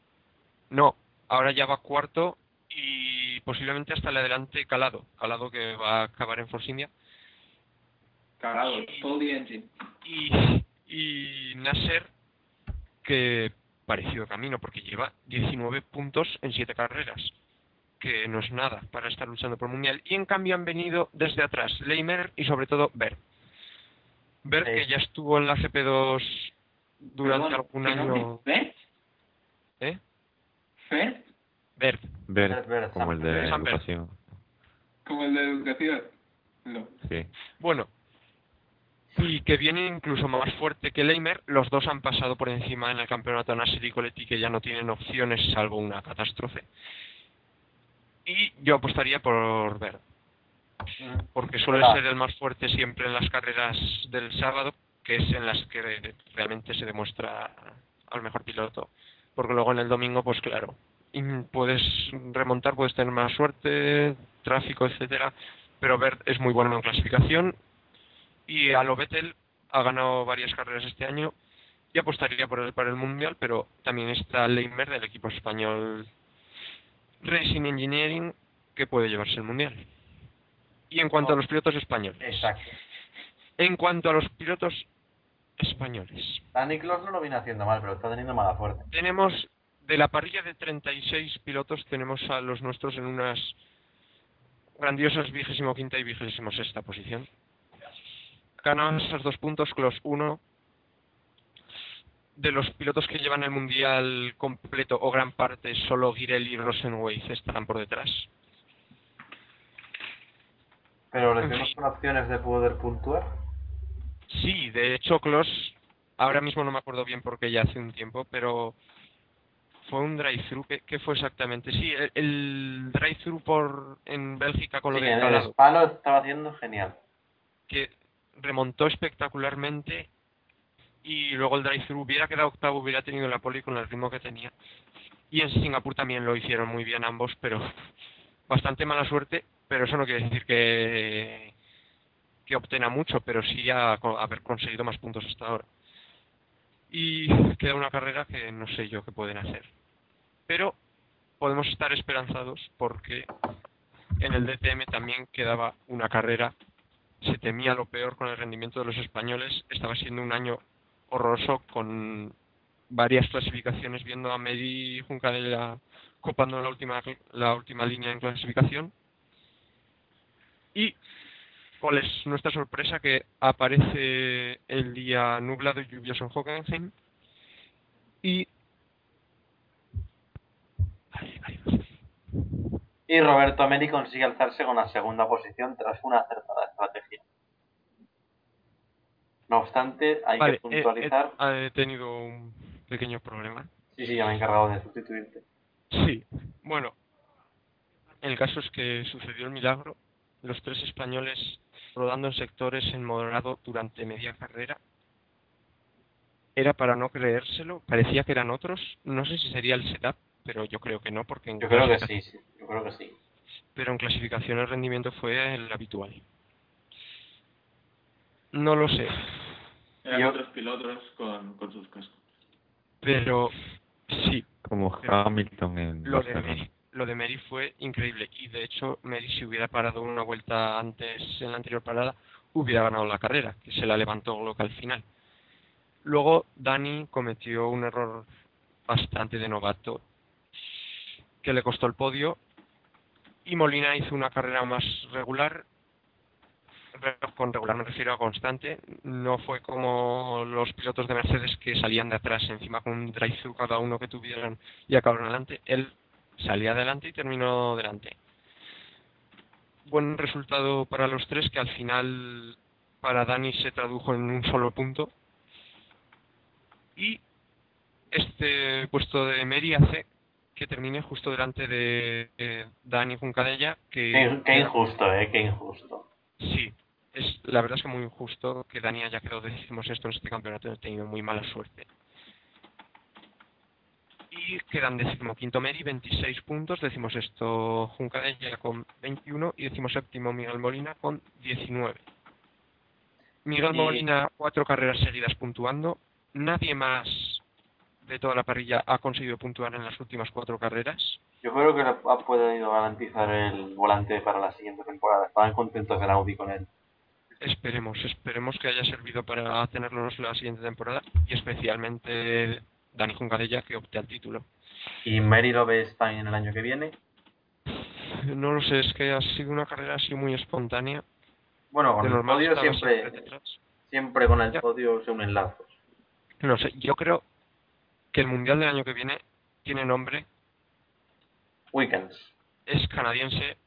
No, ahora ya va cuarto y posiblemente hasta el adelante Calado, que va a acabar en Force India. Calado, todo the engine. Y Nasser, que parecido camino, porque lleva 19 puntos en 7 carreras, que no es nada para estar luchando por el mundial. Y en cambio han venido desde atrás Leimer y sobre todo Bert, que ya estuvo en la GP2 durante algún año. Bert, como el de educación. No. Sí. Bueno, y que viene incluso más fuerte que Leimer. Los dos han pasado por encima en el campeonato Nasser y Coletti, que ya no tienen opciones salvo una catástrofe. Y yo apostaría por Bert, porque suele ser el más fuerte siempre en las carreras del sábado, que es en las que realmente se demuestra al mejor piloto. Porque luego en el domingo, pues claro, y puedes remontar, puedes tener más suerte, tráfico, etcétera, pero Bert es muy bueno en clasificación y a lo Vettel ha ganado varias carreras este año y apostaría por él para el mundial, pero también está Leimer del equipo español Racing Engineering, que puede llevarse el mundial. Y en cuanto a los pilotos españoles. Exacto. En cuanto a los pilotos españoles. A Niklos no lo viene haciendo mal, pero está teniendo mala suerte. De la parrilla de 36 pilotos tenemos a los nuestros en unas grandiosas 25ª y 26ª posición. Ganamos esos 2 puntos, Clos 1. De los pilotos que llevan el mundial completo o gran parte, solo Girelli y Rosenweiss están por detrás. ¿Pero les vemos con opciones de poder puntuar? Sí, de hecho, Clos, ahora mismo no me acuerdo bien porque ya hace un tiempo, pero... Fue un drive-thru. ¿Qué fue exactamente? Sí, el drive-thru en Bélgica con lo de... Sí, el Spa lo estaba haciendo genial. Que remontó espectacularmente y luego el drive-thru hubiera quedado octavo, hubiera tenido la pole con el ritmo que tenía. Y en Singapur también lo hicieron muy bien ambos, pero bastante mala suerte, pero eso no quiere decir que obtenga mucho, pero sí ya haber conseguido más puntos hasta ahora. Y queda una carrera que no sé yo qué pueden hacer. Pero podemos estar esperanzados porque en el DTM también quedaba una carrera. Se temía lo peor con el rendimiento de los españoles. Estaba siendo un año horroroso con varias clasificaciones, viendo a Medi y Juncadella copando la última línea en clasificación. Y ¿cuál es nuestra sorpresa? Que aparece el día nublado y lluvioso en Hockenheim y Roberto Meri consigue alzarse con la segunda posición tras una acertada estrategia. No obstante, hay que puntualizar... He tenido un pequeño problema. Sí, ya me he encargado de sustituirte. Sí, bueno, el caso es que sucedió el milagro. Los tres españoles rodando en sectores en moderado durante media carrera. Era para no creérselo, parecía que eran otros. No sé si sería el setup, pero yo creo que no, porque en yo creo que sí. Pero en clasificación el rendimiento fue el habitual. No lo sé. Eran otros pilotos con sus cascos. Pero sí. Como Hamilton en Barcelona. Lo de Meri fue increíble y de hecho Meri, si hubiera parado una vuelta antes en la anterior parada, hubiera ganado la carrera, que se la levantó Glock al final. Luego Dani cometió un error bastante de novato que le costó el podio y Molina hizo una carrera más regular. Con regular me refiero a constante. No fue como los pilotos de Mercedes que salían de atrás encima con un drive-thru cada uno que tuvieran y acabaron adelante. Él salía adelante y terminó delante. Buen resultado para los tres, que al final para Dani se tradujo en un solo punto. Y este puesto de Meri hace que termine justo delante de Dani Juncadella. Qué injusto, qué injusto. Sí, la verdad es que muy injusto que Dani haya quedado decimosexto en este campeonato. Ha tenido muy mala suerte. Y quedan decimoquinto Meri, 26 puntos, decimosexto Juncadella con 21 y decimoséptimo Miguel Molina con 19. Miguel Molina 4 carreras seguidas puntuando. Nadie más de toda la parrilla ha conseguido puntuar en las últimas 4 carreras. Yo creo que ha podido garantizar el volante para la siguiente temporada. Estaban contentos del Audi con él. Esperemos que haya servido para tenerlos la siguiente temporada y especialmente Dani Juncadella, que opte al título. ¿Y Meri lo ves también el año que viene? No lo sé, es que ha sido una carrera así muy espontánea. Bueno, con el podio siempre con el podio se unen lazos. No sé, yo creo que el Mundial del año que viene tiene nombre... Weekends. Es canadiense...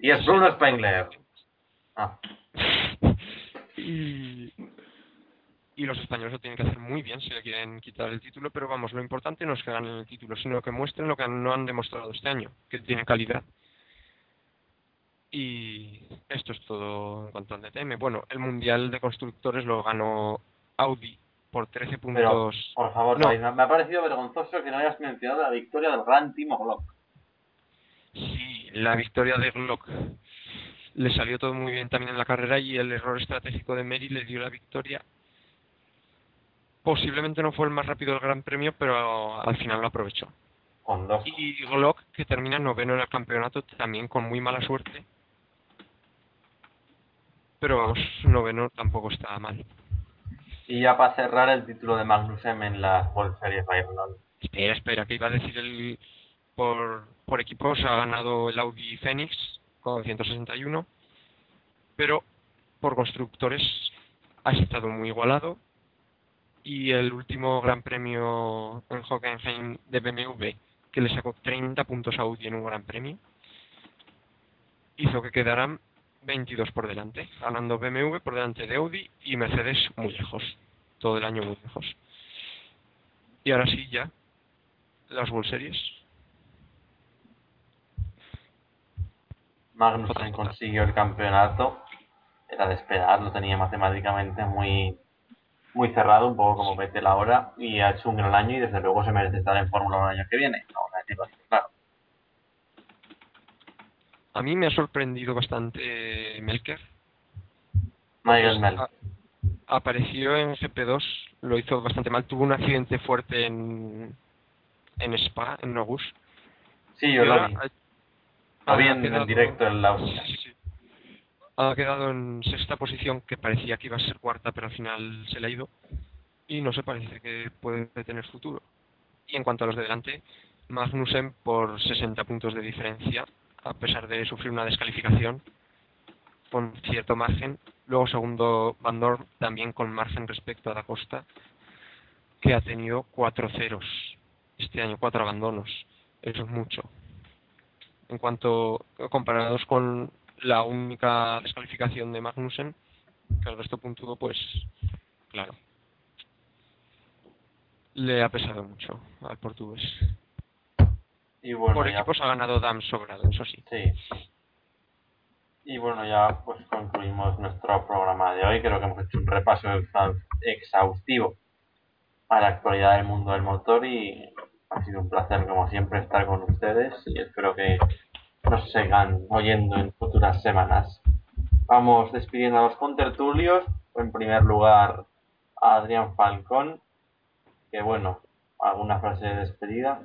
Y es Bruno Spengler. Ah. Y los españoles lo tienen que hacer muy bien si le quieren quitar el título, pero vamos, lo importante no es que ganen el título, sino que muestren lo que no han demostrado este año, que tiene calidad. Y esto es todo en cuanto al DTM. Bueno, el Mundial de Constructores lo ganó Audi por 13 puntos. Pero, por favor, no. Me ha parecido vergonzoso que no hayas mencionado la victoria del gran Timo Glock. Sí, la victoria de Glock. Le salió todo muy bien también en la carrera y el error estratégico de Meri le dio la victoria. Posiblemente no fue el más rápido del Gran Premio, pero al final lo aprovechó. Y Glock, que termina noveno en el campeonato, también con muy mala suerte. Pero vamos, noveno tampoco está mal. Y ya para cerrar, el título de Magnussen en la World Series by Renault. Espera, que iba a decir el... Por equipos ha ganado el Audi Fenix con 161, pero por constructores ha estado muy igualado. Y el último Gran Premio en Hockenheim de BMW, que le sacó 30 puntos a Audi en un Gran Premio, hizo que quedaran 22 por delante, ganando BMW por delante de Audi y Mercedes muy lejos, todo el año muy lejos. Y ahora sí ya, las World Series. Magnussen consiguió el campeonato, era de esperar, lo tenía matemáticamente muy cerrado, un poco como Vettel ahora, y ha hecho un gran año y desde luego se merece estar en Fórmula 1 el año que viene. No, claro. A mí me ha sorprendido bastante Melker. Apareció en GP2, lo hizo bastante mal, tuvo un accidente fuerte en Spa, en Nogus. Sí, yo lo vi. En directo en la Austria. Sí. Ha quedado en sexta posición, que parecía que iba a ser cuarta, pero al final se le ha ido. Y no se parece que puede tener futuro. Y en cuanto a los de delante, Magnussen por 60 puntos de diferencia, a pesar de sufrir una descalificación, con cierto margen. Luego segundo Vandoorne, también con margen respecto a Da Costa, que ha tenido 4 ceros este año, 4 abandonos. Eso es mucho. En cuanto comparados con la única descalificación de Magnussen, que el resto puntudo, pues claro, le ha pesado mucho al portugués. Y bueno, por equipos ha ganado Dam sobrado, eso sí. Sí. Y bueno, ya pues concluimos nuestro programa de hoy. Creo que hemos hecho un repaso exhaustivo a la actualidad del mundo del motor y ha sido un placer, como siempre, estar con ustedes y espero que nos sigan oyendo en futuras semanas. Vamos despidiendo a los contertulios. En primer lugar, a Adrián Falcón, que bueno, ¿alguna frase de despedida?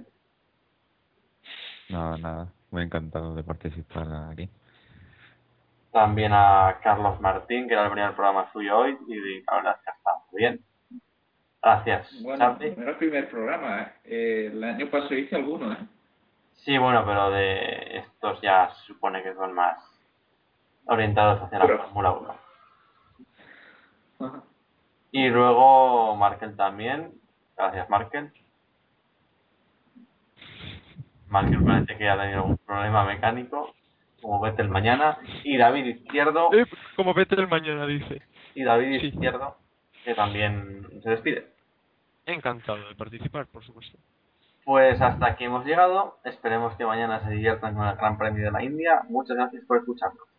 No, nada, muy encantado de participar aquí. También a Carlos Martín, que era el primer programa suyo hoy, y la verdad es que ha estado muy bien. Gracias. Bueno, no era el primer programa, ¿eh? El año pasado hice alguno, ¿eh? Sí, bueno, pero de estos ya se supone que son más orientados hacia la Fórmula 1. Ajá. Y luego Markel también. Gracias, Markel. Markel parece que ya ha tenido algún problema mecánico. Como Vettel mañana, y David Izquierdo. Como Vettel mañana, dice. Y David Izquierdo, que también se despide. Encantado de participar, por supuesto. Pues hasta aquí hemos llegado. Esperemos que mañana se diviertan con el Gran Premio de la India. Muchas gracias por escucharnos.